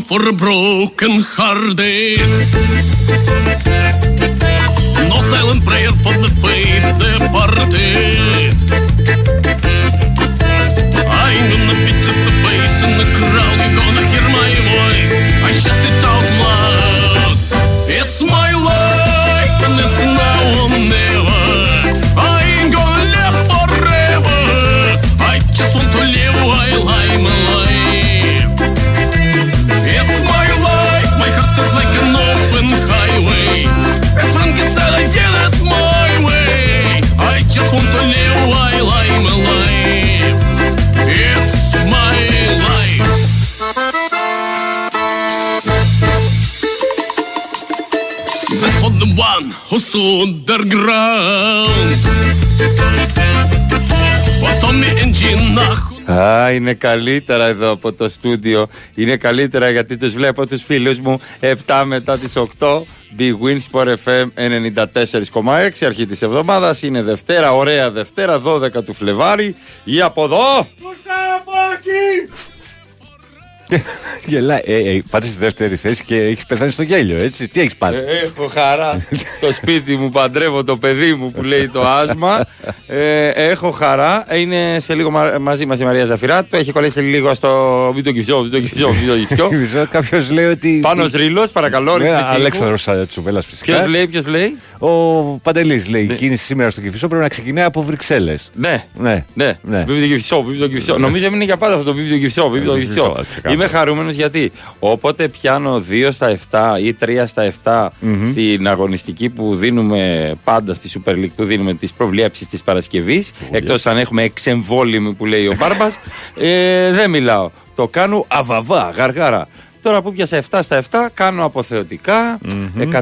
balm for broken hearted. No silent prayer for the pain departed. I'm gonna be just a face in the crowd. You're gonna hear my voice. I shout it out loud. It's my life and it's now or never. I ain't gonna live forever. I just want to live while I'm alive. Who stood their ground. Α, είναι καλύτερα εδώ από το στούντιο. Είναι καλύτερα γιατί τους βλέπω τους φίλους μου 7 μετά τις 8. BWIN FM 94,6, αρχή της εβδομάδας. Είναι Δευτέρα, ωραία Δευτέρα, 12 του Φλεβάρι. Ή από εδώ γελάει, πάτε στη δεύτερη θέση και έχεις πεθάνει στο γέλιο, έτσι. Τι έχεις πάρει? Έχω χαρά στο σπίτι μου, παντρεύω το παιδί μου που λέει το άσμα. Έχω χαρά. Είναι σε λίγο μαζί μας η Μαρία Ζαφειράτου. Έχει κολλήσει λίγο στο μην τον Κηφισό. Κάποιος λέει ότι Πάνος Ρήλος, παρακαλώ. Αλέξανδρος Τσουβέλας φυσικά. Ποιος λέει? Ο Παντελής λέει η κίνηση σήμερα στο Κηφισό πρέπει να ξεκινάει από Βρυξέλλες. Ναι. Νομίζω είναι για πάντα αυτό το Κηφισό. Είμαι χαρούμενος γιατί όποτε πιάνω 2 στα 7 ή 3 στα 7 στην αγωνιστική που δίνουμε πάντα στη Super League, που δίνουμε τις προβλέψεις της Παρασκευής, εκτός αν έχουμε εξεμβόλυμη που λέει ο Μπάρμπας, δεν μιλάω. Το κάνω αβαβά, γαργάρα. Τώρα που πιάσα 7 στα 7 κάνω αποθεωτικά, 100%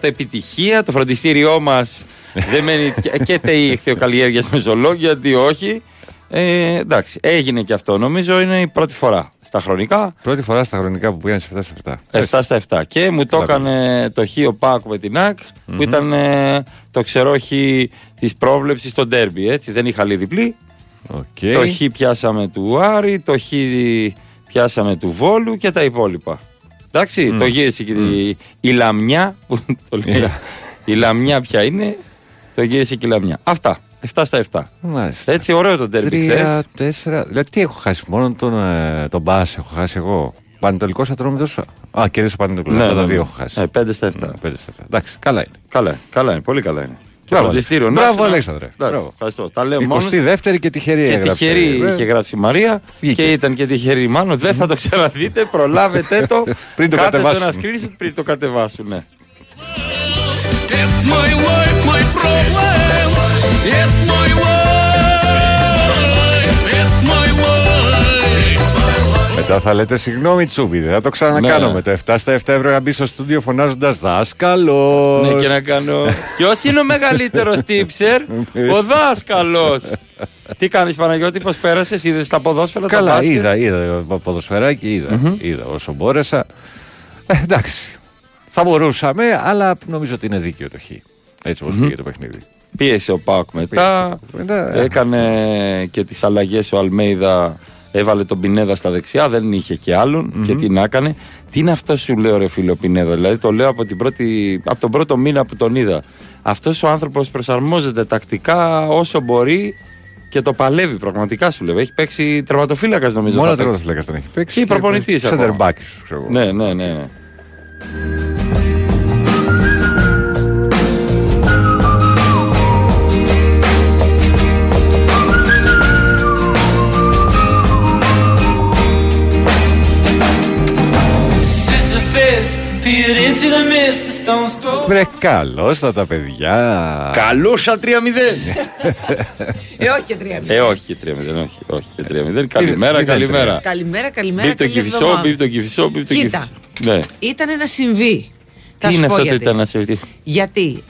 επιτυχία, το φροντιστήριό μας δεν μένει και η εχθειοκαλλιέργεια στο ζωολόγιο, τι όχι. Εντάξει, έγινε και αυτό. Νομίζω είναι η πρώτη φορά στα χρονικά. Πρώτη φορά στα χρονικά που πήγαινε 7 στα 7. 7 στα 7. Και μου το έκανε το Χ ο ΠΑΟΚ με την ΑΕΚ, που ήταν το ξερό Χ της πρόβλεψης στο ντέρμπι. Έτσι, δεν είχα άλλη διπλή. Okay. Το Χ πιάσαμε του Άρη, το Χ πιάσαμε του Βόλου και τα υπόλοιπα. Εντάξει, το γύρισε και η Λαμιά. Η Λαμιά πια είναι. Το γύρισε και η Λαμιά. Αυτά. 7 στα 7. Μάλιστα. Έτσι, ωραίο το τέρμι χθες. 3-4. Δηλαδή, τι έχω χάσει, μόνο τον μπάς έχω χάσει εγώ. Παναιτωλικός ατρόμητος. Α, κερδίσω Παναιτωλικός. Ναι, τα δύο έχω χάσει. 5 στα 7. Εντάξει, καλά είναι. Καλά είναι. Πολύ καλά είναι. Μπράβο, Αλέξανδρε. Ευχαριστώ. Τα λέω μόνο. 22η και τυχερή έγραψε. Και τυχερή είχε γράψει η Μαρία. Και ήταν και τυχερή μάλλον. Δεν θα το ξαναδείτε. Προλάβετε το. Πριν το κατεβάσουν. Κάντε το ένα screenshot πριν το κατεβάσουν. It's my life, it's my life. Μετά θα λέτε συγγνώμη Τσούμπι, θα το ξανακάνω με το 7 στα 7 ευρώ να μπει στο στούντιο φωνάζοντας δάσκαλος. Ναι, και να κάνω ποιος είναι ο μεγαλύτερος τύψερ? Ο δάσκαλος. Τι κάνεις Παναγιώτη, πώς πέρασες, είδες τα ποδόσφαιρα? Καλά, είδα ποδοσφαιράκι, είδα όσο μπόρεσα. Εντάξει, θα μπορούσαμε, αλλά νομίζω ότι είναι δίκαιο το Χ. Έτσι όπως πήγε το παιχνίδι. Πίεσε ο ΠΑΟΚ μετά. Έκανε και τις αλλαγές ο Αλμέιδα. Έβαλε τον Πινέδα στα δεξιά. Δεν είχε και άλλον. Και τι να έκανε. Τι είναι αυτό σου λέω, ρε φίλο Πινέδα? Δηλαδή το λέω από τον πρώτο μήνα που τον είδα. Αυτός ο άνθρωπος προσαρμόζεται τακτικά όσο μπορεί και το παλεύει πραγματικά, σου λέω. Έχει παίξει τερματοφύλακας νομίζω. Μόνο τερματοφύλακας τον έχει παίξει. Και προπονητής ακόμα. Ναι. Βρε, καλώς τα τα παιδιά. Καλώς τα 3-0. Όχι και 3-0. Καλημέρα. Καλημέρα. Μπίπτο Κηφισό. Κοίτα, ήταν να συμβεί. Τι είναι αυτό το ήταν να συμβεί? Γιατί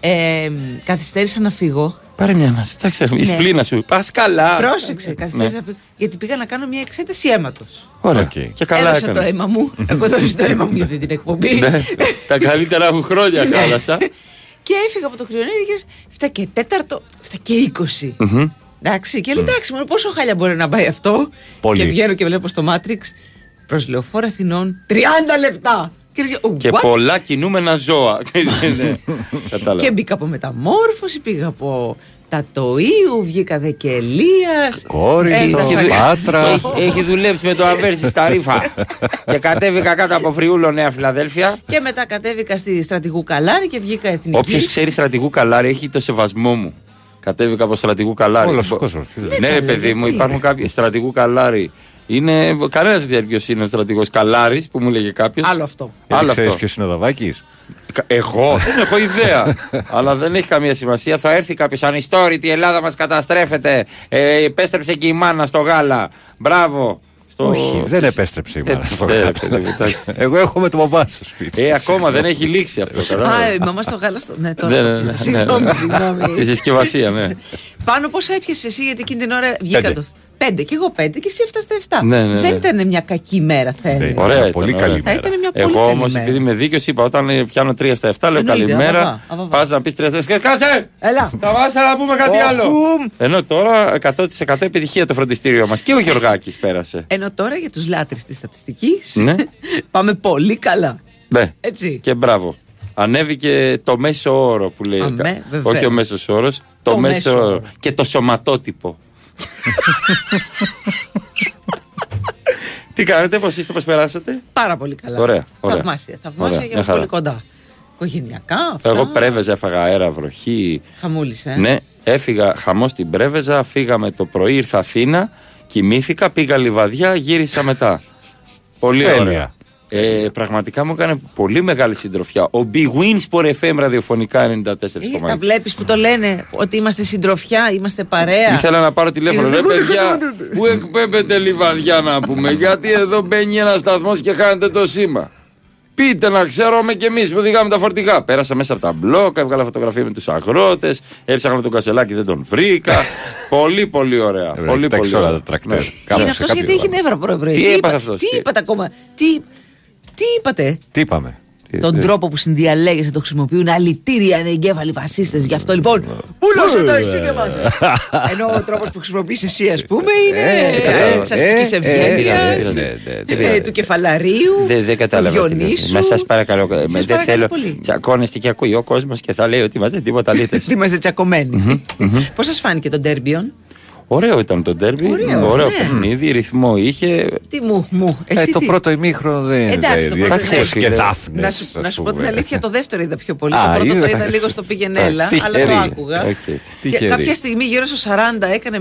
καθυστέρησα να φύγω. Πάρε μια ανάση, η σπλήνα σου. Πας καλά. Πρόσεξε, καθυστέρησα. Γιατί πήγα να κάνω μια εξέταση αίματος. Ωραία. Και καλά έκανα. Έδωσα το αίμα μου. Έχω δώσει το αίμα μου για αυτή την εκπομπή. Τα καλύτερα μου χρόνια κάλασα. Και έφυγα από το Κρυονέργες 7 και 4, 7 και 20. Εντάξει. Και λέω εντάξει, πόσο χάλια μπορεί να πάει αυτό. Και βγαίνω και βλέπω στο Matrix. προς Λεωφόρο Αθηνών 30 λεπτά. Και πολλά κινούμενα ζώα. Και μπήκα από μεταμόρφωση, πήγα από Τατοίου, βγήκα Δεκελίας, Κόρινθο, Πάτρα. Έχει δουλέψει με το Αβέρσι στα Ρήφα. Και κατέβηκα κάτω από Φριούλο, Νέα Φιλαδέλφια. Και μετά κατέβηκα στη Στρατηγού Καλάρη και βγήκα Εθνική. Όποιος ξέρει Στρατηγού Καλάρη έχει το σεβασμό μου. Κατέβηκα από Στρατηγού Καλάρη. Ναι, παιδί μου, υπάρχουν κάποιοι. Στρατηγού Καλάρη. Είναι... Κανένας δεν ξέρει ποιος είναι ο στρατηγός Καλάρης που μου λέγε κάποιος. Άλλο αυτό. Άλλο ξέρεις ποιος είναι ο Δαβάκης. Εγώ δεν έχω ιδέα. Αλλά δεν έχει καμία σημασία. Θα έρθει κάποιος ανιστόρητη, η Ελλάδα μας καταστρέφεται. Επέστρεψε και η μάνα στο γάλα. Μπράβο. Όχι, δεν επέστρεψε η μάνα στο γάλα. Εγώ έχω με το μαμά στο σπίτι. Ακόμα δεν έχει λήξει αυτό. Α, η μαμά στο γάλα. Ναι, τώρα. Συγγνώμη. Στη συσκευασία, ναι. Πάνω πόσα έπιασε εσύ, γιατί εκείνη την ώρα βγήκα το. 5 και εγώ 5 και εσύ 7 στα 7. Ναι, ναι, ναι. Δεν ήταν μια κακή μέρα, θα έλεγα. Ωραία, ήταν, πολύ καλή μέρα. Εγώ όμως, επειδή είμαι δίκαιος, είπα όταν πιάνω 3 στα 7, λέω καλημέρα. Πας να πεις 3 στα 7. Κάτσε! Ελά! Θα βάζει να πούμε κάτι άλλο. Ενώ τώρα 100% επιτυχία το φροντιστήριό μας. Και ο Γιωργάκης πέρασε. Ενώ τώρα για τους λάτρεις της στατιστικής πάμε πολύ καλά. Ναι. Έτσι. Και μπράβο. Ανέβηκε το μέσο όρο που λέει. Όχι ο μέσος όρος, το μέσο όρο. Και το σωματότυπο. Τι κάνετε, πώς είστε, πώς περάσατε? Πάρα πολύ καλά. Ωραία, ωραία. Θαυμάσια, θαυμάσια για πολύ κοντά. Οικογενειακά, αυτά. Εγώ Πρέβεζα, έφαγα αέρα, βροχή. Χαμούλησε. Ναι, έφυγα χαμό στην Πρέβεζα, φύγαμε το πρωί, ήρθα Αθήνα, κοιμήθηκα, πήγα Λιβαδιά, γύρισα μετά. Πολύ ωραία. Πραγματικά μου έκανε πολύ μεγάλη συντροφιά. Ο BWIN FM ραδιοφωνικά 94,6. Τα βλέπεις που το λένε ότι είμαστε συντροφιά, είμαστε παρέα. Ήθελα να πάρω τηλέφωνο. Ρε παιδιά, που εκπέμπεται Λιβαδιά να πούμε, γιατί εδώ μπαίνει ένα σταθμό και χάνετε το σήμα. Πείτε να ξέρουμε κι εμείς που οδηγάμε τα φορτηγά. Πέρασα μέσα από τα μπλοκ, έβγαλα φωτογραφία με τους αγρότες, έψαχνα τον Κασελάκη, δεν τον βρήκα. Πολύ, πολύ ωραία. Πολύ, πολύ ωραία. Είναι αυτό γιατί έχει νεύρα πρωί. Τι είπατε αυτό? Τι είπατε ακόμα? Τι είπατε? Τι είπαμε? Τον τρόπο που συνδιαλέγεσαι το χρησιμοποιούν αλητήρια ανεγκέφαλοι φασίστες. Γι' αυτό λοιπόν, ούλωσε το εσύ και μάθε. Ενώ ο τρόπος που χρησιμοποιείς εσύ, ας πούμε, είναι της αστικής ευγένειας, του κεφαλαρίου, του Διονύσου. Μα σας παρακαλώ, δεν θέλω. Τσακώνεστε και ακούει ο κόσμος και θα λέει ότι είμαστε τίποτα αλήτες. Είμαστε τσακωμένοι. Πώς σας φάνηκε το ντέρμπιον? Ωραίο ήταν το ντέρμπι, ωραίο παιχνίδι, ρυθμό είχε. Τι μου, εσύ το πρώτο ημίχρονο δεν είναι. Εντάξει, και Δάφνες. Να σου πω την αλήθεια, το δεύτερο είδα πιο πολύ. Το πρώτο το είδα λίγο στο πήγαινε έλα, αλλά το άκουγα. Και κάποια στιγμή γύρω στο 40 έκανε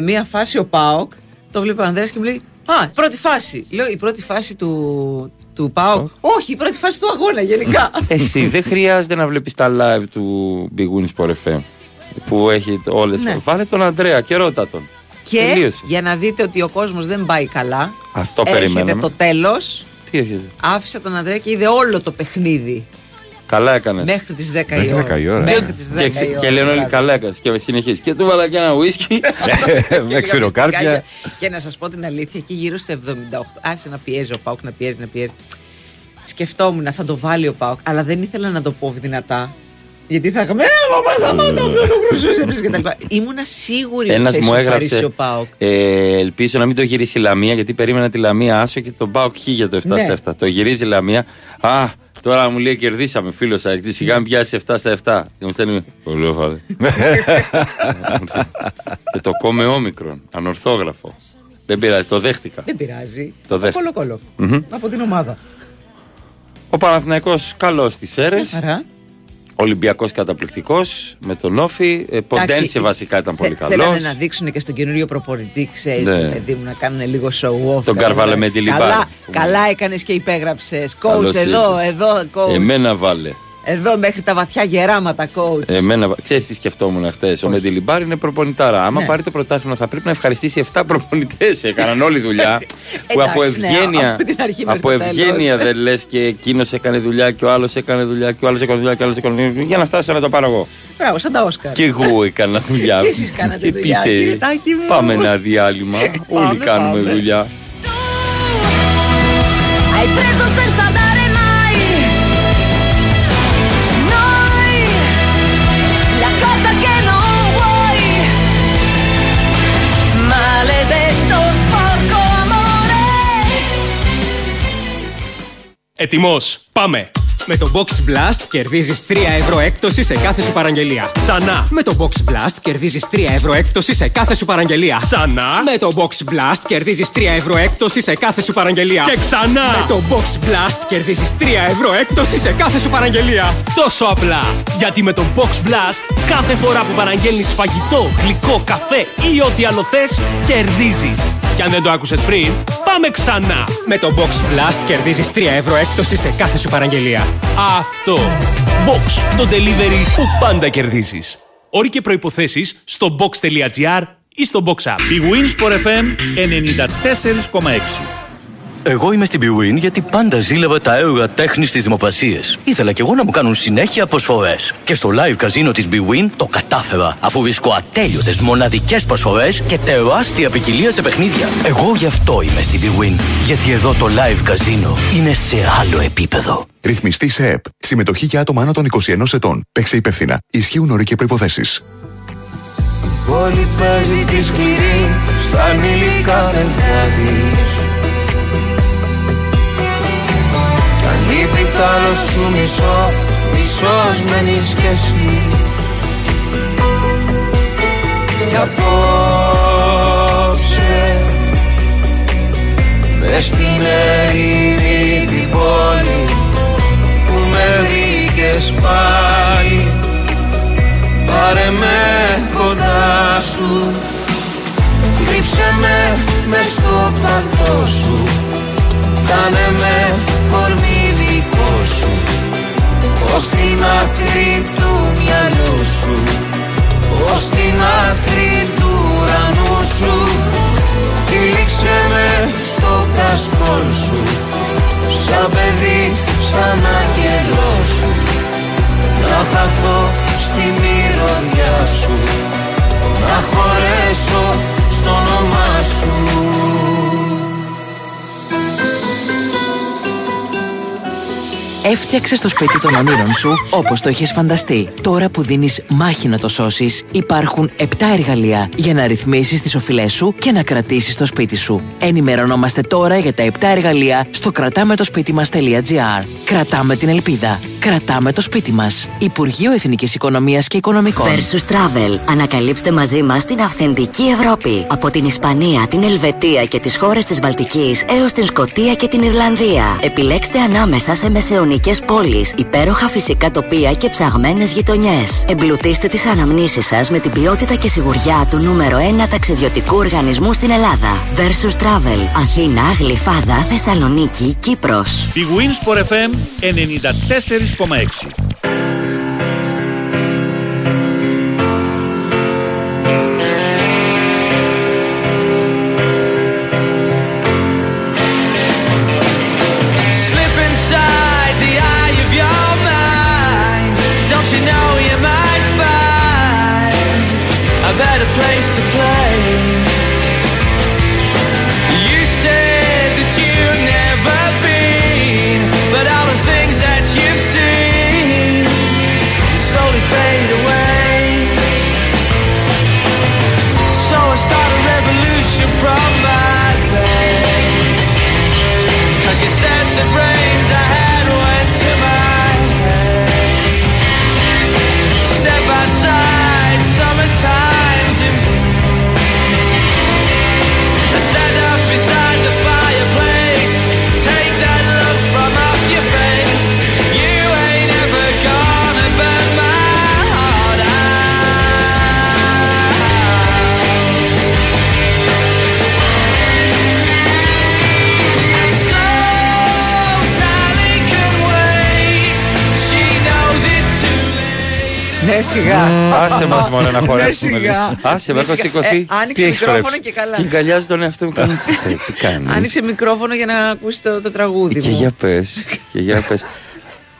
μία φάση ο ΠΑΟΚ. Το βλέπει ο Ανδρέας και μου λέει, α, πρώτη φάση. Λέω, η πρώτη φάση του... Του ΠΑΟΚ. Όχι, η πρώτη φάση του αγώνα γενικά. Εσύ δεν χρειάζεται να βλέπεις τα live του Big Winsport FM. Που έχει όλες. Ναι. Βάλε τον Ανδρέα και ρώτα τον. Και τελείωσε. Για να δείτε ότι ο κόσμος δεν πάει καλά. Αυτό περιμέναμε. Έρχεται το τέλος. Τι έχετε? Άφησα τον Ανδρέα και είδε όλο το παιχνίδι. Καλά έκανες. Μέχρι τις 10 η ώρα. Μέχρι τις 10 η ώρα. Και λένε όλοι καλά έκανες. Και συνεχίζει. Και του βάλα και ένα ουίσκι. Με ξηροκάρπια. Και να σας πω την αλήθεια, εκεί γύρω στο 78. Άρχισε να πιέζει ο ΠΑΟΚ, να πιέζει. Σκεφτόμουν, θα το βάλει ο ΠΑΟΚ, αλλά δεν ήθελα να το πω δυνατά. Γιατί θα είχαμε, μαμά, αυτό το χρυσούσε επίσης και τα λοιπά. Ήμουνα σίγουρη ότι θα ισοφαρίσει ο ΠΑΟΚ. Ελπίζω να μην το γυρίσει η Λαμία, γιατί περίμενα τη Λαμία άσο και τον ΠΑΟΚ χ για το 7 στα 7. Το γυρίζει η Λαμία. Α, τώρα μου λέει κερδίσαμε, φίλος Ακτή. Σιγά μην πιάσει 7 στα 7. Και μου στέλνει. Πολύ ωραία. Και το κόμε όμικρον, ανορθόγραφο. Δεν πειράζει, το δέχτηκα. Δεν πειράζει. Το δέχτηκα. Κολοκολό. Από την ομάδα. Ο Παναθηναϊκός καλός στις αίρες. Ολυμπιακός καταπληκτικός με τον Νόφι. Ποντένσε βασικά ήταν πολύ καλός. Θέλανε να δείξουν και στον καινούριο προπονητή, ξέρεις, δηλαδή μου να κάνουν λίγο show off. Τον Καρβάλε με τη Λιμπάρα. Καλά έκανες και υπέγραψες. Coach εδώ, coach. Εμένα βάλε. Εδώ μέχρι τα βαθιά γεράματα, coach. Ξέρεις τι σκεφτόμουν χτες? Ο Μεντιλιμπάρ είναι προπονητάρα. Άμα πάρει το πρωτάθλημα, θα πρέπει να ευχαριστήσει 7 προπονητές. Έκαναν όλη δουλειά. Που από ευγένεια δεν λες και εκείνος έκανε δουλειά και ο άλλος έκανε δουλειά και ο άλλος έκανε δουλειά και ο άλλος έκανε δουλειά. Για να φτάσω να το πάρω εγώ. Μπράβο, σαν τα Όσκαρ. Και εγώ έκανα δουλειά. Και εσείς κάνατε δουλειά. Πάμε ένα διάλειμμα. Όλοι κάνουμε δουλειά. Ετοιμός, πάμε! Με το Box Blast κερδίζεις 3 ευρώ έκπτωση σε κάθε σου παραγγελία. Ξανά! Με το Box Blast κερδίζεις 3 ευρώ έκπτωση σε κάθε σου παραγγελία. Ξανά! Με το Box Blast κερδίζεις 3 ευρώ έκπτωση σε κάθε σου παραγγελία. Και ξανά! Με το Box Blast κερδίζεις 3 ευρώ έκπτωση σε κάθε σου παραγγελία. Τόσο απλά! Γιατί με το Box Blast κάθε φορά που παραγγέλνεις φαγητό, γλυκό, καφέ ή ό,τι άλλο θες, κερδίζεις. Και αν δεν το άκουσες πριν, πάμε ξανά! Με το Box Blast κερδίζεις 3 ευρώ έκπτωση σε κάθε σου παραγγελία. Αυτό! Box, το delivery που πάντα κερδίζεις. Όροι και προϋποθέσεις στο box.gr ή στο Box App. Η Winsport FM 94,6. Εγώ είμαι στην BWIN γιατί πάντα ζήλευα τα έργα τέχνης στις δημοπρασίες. Ήθελα κι εγώ να μου κάνουν συνέχεια προσφορές. Και στο live καζίνο της BWIN το κατάφερα, αφού βρίσκω ατέλειωτες μοναδικές προσφορές και τεράστια ποικιλία σε παιχνίδια. Εγώ γι' αυτό είμαι στην BWIN. Γιατί εδώ το live καζίνο είναι σε άλλο επίπεδο. Ρυθμιστή σε ΕΠ. Συμμετοχή για άτομα άνω των 21 ετών. Παίξε υπεύθυνα. Ισχύουν όροι και προϋποθέσεις. Η πόλη παίζει τη σκληρή στα ανηλικά παιδιά της. Λείπει τ' άλλο σου μισό, μισός μένεις κι εσύ. Κι απόψε μες στην έρημη την πόλη που με βρήκες πάλι, πάρε με κοντά σου, κρύψε με μες στο παλτό σου, κάνε με κορμί δικό σου, ως την άκρη του μυαλού σου, ως την άκρη του ουρανού σου, κυλίξε με στο κασκόλ σου, σαν παιδί, σαν άγγελό σου, να χαθώ στη μυρωδιά σου, να χωρέσω στο όνομά σου. Έφτιαξες το σπίτι των ονείρων σου όπως το έχεις φανταστεί. Τώρα που δίνεις μάχη να το σώσεις, υπάρχουν 7 εργαλεία για να ρυθμίσεις τις οφειλές σου και να κρατήσεις το σπίτι σου. Ενημερωνόμαστε τώρα για τα 7 εργαλεία στο κρατάμετοσπίτιμας.gr. Κρατάμε την ελπίδα. Κρατάμε το σπίτι μας. Υπουργείο Εθνικής Οικονομίας και Οικονομικών. Versus Travel. Ανακαλύψτε μαζί μας την αυθεντική Ευρώπη. Από την Ισπανία, την Ελβετία και τις χώρες της Βαλτικής έως την Σκωτία και την Ιρλανδία. Επιλέξτε ανάμεσα σε μεσαιωνικές πόλεις, υπέροχα φυσικά τοπία και ψαγμένες γειτονιές. Εμπλουτίστε τις αναμνήσεις σας με την ποιότητα και σιγουριά του νούμερο 1 ταξιδιωτικού οργανισμού στην Ελλάδα. Versus Travel. Αθήνα, Γλυφάδα, Θεσσαλονίκη, Κύπρος. Η Winsport FM 94,6. Άσε μας μόνο να χωρέσουμε. Άσε μας, έχω σηκωθεί. Άνοιξε μικρόφωνο και καλά. Και αγκαλιάζει τον εαυτό μου. Τι κάνεις? Άνοιξε μικρόφωνο για να ακούσει το τραγούδι μου. Και για πες, και για πες.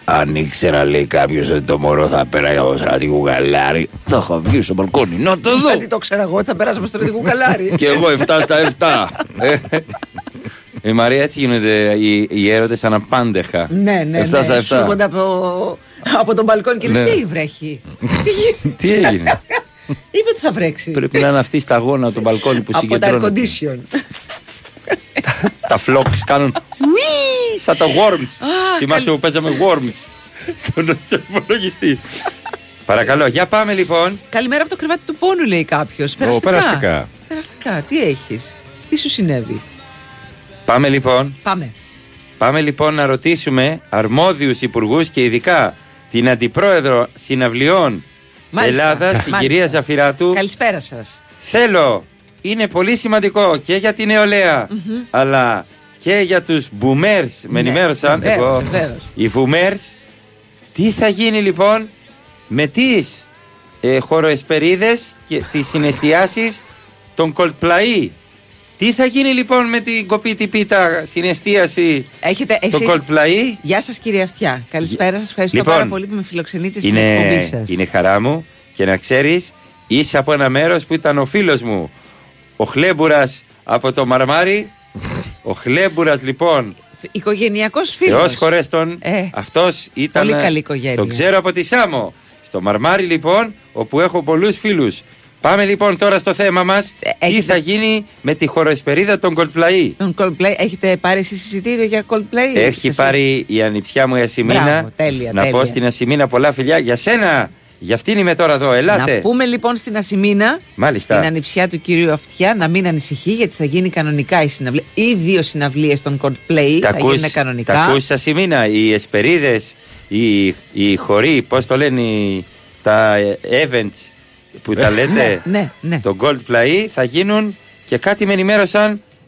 Αν ήξερα, λέει κάποιος, ότι το μωρό θα πέραγε από Στρατηγού Καλάρη, θα είχα βγει στο μπαλκόνι να το δω. Γιατί το ξέρω εγώ ότι θα πέρασε από Στρατηγού Καλάρη. Και εγώ 7/7. Η Μαρία, έτσι γίνονται οι έρωτες αναπάντεχα. Ναι. Σου κοντά από τον μπαλκόνι και λες, τι βρέχει. Τι έγινε? Είπε ότι θα βρέξει. Πρέπει να είναι αυτή η σταγόνα τον μπαλκόνι που συγκεντρώνει. Από τα air condition. Τα φλόξ κάνουν. Σαν το Worms. Θυμάσαι που παίζαμε Worms στον υπολογιστή. Παρακαλώ, για πάμε λοιπόν. Καλημέρα από το κρεβάτι του πόνου, λέει κάποιος. Περαστικά. Περαστικά, τι έχεις, τι σου συνέβη. Πάμε λοιπόν. Πάμε λοιπόν να ρωτήσουμε αρμόδιους υπουργούς και ειδικά την Αντιπρόεδρο Συναυλιών Ελλάδας, την κυρία Ζαφειράτου. Καλησπέρα σας. Θέλω, είναι πολύ σημαντικό και για την νεολαία, αλλά και για τους boomers, με ενημέρωσαν εγώ, οι boomers, τι θα γίνει λοιπόν με τις χοροεσπερίδες και τις συναισθιάσεις των Coldplay. Τι θα γίνει λοιπόν με την κοπίτη πίτα συναισθίαση των Coldplay. Γεια σας κύριε Αυτιά, καλησπέρα σας, ευχαριστώ λοιπόν, πάρα πολύ που με φιλοξενείτε στην εκπομπή σας. Είναι χαρά μου και να ξέρεις, είσαι από ένα μέρος που ήταν ο φίλος μου, ο Χλέμπουρας από το Μαρμάρι. Ο Χλέμπουρας λοιπόν, οικογενειακός φίλος. Θεός χωρέστον, αυτός ήταν. Πολύ καλή οικογένεια. Το ξέρω από τη Σάμο, στο Μαρμάρι λοιπόν, όπου έχω πολλούς φίλους. Πάμε λοιπόν τώρα στο θέμα μας. Τι θα γίνει με τη χοροεσπερίδα των Coldplay. Τον Coldplay, έχετε πάρει εσείς εισιτήριο για Coldplay? Έχει πάρει η ανιψιά μου η Ασημίνα. Μπράβο, τέλεια, να πω στην Ασημίνα πολλά φιλιά για σένα. Για αυτήν είμαι τώρα εδώ, ελάτε. Να πούμε λοιπόν στην Ασημίνα, την ανιψιά του κυρίου Αυτιά, να μην ανησυχεί, γιατί θα γίνει κανονικά η συναυλία. Οι δύο συναυλίες των Coldplay θα γίνουν κανονικά. Τα ακούς Ασημίνα, οι εσπερίδες, οι χοροί, πώς το λένε, τα events που τα λέτε, το Coldplay θα γίνουν. Και κάτι με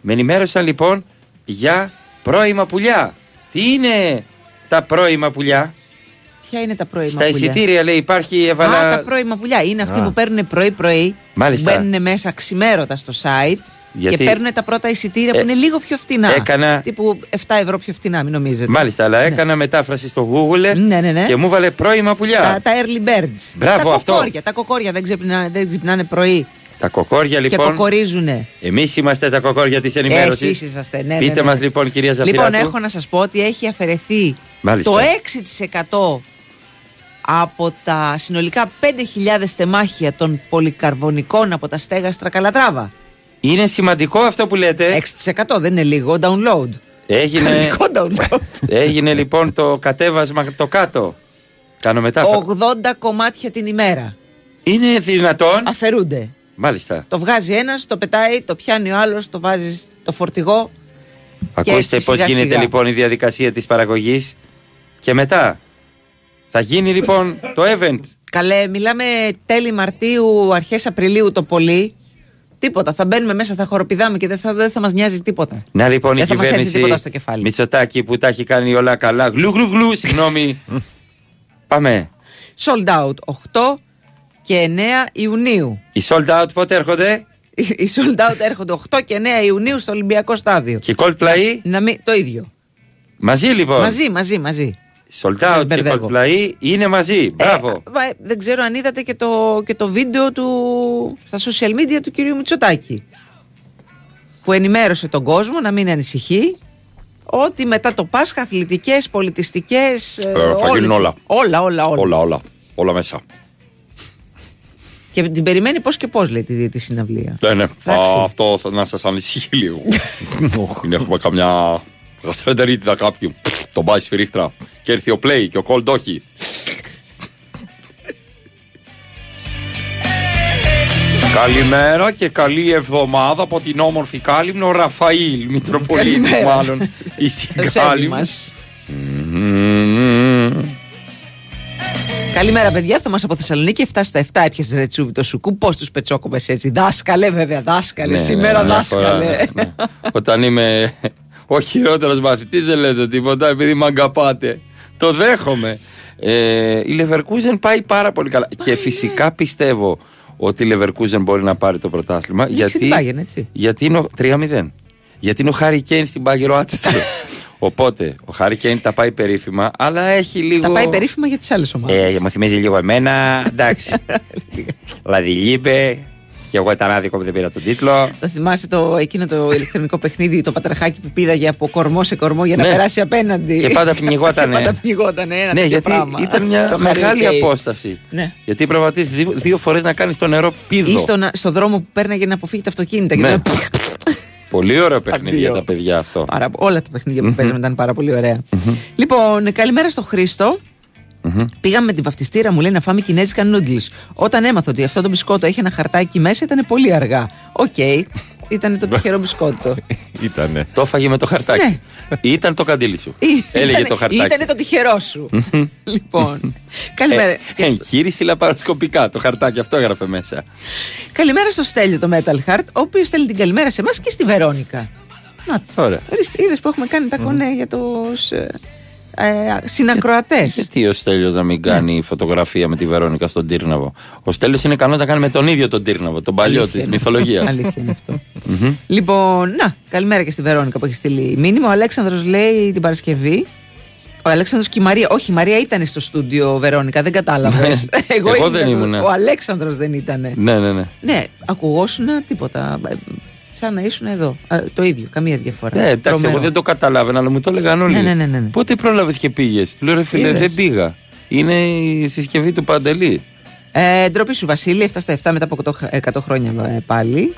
ενημέρωσαν λοιπόν για πρώιμα πουλιά. Τι είναι τα πρώιμα πουλιά? Ποια είναι τα πρώιμα στα πουλιά? Στα εισιτήρια λέει υπάρχει εβαλά. Α, τα πρώιμα πουλιά είναι αυτοί που παίρνουν πρωί-πρωί. Μάλιστα. Μπαίνουν μέσα ξημέρωτα στο site. Γιατί και παίρνουν τα πρώτα εισιτήρια που είναι λίγο πιο φτηνά. Τύπου 7 ευρώ πιο φτηνά, μην νομίζετε. Μάλιστα, αλλά έκανα μετάφραση στο Google και μου βάλε πρώιμα πουλιά. Τα early birds. Μπράβο, αυτό. Τα κοκόρια δεν ξυπνάνε πρωί. Τα κοκόρια λοιπόν. Και κοκορίζουνε. Εμείς είμαστε τα κοκόρια της ενημέρωσης. Εσείς είσαστε, πείτε μας λοιπόν, κυρία Ζαφειράτου. Λοιπόν, έχω να σας πω ότι έχει αφαιρεθεί το 6% από τα συνολικά 5.000 στεμάχια των πολυκαρβονικών από τα στέγα Στρακαλατράβα. Είναι σημαντικό αυτό που λέτε. 6% δεν είναι λίγο download. Έγινε λοιπόν το κατέβασμα το κάτω. Κάνω μετάφραση. 80 κομμάτια την ημέρα. Είναι δυνατόν. Αφαιρούνται. Μάλιστα. Το βγάζει ένας, το πετάει, το πιάνει ο άλλος, το βάζει στο φορτηγό. Ακούστε πώς γίνεται λοιπόν η διαδικασία της παραγωγής. Και μετά θα γίνει λοιπόν το event. Καλέ, μιλάμε τέλη Μαρτίου, αρχές Απριλίου το πολύ. Τίποτα, θα μπαίνουμε μέσα, θα χοροπηδάμε και δεν θα μας νοιάζει τίποτα. Να λοιπόν η κυβέρνηση Μητσοτάκη που τα έχει κάνει όλα καλά. Γλου γλου γλου, συγγνώμη. Πάμε. Sold out 8 και 9 Ιουνίου. Οι sold out πότε έρχονται? Οι sold out έρχονται 8 και 9 Ιουνίου στο Ολυμπιακό στάδιο. Και Coldplay? Το ίδιο. Μαζί λοιπόν. Μαζί. Sold out και Coldplay είναι μαζί. Μπράβο. Δεν ξέρω αν είδατε και το βίντεο του στα social media του κυρίου Μητσοτάκη, που ενημέρωσε τον κόσμο να μην ανησυχεί ότι μετά το Πάσχα αθλητικές, πολιτιστικές, θα γίνουν όλα. Όλα μέσα. Και την περιμένει πώς και πώς, λέει, τη συναυλία. Ναι. Αυτό να σας ανησυχεί λίγο. Μην έχουμε καμιά γαστρεντερίτιδα κάποιου. Τον πάει σφυρίχτρα και έρθει ο Play και ο Cold όχι. Καλημέρα και καλή εβδομάδα από την όμορφη Κάλυμνο, Ραφαήλ Μητροπολίτης μάλλον στην Κάλυμνο. Καλημέρα παιδιά, Θωμάς από Θεσσαλονίκη, 7 στα 7 έπιασε ρετσούβι το σουκού, πώς τους πετσόκομπες έτσι, δάσκαλε βέβαια, δάσκαλε σήμερα. Όταν είμαι ο χειρότερος μαθητής δεν λέτε τίποτα επειδή μ' αγαπάτε, το δέχομαι. Η Λεβερκούζεν πάει πάρα πολύ καλά και φυσικά πιστεύω ότι η Λεβερκούζεν μπορεί να πάρει το πρωτάθλημα γιατί είναι 3-0, γιατί είναι ο Χάρι Κέιν στην Πάγερο Άτιτσο. Οπότε ο Χάρι Κέιν τα πάει περίφημα, αλλά έχει λίγο. Τα πάει περίφημα για τις άλλες ομάδες. Μου θυμίζει λίγο εμένα, εντάξει. Δηλαδή λείπε. Και εγώ ήταν άδικο που δεν πήρα τον τίτλο. Το θυμάσαι εκείνο το ηλεκτρονικό παιχνίδι, το πατραχάκι που πήδαγε από κορμό σε κορμό για να περάσει απέναντι. Και πάντα πνιγότανε. Ναι, γιατί ήταν μια μεγάλη απόσταση. Γιατί προβατίζει δύο φορές να κάνει το νερό πίδο. Ή στον δρόμο που πέρναγε να αποφύγει τα αυτοκίνητα. Πολύ ωραίο παιχνίδι για τα παιδιά αυτό. Όλα τα παιχνίδια που παίζαμε ήταν πάρα πολύ ωραία. Λοιπόν, καλημέρα στο Χρήστο. Πήγαμε με την βαφτιστήρα, μου λέει, να φάμε κινέζικα νούντλς. Όταν έμαθα ότι αυτό το μπισκότο έχει ένα χαρτάκι μέσα, ήταν πολύ αργά. Οκ. Ήτανε το τυχερό μπισκότο. Ήτανε. Το έφαγε με το χαρτάκι. Ναι. Ήταν το καντήλι σου. Έλεγε το χαρτάκι. Ήτανε το τυχερό σου. Λοιπόν. Καλημέρα. Εγχείρηση λαπαροσκοπικά. Το χαρτάκι αυτό έγραφε μέσα. Καλημέρα στο Στέλιο το Metal Heart, ο οποίος στέλνει την καλημέρα σε εμάς και στη Βερόνικα. Να το. Ωραία. Είδες που έχουμε κάνει τα κονέ για τους συνακροατές. Γιατί ο Στέλιος να μην κάνει φωτογραφία με τη Βερόνικα στον Τύρναβο? Ο Στέλιος είναι ικανός να κάνει με τον ίδιο τον Τύρναβο, τον παλιό της μυθολογίας. Αλήθεια είναι αυτό. Λοιπόν, να, καλημέρα και στη Βερόνικα που έχει στείλει μήνυμα. Ο Αλέξανδρος λέει την Παρασκευή. Ο Αλέξανδρος και η Μαρία. Όχι, η Μαρία ήταν στο στούντιο, Βερόνικα, δεν κατάλαβες. Εγώ δεν ήμουν. Ο Αλέξανδρος δεν ήταν. Ναι, ακουγόσουνα τίποτα. Σαν να ήσουν εδώ. Το ίδιο, καμία διαφορά. Ναι, εντάξει, εγώ δεν το καταλάβαινα, αλλά μου το έλεγαν όλοι. Ναι. Πότε πρόλαβες και πήγες? Του λέω, ρε φίλε, δεν πήγα. Είναι η συσκευή του Παντελή. Ντροπή σου, Βασίλη, 7 στα 7 μετά από 100 χρόνια πάλι.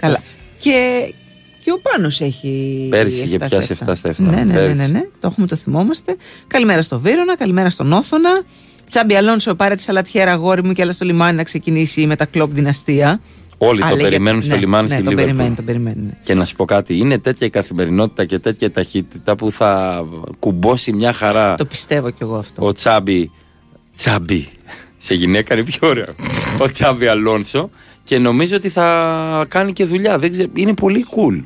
Καλά. Και ο Πάνος έχει. Πέρσι είχε πιάσει 7 στα 7. Ναι. Το έχουμε, το θυμόμαστε. Καλημέρα στο Βύρονα, καλημέρα στον Όθωνα. Τσάμπι Αλόνσο, πάρε τη σαλατιέρα, αγόρι μου, και άλλα στο λιμάνι να ξεκινήσει με τα κλοπ δυναστεία. Όλοι το περιμένουν στο λιμάνι στη Λίβερπουλ. Τον περιμένουν. Και να σου πω κάτι, είναι τέτοια η καθημερινότητα και τέτοια ταχύτητα που θα κουμπώσει μια χαρά. Το πιστεύω κι εγώ αυτό. Ο Τσάμπι. Σε γυναίκα είναι πιο ωραίο. Ο Τσάμπι Αλόνσο. Και νομίζω ότι θα κάνει και δουλειά. Δεν ξέρω, είναι πολύ cool.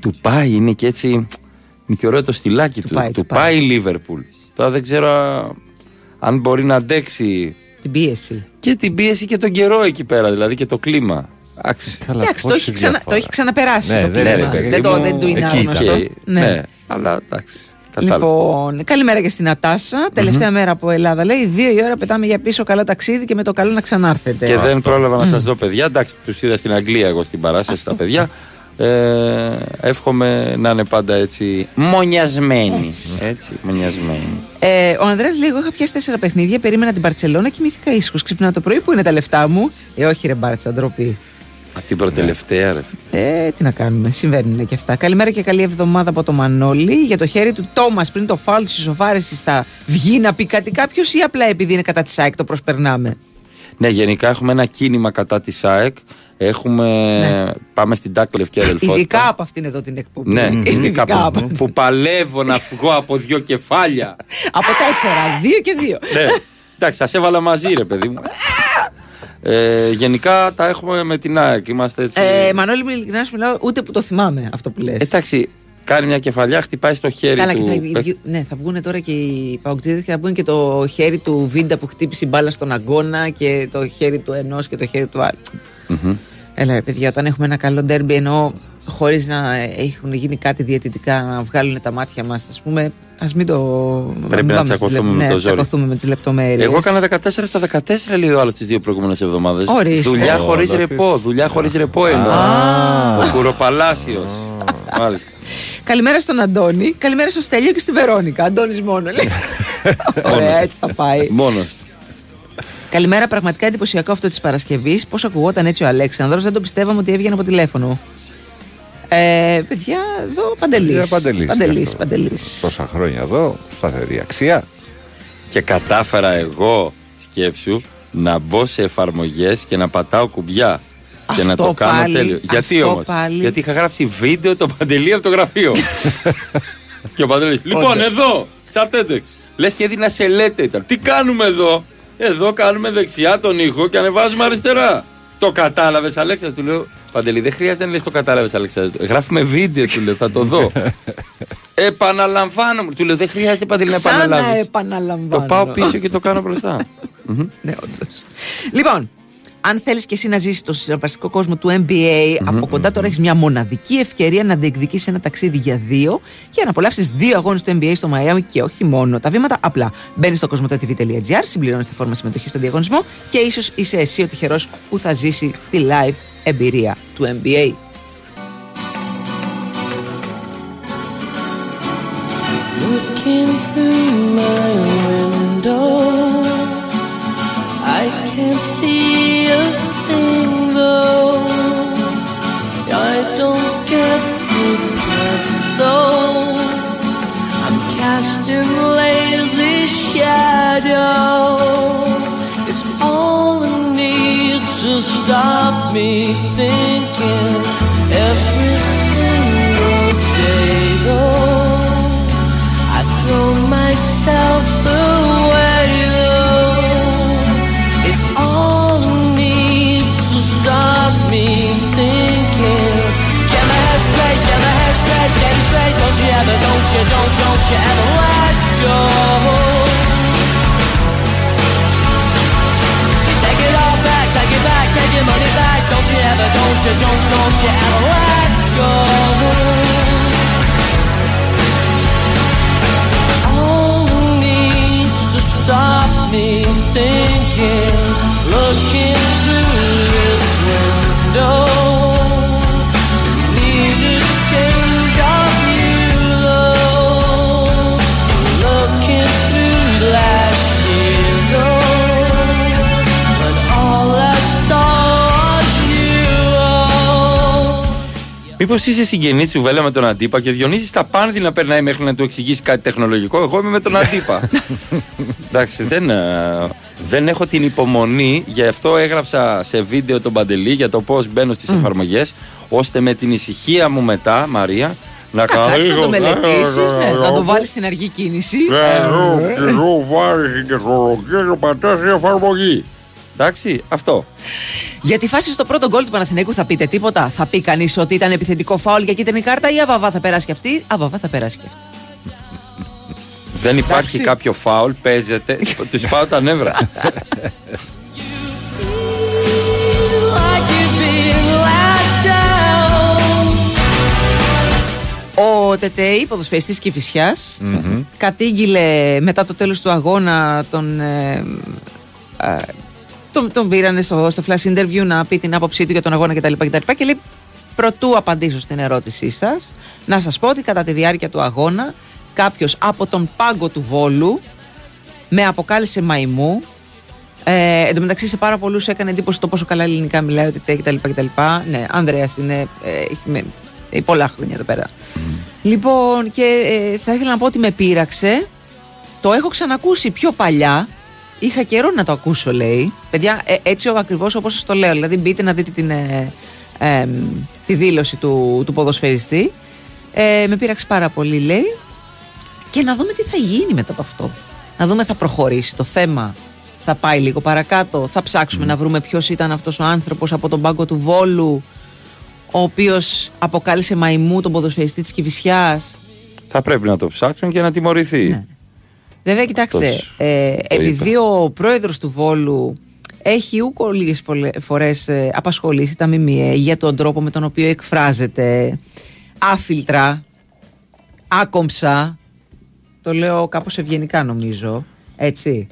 Του πάει, είναι και έτσι. Είναι και ωραίο το στυλάκι του. Του πάει η Λίβερπουλ. Τώρα δεν ξέρω αν μπορεί να αντέξει την πίεση. Και την πίεση και τον καιρό εκεί πέρα, δηλαδή, και το κλίμα. Εντάξει, το έχει ξαναπεράσει το κλίμα. Δεν του είναι άγνωστο. Ναι, αλλά εντάξει. Λοιπόν, καλημέρα και στην Ατάσα. Τελευταία μέρα από Ελλάδα, λέει. 2 η ώρα πετάμε για πίσω. Καλό ταξίδι και με το καλό να ξανάρθετε. Και δεν πρόλαβα να σας δω, παιδιά. Εντάξει, τους είδα στην Αγγλία εγώ στην παράσταση τα παιδιά. Εύχομαι να είναι πάντα έτσι μονιασμένοι. Ο Ανδρέας λέει: εγώ είχα πιάσει 4 παιχνίδια, περίμενα την Μπαρτσελώνα και κοιμήθηκα ήσυχος. Ξυπνάω το πρωί, που είναι τα λεφτά μου. Όχι, ρε Μπάρτσα, ντροπή. Την προτελευταία, ρε. Τι να κάνουμε, συμβαίνουν και αυτά. Καλημέρα και καλή εβδομάδα από το Μανώλη. Για το χέρι του Τόμας πριν το φάουλ της ισοφάρεσης, θα βγει να πει κάτι κάποιος ή απλά επειδή είναι κατά τη ΑΕΚ το προσπερνάμε? Ναι, γενικά έχουμε ένα κίνημα κατά τη ΑΕΚ. Πάμε στην Τάκ Λευκή Αδελφότητα. Ειδικά από αυτήν εδώ την εκπομπή. Ναι, ειδικά που παλεύω να φυγώ από 2 κεφάλια. Από 4, 2 και 2. Ναι, εντάξει, σας έβαλα μαζί, ρε παιδί μου. Γενικά τα έχουμε με την ΑΕΚ. Είμαστε έτσι. Μανώλη, μου ειλικρινά σου μιλάω, ούτε που το θυμάμαι αυτό που λες. Εντάξει, κάνει μια κεφαλιά, χτυπάει στο χέρι του. Ναι, θα βγουν τώρα και οι παοκτήδες και θα βγουν και το χέρι του Βίντα που χτύπησε η μπάλα στον αγκώνα και το χέρι του ενός και το χέρι του άλλου. Έλα ρε παιδιά, όταν έχουμε ένα καλό ντέρμπι, ενώ χωρίς να έχουν γίνει κάτι διαιτητικά να βγάλουν τα μάτια μας, ας πούμε, ας μην το. Πρέπει να τσακωθούμε με τις λεπτομέρειες. Εγώ έκανα 14 στα 14, λέει ο άλλος, τις 2 προηγούμενες εβδομάδες. Δουλειά χωρίς ρεπό, εννοώ. Ο Κουροπαλάσιος. Μάλιστα. Καλημέρα στον Αντώνη, καλημέρα στο Στέλιο και στη Βερόνικα. Αντώνης μόνο, λέει. Ωραία, έτσι θα πάει. Μόνος. Καλημέρα, πραγματικά εντυπωσιακό αυτό της Παρασκευής. Πώς ακουγόταν έτσι ο Αλέξανδρος, δεν το πιστεύαμε ότι έβγαινε από τηλέφωνο. Παιδιά, εδώ Παντελής. Τόσα χρόνια εδώ, σταθερή αξία. Και κατάφερα εγώ, σκέψου, να μπω σε εφαρμογές και να πατάω κουμπιά. Και αυτό να το κάνω πάλι, τέλειο. Γιατί όμως? Γιατί είχα γράψει βίντεο το Παντελή από το γραφείο. Και ο Παντελής, λοιπόν, εδώ, σαν TEDx. Λες και έδινα σε λέτε ήταν. Τι κάνουμε εδώ? Εδώ κάνουμε δεξιά τον ήχο και ανεβάζουμε αριστερά. Το κατάλαβες, Αλέξανδρο? Του λέω, Παντελή, δεν χρειάζεται να λες το κατάλαβες, Αλέξανδρο. Γράφουμε βίντεο, του λέω, θα το δω. Επαναλαμβάνω. Του λέω, δεν χρειάζεται, Παντελή, να επαναλάβεις. Το πάω πίσω και το κάνω μπροστά. Ναι, όντως. Λοιπόν, αν θέλεις και εσύ να ζήσεις το συναρπαστικό κόσμο του NBA από κοντά, τώρα έχεις μια μοναδική ευκαιρία να διεκδικήσεις ένα ταξίδι για 2 και να απολαύσεις 2 αγώνες του NBA στο Μαϊάμι και όχι μόνο. Τα βήματα απλά. Μπαίνεις στο cosmote.tv.gr, συμπληρώνεις τη φόρμα συμμετοχή στον διαγωνισμό και ίσως είσαι εσύ ο τυχερός που θα ζήσει τη live εμπειρία του NBA. Can't see a thing though, I don't get stop me thinking every single day, though I throw myself away, though it's all I need to stop me thinking. Get my head straight, get my head straight, get it straight. Don't you ever, don't you ever let go. Take your money back, don't you ever let go. All who needs to stop me thinking, looking through this window, need a change of you though, looking through last year though. Μήπως είσαι συγγενής Τσουβέλα με τον Αντίπα και Διονύζεις τα πάνδη να περνάει μέχρι να του εξηγήσει κάτι τεχνολογικό? Εγώ είμαι με τον Αντίπα. Εντάξει, δεν έχω την υπομονή, γι' αυτό έγραψα σε βίντεο τον Παντελή για το πώς μπαίνω στις εφαρμογές, ώστε με την ησυχία μου μετά, Μαρία, να το μελετήσεις, να το βάλεις στην αργή κίνηση. Εγώ βάζει και χωροκύριο πατάς η εφαρμογή. Εντάξει, αυτό. Για τη φάση στο πρώτο γκολ του Παναθηναϊκού θα πείτε τίποτα? Θα πει κανείς ότι ήταν επιθετικό φάουλ για κίτρινη κάρτα ή αβαβά θα περάσει και αυτή? Αβαβά θα περάσει και αυτή. Δεν υπάρχει κάποιο φάουλ, παίζεται. Τους πάω τα νεύρα. Ο Τετέι, ποδοσφαιριστής Κηφισιάς, κατήγγειλε μετά το τέλος του αγώνα τον... Τον πήρανε στο flash interview να πει την άποψή του για τον αγώνα κτλ. Και λέει: προτού απαντήσω στην ερώτησή σας, να σας πω ότι κατά τη διάρκεια του αγώνα κάποιος από τον πάγκο του Βόλου με αποκάλεσε μαϊμού. Εν τω μεταξύ σε πάρα πολλούς έκανε εντύπωση το πόσο καλά ελληνικά μιλάει ο Τιτέ κτλ. Ναι, Ανδρέας είναι. Έχει πολλά χρόνια εδώ πέρα. Λοιπόν, και θα ήθελα να πω ότι με πείραξε. Το έχω ξανακούσει πιο παλιά. Είχα καιρό να το ακούσω, λέει. Παιδιά, έτσι ακριβώς όπως σας το λέω. Δηλαδή, μπείτε να δείτε τη δήλωση του ποδοσφαιριστή. Με πείραξε πάρα πολύ, λέει. Και να δούμε τι θα γίνει μετά από αυτό. Να δούμε, θα προχωρήσει το θέμα. Θα πάει λίγο παρακάτω. Θα ψάξουμε να βρούμε ποιος ήταν αυτός ο άνθρωπος από τον πάγκο του Βόλου, ο οποίος αποκάλεσε μαϊμού τον ποδοσφαιριστή της Κηφισιάς. Θα πρέπει να το ψάξουν και να τιμωρηθεί. Ναι. Βέβαια, κοιτάξτε, επειδή ο πρόεδρος του Βόλου έχει ούκο λίγες φορές απασχολήσει τα ΜΜΕ για τον τρόπο με τον οποίο εκφράζεται άφιλτρα, άκομψα, το λέω κάπως ευγενικά νομίζω, έτσι.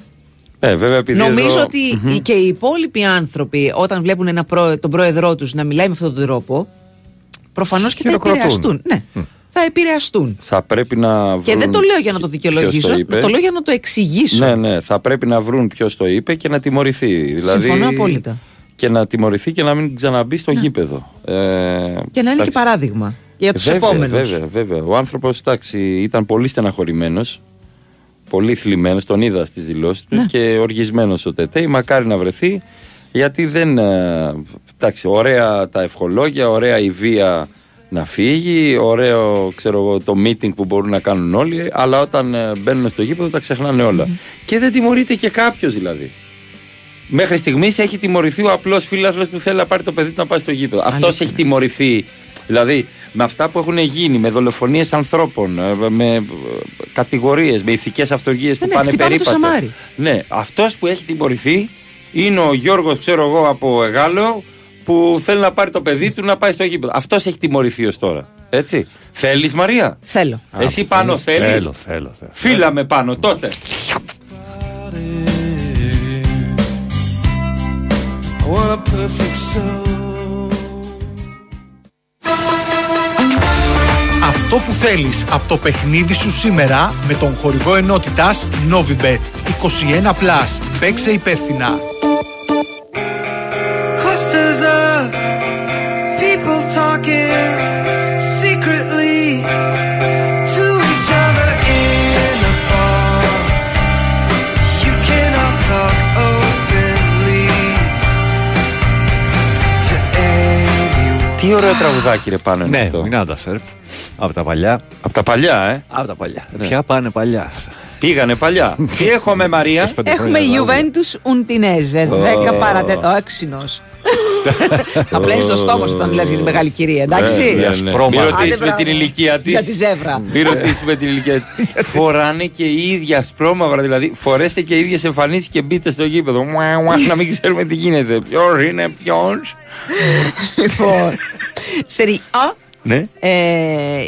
Βέβαια, νομίζω εδώ... ότι και οι υπόλοιποι άνθρωποι όταν βλέπουν τον πρόεδρό τους να μιλάει με αυτόν τον τρόπο, προφανώς και θα επηρεαστούν. Ναι. Θα επηρεαστούν. Θα πρέπει να βρουν... Και δεν το λέω για να το δικαιολογήσω, το λέω για να το εξηγήσω. Ναι, ναι, θα πρέπει να βρουν ποιος το είπε και να τιμωρηθεί. Δηλαδή, συμφωνώ απόλυτα. Και να τιμωρηθεί και να μην ξαναμπεί στο γήπεδο. Και να είναι και παράδειγμα για τους επόμενους. Βέβαια, βέβαια. Ο άνθρωπος, εντάξει, ήταν πολύ στεναχωρημένος, πολύ θλιμμένος, τον είδα στις δηλώσεις του και οργισμένος ο Τετέι. Μακάρι να βρεθεί, γιατί δεν... Εντάξει, ωραία τα ευχολόγια, ωραία η βία... να φύγει, ωραίο ξέρω, το meeting που μπορούν να κάνουν όλοι, αλλά όταν μπαίνουν στο γήπεδο τα ξεχνάνε όλα. Και δεν τιμωρείται και κάποιος δηλαδή. Μέχρι στιγμής έχει τιμωρηθεί ο απλός φίλαθλος που θέλει να πάρει το παιδί του να πάει στο γήπεδο. Αυτός έχει τιμωρηθεί. Δηλαδή με αυτά που έχουν γίνει, με δολοφονίες ανθρώπων, με κατηγορίες, με ηθικές αυτοργίες που πάνε περίπατο. Ναι, αυτός που έχει τιμωρηθεί είναι ο Γιώργος, ξέρω εγώ, από Γάλλο, που θέλει να πάρει το παιδί του να πάει στο γήπεδο. Αυτός έχει τιμωρηθεί ως τώρα. Έτσι. Θέλεις, Μαρία? Θέλω. Εσύ πάνω θέλεις? Θέλω. Φίλα με πάνω τότε. Αυτό που θέλεις από το παιχνίδι σου σήμερα με τον χορηγό ενότητας Novibet 21+. Παίξε υπεύθυνα. Τι ωραίο τραγουδάκι, ρε, πάνω είναι αυτό. Ναι, Μινάτα Σερφ. Από τα παλιά. Από τα παλιά, Από τα παλιά. Ναι. Ποια πάνε παλιά. Πήγανε παλιά. Τι έχουμε, Μαρία? Έχουμε Ιουβέντους Ουντινέζε. 10 παρά 4. Έξινος. Θα πλένεις το στόμα σου όταν μιλάς για τη μεγάλη κυρία, εντάξει. Μην ρωτήσεις με την ηλικία της. Για τη ζεύρα. Μην ρωτήσεις με την ηλικία της. Φοράνε και οι ίδια σπρώμαυρα, δηλαδή φορέστε και οι ίδιες εμφανίσεις και μπείτε στο γήπεδο. Να μην ξέρουμε τι γίνεται. Ποιος είναι ποιος. Λοιπόν, Σερί Α. Ναι.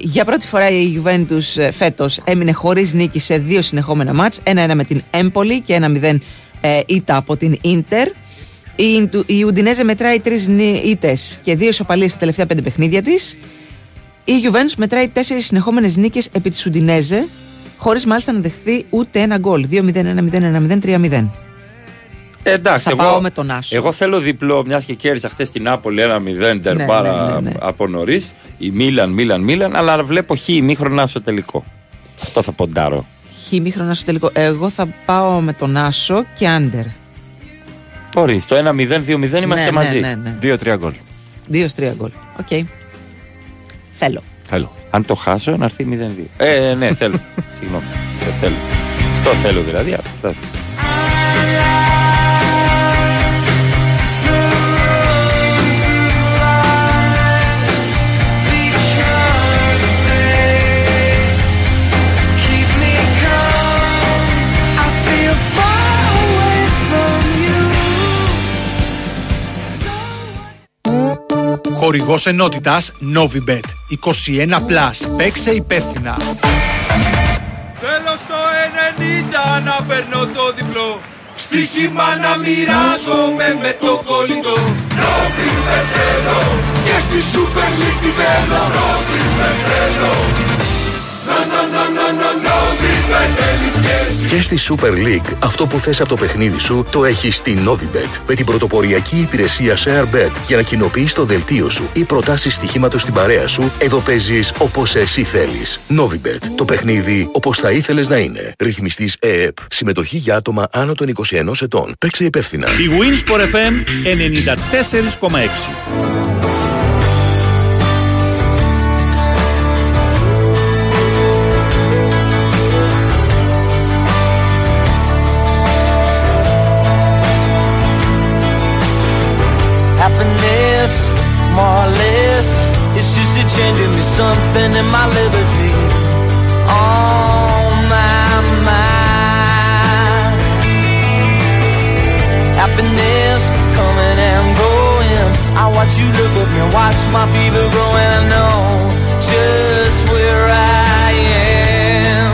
Για πρώτη φορά η Juventus φέτος έμεινε χωρίς νίκη σε 2 συνεχόμενα μάτς. 1-1 με την Έμπολη και 1-0 ήττα από την Ίντερ. Η Ουντινέζε μετράει 3 ήττες και 2 ισοπαλίες στα τελευταία 5 παιχνίδια της. Η Juventus μετράει 4 συνεχόμενες νίκες επί της Ουντινέζε, χωρίς μάλιστα να δεχθεί ούτε ένα γκολ. 2-0, 1-0, 1-0, 3-0. Εντάξει, θα πάω με τον Άσο. Εγώ θέλω διπλό, μιας και κέρδισα χτες την Νάπολη 1-0 τερπάρα από νωρίς. Η Μίλαν, αλλά βλέπω χ ημίχρονα στο τελικό. Αυτό θα ποντάρω. Χ ημίχρονα στο τελικό. Εγώ θα πάω με τον Άσο και άντερ. Μπορεί, το 1-0-2-0 είμαστε μαζί. 2-3 γκολ. 2-3 γκολ. Οκ. Θέλω. Αν το χάσω, να έρθει 0-2. Ναι, θέλω. Συγγνώμη. Αυτό θέλω δηλαδή. Χορηγός ενότητας Novibet 21+. Παίξε υπεύθυνα. Θέλω στο 90 να παίρνω το διπλό. Στοίχημα να μοιράζομαι με το κολλητό. Novibet θέλω και στη Super League τη θέλω. Novibet θέλω. Και στη Super League αυτό που θες από το παιχνίδι σου το έχεις στη Novibet. Με την πρωτοποριακή υπηρεσία ShareBet για να κοινοποιείς το δελτίο σου ή προτάσεις στοιχήματος στην παρέα σου, εδώ παίζεις όπως εσύ θέλεις. Novibet. Το παιχνίδι όπως θα ήθελες να είναι. Ρυθμιστής ΕΕΠ. Συμμετοχή για άτομα άνω των 21 ετών. Παίξε υπεύθυνα. Η Winsport FM 94,6. More or less, it's just a changing me something in my liberty, on my mind. Happiness coming and going, I watch you look at me, watch my fever grow, and I know just where I am.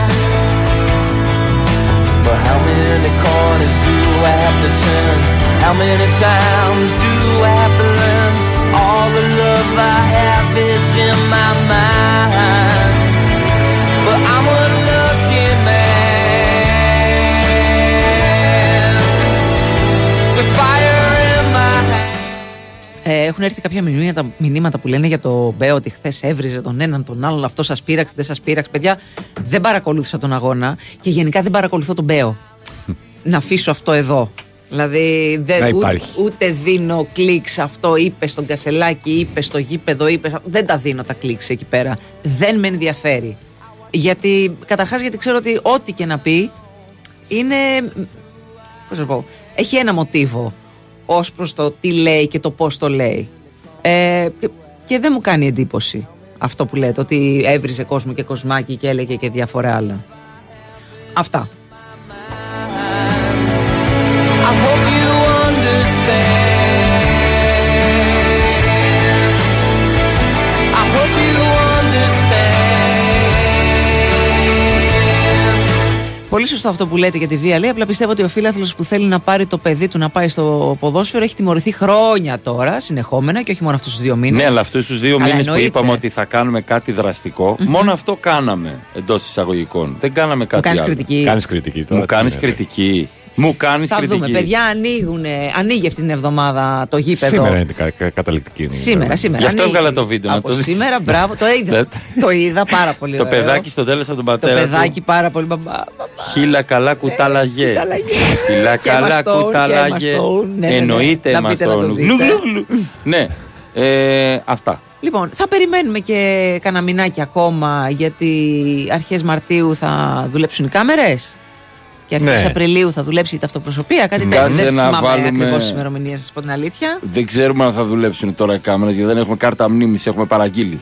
But how many corners do I have to turn? How many times do I have to learn? All the love I have is in my mind, but I'm a lucky man with fire in my hand. Έχουν έρθει κάποια μηνύματα που λένε για το Μπέο ότι χθες έβριζε τον έναν τον άλλον. Αυτό σας πείραξε, δεν σας πείραξε. Παιδιά, δεν παρακολούθησα τον αγώνα και γενικά δεν παρακολουθώ τον Μπέο. Να αφήσω αυτό εδώ. Δηλαδή, ούτε δίνω κλικς. Αυτό είπε στον Κασελάκη, είπε στο γήπεδο, δεν τα δίνω τα κλικς εκεί πέρα. Δεν με ενδιαφέρει. Γιατί, καταρχάς, γιατί ξέρω ότι ό,τι και να πει είναι. Πώς να πω, έχει ένα μοτίβο ως προς το τι λέει και το πώς το λέει. Και δεν μου κάνει εντύπωση αυτό που λέτε, ότι έβριζε κόσμο και κοσμάκι και έλεγε και διάφορα άλλα. Αυτά. I hope you understand. I hope you understand. Πολύ σωστό αυτό που λέτε για τη βία, λέει. Απλά πιστεύω ότι ο φίλαθλος που θέλει να πάρει το παιδί του να πάει στο ποδόσφαιρο έχει τιμωρηθεί χρόνια τώρα, συνεχόμενα, και όχι μόνο αυτούς τους 2 μήνες. Ναι, αλλά αυτούς τους 2 μήνες που είπαμε ότι θα κάνουμε κάτι δραστικό, μόνο αυτό κάναμε εντός εισαγωγικών. Δεν κάναμε κάτι άλλο. Κάνεις κριτική. Μου κάνεις κριτική. Θα κριτική. Δούμε, παιδιά, ανοίγει αυτήν την εβδομάδα το γήπεδο. Σήμερα είναι καταληκτική. Σήμερα. Γι' αυτό έβγαλα το βίντεο. Από σήμερα, μπράβο, το είδα. Το είδα πάρα πολύ. Το παιδάκι στο τέλος από τον πατέρα. Το παιδάκι πάρα πολύ. Χίλα καλά κουτάλαγε. Χίλα καλά κουτάλαγε. Εννοείται, μας το. Αυτά. Λοιπόν, θα περιμένουμε και κανένα μηνάκι ακόμα, γιατί αρχές Μαρτίου θα δουλέψουν οι κάμερες και αρχές Απριλίου θα δουλέψει η ταυτοπροσωπία. Κάτι τέτοιο. Δεν θυμάμαι ακριβώς τις ημερομηνίες, σας πω την αλήθεια. Δεν ξέρουμε αν θα δουλέψουν τώρα οι κάμερες, γιατί δεν έχουμε κάρτα μνήμης, έχουμε παραγγείλει.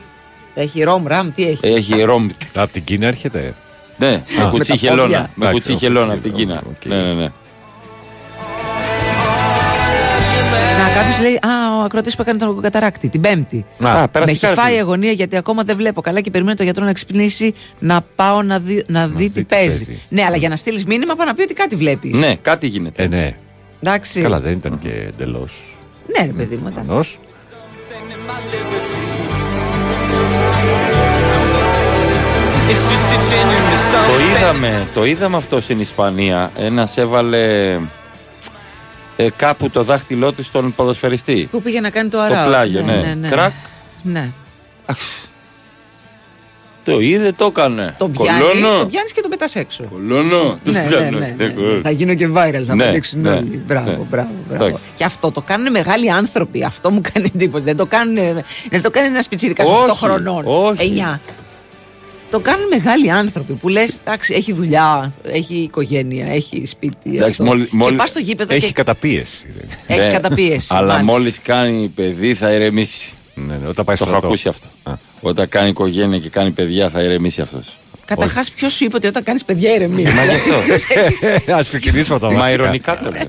Έχει ρομ, ραμ, τι έχει. Έχει ρομ. Από την Κίνα έρχεται. Ναι, με κουτσί χελώνα. Με κουτσί χελώνα από την Κίνα. Ναι. Κάποιος λέει, ο ακροατής που έκανε τον καταράκτη την Πέμπτη. Με έχει φάει η αγωνία, γιατί ακόμα δεν βλέπω καλά και περιμένω το γιατρό να ξυπνήσει να πάω να δει τι παίζει. Ναι, αλλά για να στείλεις μήνυμα πάνω να πει ότι κάτι βλέπεις. Ναι, κάτι γίνεται. Ναι. Εντάξει. Καλά, δεν ήταν και εντελώς. Ναι, ρε παιδί μου, ήταν. Το είδαμε αυτό στην Ισπανία. Ένας έβαλε... κάπου το δάχτυλό του στον ποδοσφαιριστή. Που πήγε να κάνει το αράο. Το πλάγιο, ναι. Κρακ. Ναι. Το είδε, το έκανε. Το πιάνεις και τον πετάς έξω. Κολώνω. Ναι. Θα γίνω και viral, θα με δείξουν όλοι. Μπράβο. Και αυτό το κάνουν μεγάλοι άνθρωποι. Αυτό μου κάνει εντύπωση. Δεν το κάνει ένας πιτσιρικάς 8 χρονών. Όχι. 9. Το κάνουν μεγάλοι άνθρωποι που λες, εντάξει, έχει δουλειά, έχει οικογένεια, έχει σπίτι. Εντάξει, και πας στο γήπεδο. Έχει καταπίεση. Έχει καταπίεση. Αλλά μόλις κάνει παιδί θα ηρεμήσει. Ναι, όταν πάει στο στρατό. Το έχω ακούσει αυτό. Όταν κάνει οικογένεια και κάνει παιδιά θα ηρεμήσει αυτός. Καταρχάς, ποιος είπε ότι όταν κάνεις παιδιά ηρεμείς? Ας ξεκινήσουμε το βασικά. Μα ειρωνικά το λέω.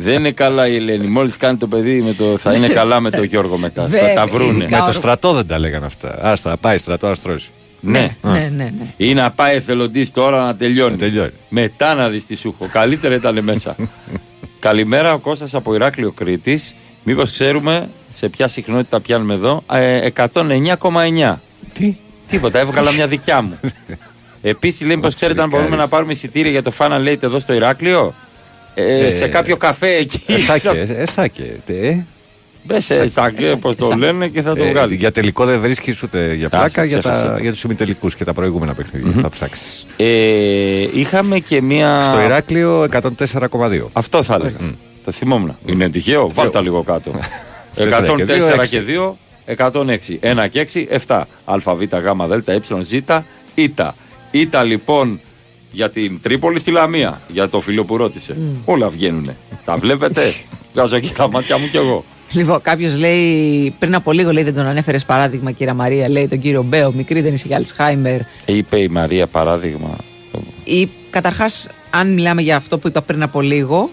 Δεν είναι καλά η Ελένη. Μόλις κάνει το παιδί θα είναι καλά με τον Γιώργο μετά. Θα τα βρούνε. Με το στρατό δεν τα λέγανε αυτά. Άστα, πάει στρατό, αστρώσει. Ναι. Ή να πάει εθελοντής τώρα να τελειώνει. Μετά να δεις τι σου έχω. Καλύτερα ήταν μέσα. Καλημέρα, ο Κώστας από Ηράκλειο Κρήτης. Μήπως ξέρουμε σε ποια συχνότητα πιάνουμε εδώ? 109,9. Τι? Τίποτα, έβγαλα μια δικιά μου. Επίσης λέει, μήπως ξέρετε αν μπορούμε να πάρουμε εισιτήρια για το Φάνα Λέιτ εδώ στο Ηράκλειο? Σε κάποιο καφέ εκεί. Εσάκε. Μπες εσάκε, πως το λένε, και θα το βγάλει. Για τελικό δεν βρίσκεις ούτε για πλάκα, για τους ημιτελικούς και τα προηγούμενα παιχνίδια. Θα ψάξεις. Είχαμε και μία... Στο Ηράκλειο 104,2. Αυτό θα έλεγα. Το θυμόμουν. Είναι τυχαίο, βάλτα λίγο κάτω. 104 και 2, 106. 1 και 6, 7. Α, Β, Γ, Δ, Ε, Ζ, Ήτα λοιπόν... Για την Τρίπολη στη Λαμία, για το φίλο που ρώτησε. Όλα βγαίνουνε. Τα βλέπετε. Βγάζω εκεί τα μάτια μου κι εγώ. Λοιπόν, κάποιος λέει, πριν από λίγο λέει, δεν τον ανέφερες παράδειγμα, κυρία Μαρία, λέει τον κύριο Μπέο. Μικρή δεν είσαι για Αλτσχάιμερ. Είπε η Μαρία παράδειγμα. Καταρχάς, αν μιλάμε για αυτό που είπα πριν από λίγο,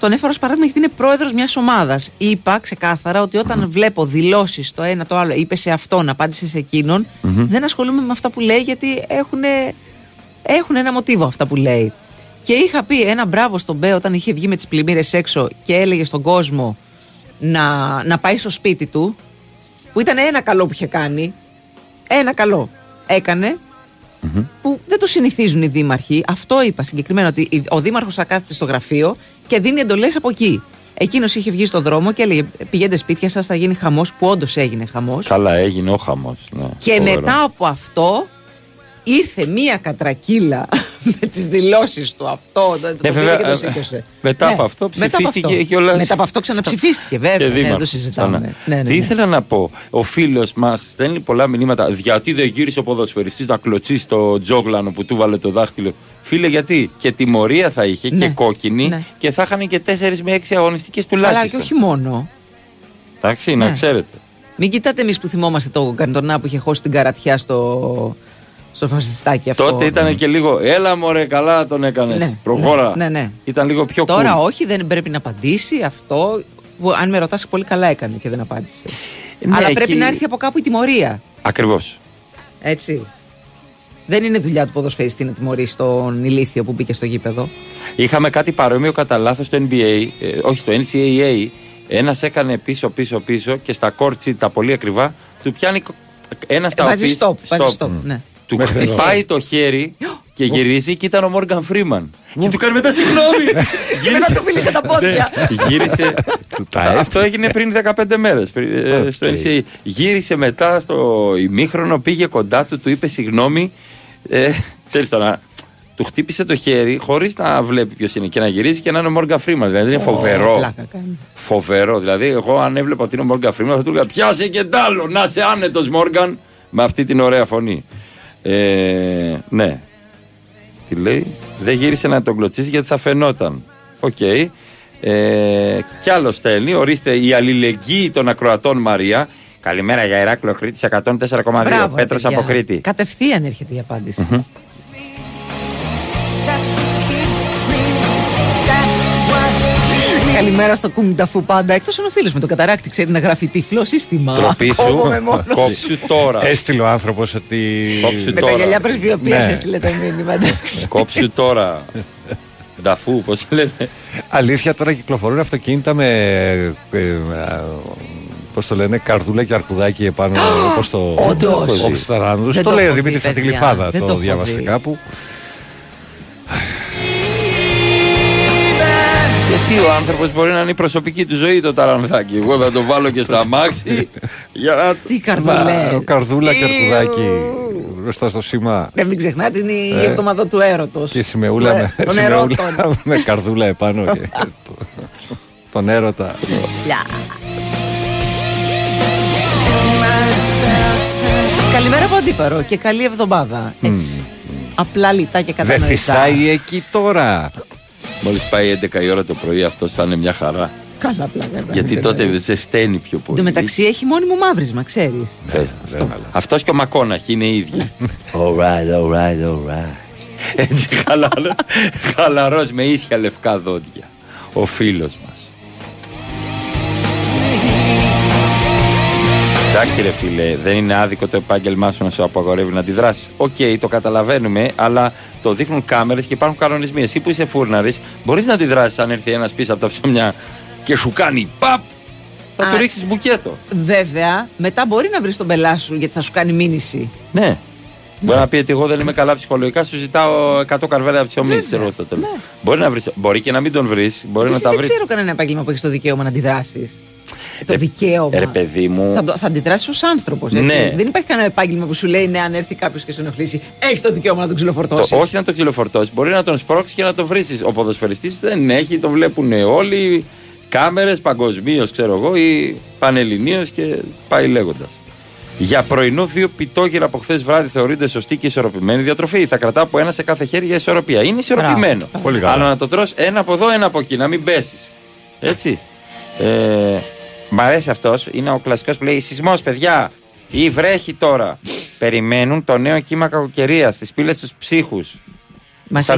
τον έφερα ως παράδειγμα γιατί είναι πρόεδρος μιας ομάδας. Είπα ξεκάθαρα ότι όταν βλέπω δηλώσεις το ένα το άλλο, είπε σε αυτόν, απάντησε σε εκείνον, δεν ασχολούμαι με αυτά που λέει, γιατί έχουν ένα μοτίβο αυτά που λέει. Και είχα πει ένα μπράβο στον Μπέ όταν είχε βγει με τις πλημμύρες έξω και έλεγε στον κόσμο να πάει στο σπίτι του, που ήταν ένα καλό που είχε κάνει. Ένα καλό έκανε, που δεν το συνηθίζουν οι δήμαρχοι. Αυτό είπα συγκεκριμένα, ότι ο δήμαρχος θα κάθεται στο γραφείο και δίνει εντολές από εκεί. Εκείνος είχε βγει στον δρόμο και έλεγε, πηγαίνετε σπίτια σας, θα γίνει χαμός, που όντως έγινε χαμός. Καλά, έγινε ο χαμός. Ναι, και φοβερό. Μετά από αυτό... Ήρθε μία κατρακύλα με τις δηλώσεις του αυτό. Βέβαια, και το σήκωσε. Μετά από αυτό ψηφίστηκε και όλα. Μετά από αυτό ξαναψηφίστηκε, βέβαια. Δεν το συζητάμε. Τι ήθελα να πω. Ο φίλος μας στέλνει πολλά μηνύματα. Γιατί δεν γύρισε ο ποδοσφαιριστής να κλωτσίσει στο τζόγλανο που του βάλε το δάχτυλο? Φίλε, γιατί και τιμωρία θα είχε και κόκκινη και θα είχαν και 4 με 6 αγωνιστικές τουλάχιστον. Αλλά και όχι μόνο. Εντάξει, να ξέρετε. Μην κοιτάτε εμείς που θυμόμαστε τον Καντονά που είχε χώσει την καρατιά στο φασιστάκι αυτό. Τότε ήταν και λίγο, έλα μωρέ, καλά τον έκανες. Προχώρα. Ήταν λίγο πιο cool. Τώρα όχι, δεν πρέπει να απαντήσει αυτό. Αν με ρωτάς, πολύ καλά έκανε και δεν απάντησε. Αλλά πρέπει να έρθει από κάπου η τιμωρία. Ακριβώς. Έτσι. Δεν είναι δουλειά του ποδοσφαιριστή να τιμωρήσει τον ηλίθιο που μπήκε στο γήπεδο. Είχαμε κάτι παρόμοιο κατά λάθος στο NBA, όχι στο NCAA. Ένας έκανε πίσω και στα κόρτσι τα πολύ ακριβά του πιάνει ένα στα οπίστα. Του χτυπάει το χέρι και γυρίζει και ήταν ο Μόργαν Φρήμαν. Και του κάνει μετά συγγνώμη. Και μετά του φίλησε τα πόδια. Γύρισε. Αυτό έγινε πριν 15 μέρες. Γύρισε μετά στο ημίχρονο, πήγε κοντά του είπε συγγνώμη. Ξέρεις τώρα. του χτύπησε το χέρι χωρίς να βλέπει ποιος είναι και να γυρίσει και να είναι ο Μόργαν Φρήμαν. Δηλαδή είναι φοβερό. Φοβερό. Δηλαδή, εγώ αν έβλεπα ότι είναι ο Μόργαν Φρήμαν θα του έλεγα πιάσε και τ' άλλο. Να είσαι άνετος, Μόργαν, με αυτή την ωραία φωνή. Ναι. Τι λέει, δεν γύρισε να τον κλωτσίσει γιατί θα φαινόταν. Οκ. Κι άλλο στέλνει, ορίστε η αλληλεγγύη των ακροατών Μαρία. Καλημέρα για Ηράκλειο Κρήτης 104,2. Πέτρος από Κρήτη. Κατευθείαν έρχεται η απάντηση. Mm-hmm. Καλημέρα στο Κουμνταφού πάντα. Εκτός αν ο φίλος με τον καταράκτη ξέρει να γράφει τύφλο σύστημα. Τροπή σου, κόψου τώρα. Έστειλε ο άνθρωπος ότι. Με τα γυαλιά πρεσβειοποίησης έστειλε τα μήνυμα. Κόψου τώρα. Νταφού, πώς λένε. Αλήθεια, τώρα κυκλοφορούν αυτοκίνητα με. Πώς το λένε, καρδούλα και αρκουδάκι επάνω όπως το Ταράνδους. Το λέει ο Δημήτρης από την Γλυφάδα, το διάβασε κάπου. Γιατί ο άνθρωπος μπορεί να είναι η προσωπική του ζωή το ταρανδάκι. Εγώ θα το βάλω και στα αμάξι. Τι καρδούλα. Καρδούλα και αρκουδάκι μπροστά στο σήμα. Δεν μην ξεχνάτε, είναι η εβδομάδα του έρωτος. Και σημεούλα με καρδούλα επάνω και τον έρωτα. Καλημέρα από Αντίπαρο και καλή εβδομάδα. Έτσι. Απλά λιτά και κατανοητά. Δεν φυσάει εκεί τώρα. Μόλις πάει 11 η ώρα το πρωί αυτός θα είναι μια χαρά. Καλά πλάκα. Γιατί τότε ζεσταίνει πιο πολύ. Εν τω μεταξύ έχει μόνιμο μαύρισμα, ξέρεις. Αυτός και ο Μακόναχη είναι οι ίδιοι. Alright. Έτσι χαλαρός με ίσια λευκά δόντια. Ο φίλος μας. Εντάξει ρε φίλε, δεν είναι άδικο το επάγγελμά σου να σου απαγορεύει να αντιδράσει. Οκ, το καταλαβαίνουμε, αλλά το δείχνουν κάμερες και υπάρχουν κανονισμοί. Εσύ που είσαι φούρναρης, μπορείς να αντιδράσεις αν έρθει ένας πίσω από τα ψωμιά και σου κάνει παπ, θα του ρίξεις μπουκέτο. Βέβαια, μετά μπορεί να βρεις τον πελά σου γιατί θα σου κάνει μήνυση. Ναι. Μπορεί να πει ότι εγώ δεν είμαι καλά ψυχολογικά, σου ζητάω 100 καρβέλα ψωμί. Ξέρω στο τέλος. Μπορεί να βρεις, μπορεί και να μην τον βρεις. Δεν ξέρω κανένα επάγγελμα που έχει το δικαίωμα να αντιδράσει. Το δικαίωμα. Ρε παιδί μου. Θα αντιδράσεις ως άνθρωπος. Ναι. Δεν υπάρχει κανένα επάγγελμα που σου λέει ναι, αν έρθει κάποιος και σε ενοχλήσει, έχεις το δικαίωμα να τον ξυλοφορτώσεις. Όχι να τον ξυλοφορτώσεις. Μπορεί να τον σπρώξεις και να τον βρήσεις. Ο ποδοσφαιριστής δεν έχει, το βλέπουν όλοι. Κάμερες παγκοσμίως, ξέρω εγώ, ή πανελληνίως και πάει λέγοντας. Για πρωινό, 2 πιτόγυρα από χθες βράδυ θεωρείται σωστή και ισορροπημένη διατροφή. Θα κρατάω από ένα σε κάθε χέρι για ισορροπία. Είναι ισορροπημένο. Αλλά να το τρως ένα από εδώ, ένα από εκεί, να μην πέσεις. Έτσι. Μ' αρέσει αυτός, είναι ο κλασικός που λέει σεισμός παιδιά ή βρέχει τώρα. Περιμένουν το νέο κύμα κακοκαιρίας, τις πύλες τους ψύχους. Μας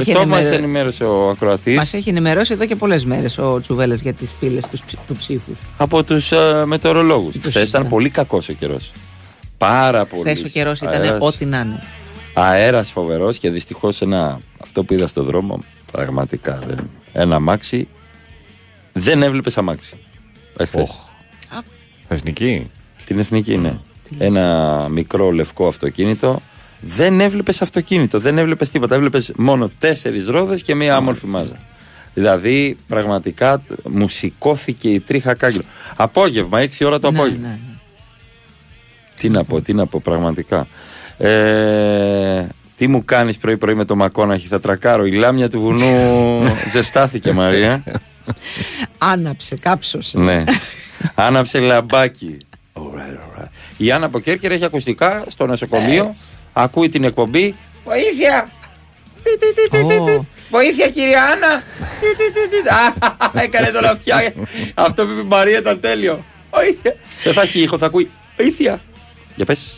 ενημέρωσε ο ακροατής. Μας έχει ενημερώσει εδώ και πολλές μέρες ο Τσουβέλας για τις πύλες του ψύχους. Από τους μετεωρολόγους. Χθες ήταν πολύ κακός ο καιρός. Πάρα πολύ. Χθες ο καιρός ήταν ό,τι να είναι. Αέρας φοβερός και δυστυχώς αυτό που είδα στο δρόμο, πραγματικά ένα αμάξι. Δεν έβλεπες αμάξι. Εθνική. Στην Εθνική, ναι. Ένα μικρό λευκό αυτοκίνητο. Δεν έβλεπες αυτοκίνητο, δεν έβλεπες τίποτα. Έβλεπες μόνο 4 ρόδες και μία άμορφη μάζα. Δηλαδή, πραγματικά μου σηκώθηκε η τρίχα κάγκελο. Απόγευμα, 6 ώρα το απόγευμα. Ναι. Τι να πω, πραγματικά. Τι μου κάνεις πρωί-πρωί με το Μακόναχη, θα τρακάρω. Η λάμια του βουνού ζεστάθηκε, Μαρία. Άναψε, κάψωσε. Ναι. Άναψε λαμπάκι. Ωραία. Η Άννα από Κέρκυρα έχει ακουστικά στο νοσοκομείο. Ακούει την εκπομπή. Βοήθεια! Βοήθεια, κυρία Άννα! Έκανε τον αυτιά. Αυτό που είπε η Μαρία ήταν τέλειο. Δεν θα έχει ήχο, θα ακούει. Βοήθεια! Για πες.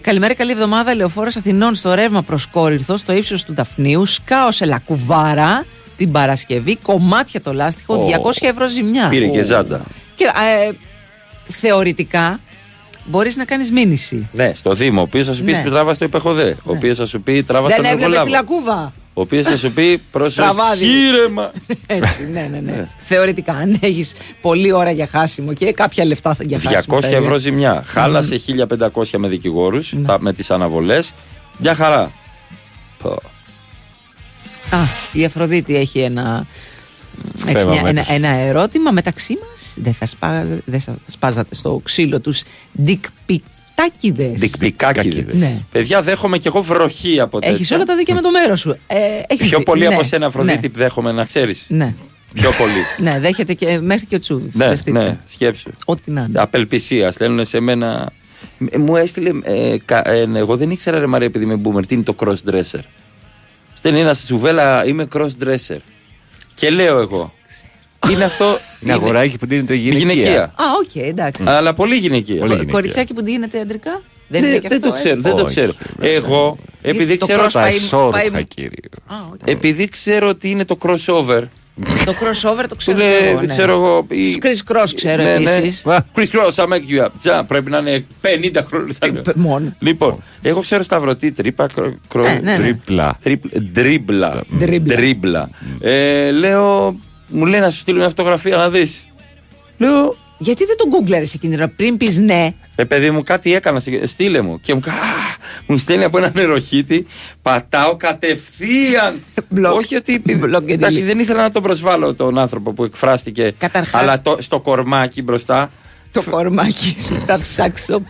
Καλημέρα, καλή εβδομάδα. Λεωφόρος Αθηνών στο ρεύμα προς Κόρινθο, στο ύψος του Δαφνίου. Σκάω σε λακκουβάρα την Παρασκευή, κομμάτια το λάστιχο, 200 € ζημιά. Πήρε και ζάντα. Και, θεωρητικά μπορείς να κάνεις μήνυση. Ναι, στο Δήμο, ο οποίος θα σου πει τράβα στο υπεχοδέ. Ναι. Ο οποίος θα σου πει τράβα στο υπεχοδέ. Δεν έβλεπε στη λακκούβα. Ο οποίος θα σου πει προσοχή, ήρεμα. Έτσι, ναι. Θεωρητικά, αν έχεις πολλή ώρα για χάσιμο και κάποια λεφτά για χάσιμο. 200 € ζημιά. Χάλασε 1500 με δικηγόρους, με τις αναβολές. Μια χαρά. Η Αφροδίτη έχει ένα ερώτημα μεταξύ μας. Δεν θα σπάζατε στο ξύλο τους dick pic Τάκηδες. Διπλικάκηδες. Ναι. Παιδιά, δέχομαι και εγώ βροχή από τέτοια. Έχεις όλα τα δίκαια με το μέρος σου. Πιο πολύ από σένα, Αφροδίτη, δέχομαι, να ξέρεις. Ναι. Πιο πολύ. Ναι, δέχεται και μέχρι και ο Τσούβι. Ναι, σκέψου. Ό,τι να είναι. Απελπισία. Λένε σε μένα. Μου έστειλε. Εγώ δεν ήξερα, ρε Μαρία, επειδή είμαι boomer, τι είναι το cross-dresser. Στην ένα στη Σουβέλα είμαι cross-dresser. Και λέω εγώ. Είναι αυτό. Είναι αγοράκι που δίνεται γυναικεία. Α, οκ, εντάξει. Αλλά πολύ γυναικεία. Κοριτσάκι που δίνεται αντρικά. Δεν το ξέρω. Δεν το ξέρω. Εγώ, επειδή ξέρω. Επειδή ξέρω ότι είναι το crossover. Το crossover το ξέρω εγώ. Ναι. Ξέρω εγώ. Chris Cross ξέρω επίσης. Chris Cross, I make you up. Πρέπει να είναι 50 χρόνια. Λοιπόν, εγώ ξέρω σταυρωτή τρίπα. Τρίπλα. Λέω. Μου λέει να σου στείλω μια φωτογραφία να δεις. Λέω. Γιατί δεν τον γκούγκλαρες εκείνη την ώρα πριν πεις ναι. Παιδί μου, κάτι έκανα. Στείλε μου. Και μου στέλνει από ένα νεροχύτη. Πατάω κατευθείαν. Όχι ότι. Εντάξει, δεν ήθελα να τον προσβάλλω τον άνθρωπο που εκφράστηκε. Αλλά στο κορμάκι μπροστά. Το κορμάκι σου τα ψάξω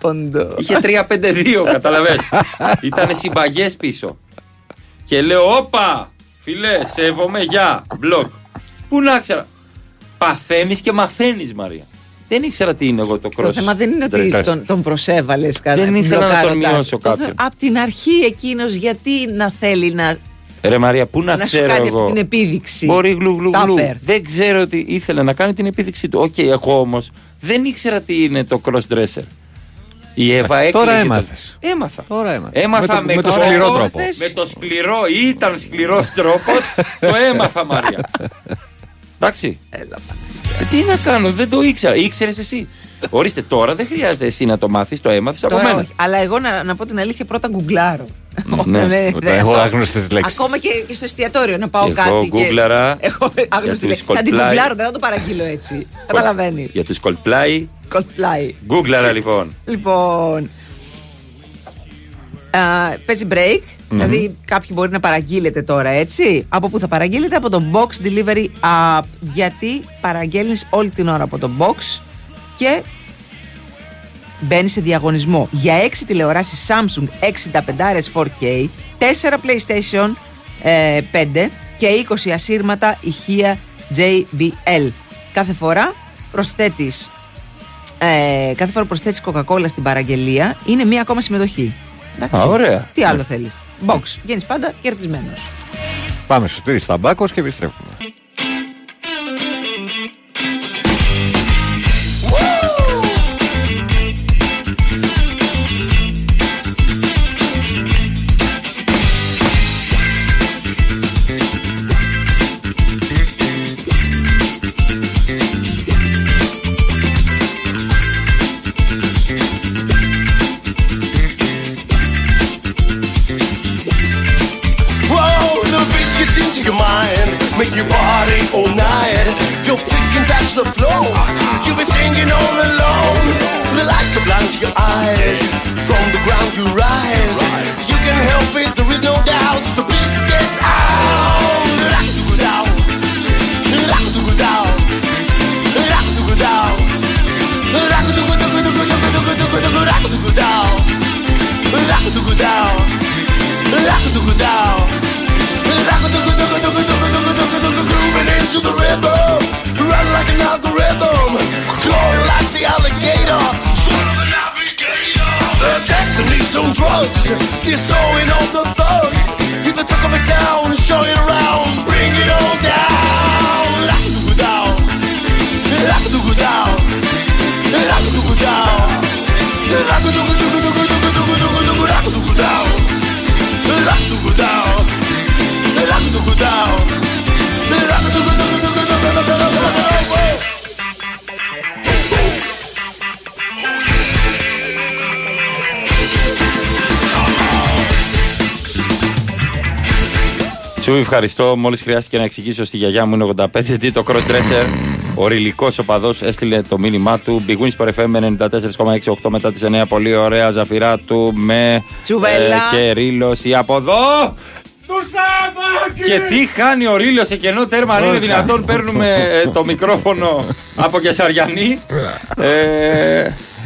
πόντο. Είχε 3-5-2, καταλαβες. Ήτανε συμπαγές πίσω. Και λέω, όπα! Φιλέ, σέβομαι, γεια, μπλοκ. Πού να ξέρω. Παθαίνεις και μαθαίνεις, Μαρία. Δεν ήξερα τι είναι εγώ το cross. Το θέμα δεν είναι ότι τον προσέβαλες κατά. Δεν ήθελα να τον μειώσω κάποιον. Απ' την αρχή εκείνος γιατί να θέλει να. Ρε Μαρία, πού να ξέρω κάνει εγώ. Αυτή την επίδειξη. Μπορεί γλουγλουγλου. Δεν ξέρω ότι ήθελε να κάνει την επίδειξη του. Οκ, εγώ όμως δεν ήξερα τι είναι το cross-dresser. Η Εύα έκλειγε. Τώρα έμαθες. Έμαθα με το σκληρό τρόπο. Με το σκληρό, ήταν σκληρός τρόπος, το έμαθα, Μαρία. Εντάξει. Τι να κάνω, δεν το ήξερα. Ήξερες εσύ. Ορίστε, τώρα δεν χρειάζεται εσύ να το μάθεις, το έμαθες από μένα. Αλλά εγώ να πω την αλήθεια, πρώτα γκουγκλάρω. Εγώ άγνωστες λέξεις. Ακόμα και στο εστιατόριο να πάω κάτι. Εγώ γκουγκλάρα. Θα την γκουγκλάρω, δεν θα το παραγγείλω έτσι. Καταλαβαίνεις. Για τους Coldplay. Γκουγκλάρα λοιπόν. Λοιπόν. Παίζει break. Δηλαδή κάποιοι μπορεί να παραγγείλετε τώρα, έτσι. Από πού θα παραγγείλετε? Από το Box Delivery App. Γιατί παραγγέλνεις όλη την ώρα από το Box και μπαίνεις σε διαγωνισμό για 6 τηλεοράσεις Samsung 65 4K, 4 PlayStation 5 και 20 ασύρματα ηχεία JBL. Κάθε φορά προσθέτεις Coca-Cola στην παραγγελία. Είναι μία ακόμα συμμετοχή. Α, ωραία. Τι άλλο θέλεις? Box. Βγαίνεις πάντα κερδισμένος. Πάμε στο Σωτήρι Σταμπάκος και επιστρέφουμε. Ευχαριστώ. Μόλις χρειάστηκε να εξηγήσω στη γιαγιά μου, είναι 85, τι το cross-dresser. Ο ρηλικός οπαδός έστειλε το μήνυμά του. BWIN FM 94,6, 8 μετά τις 9. Πολύ ωραία. Ζαφειράτου με Τσουβέλα και Ρήλος. Η από εδώ. Και τι χάνει ο Ρήλος σε κενό τέρμα? Αν είναι δυνατόν, παίρνουμε το μικρόφωνο από Κεσαριανή.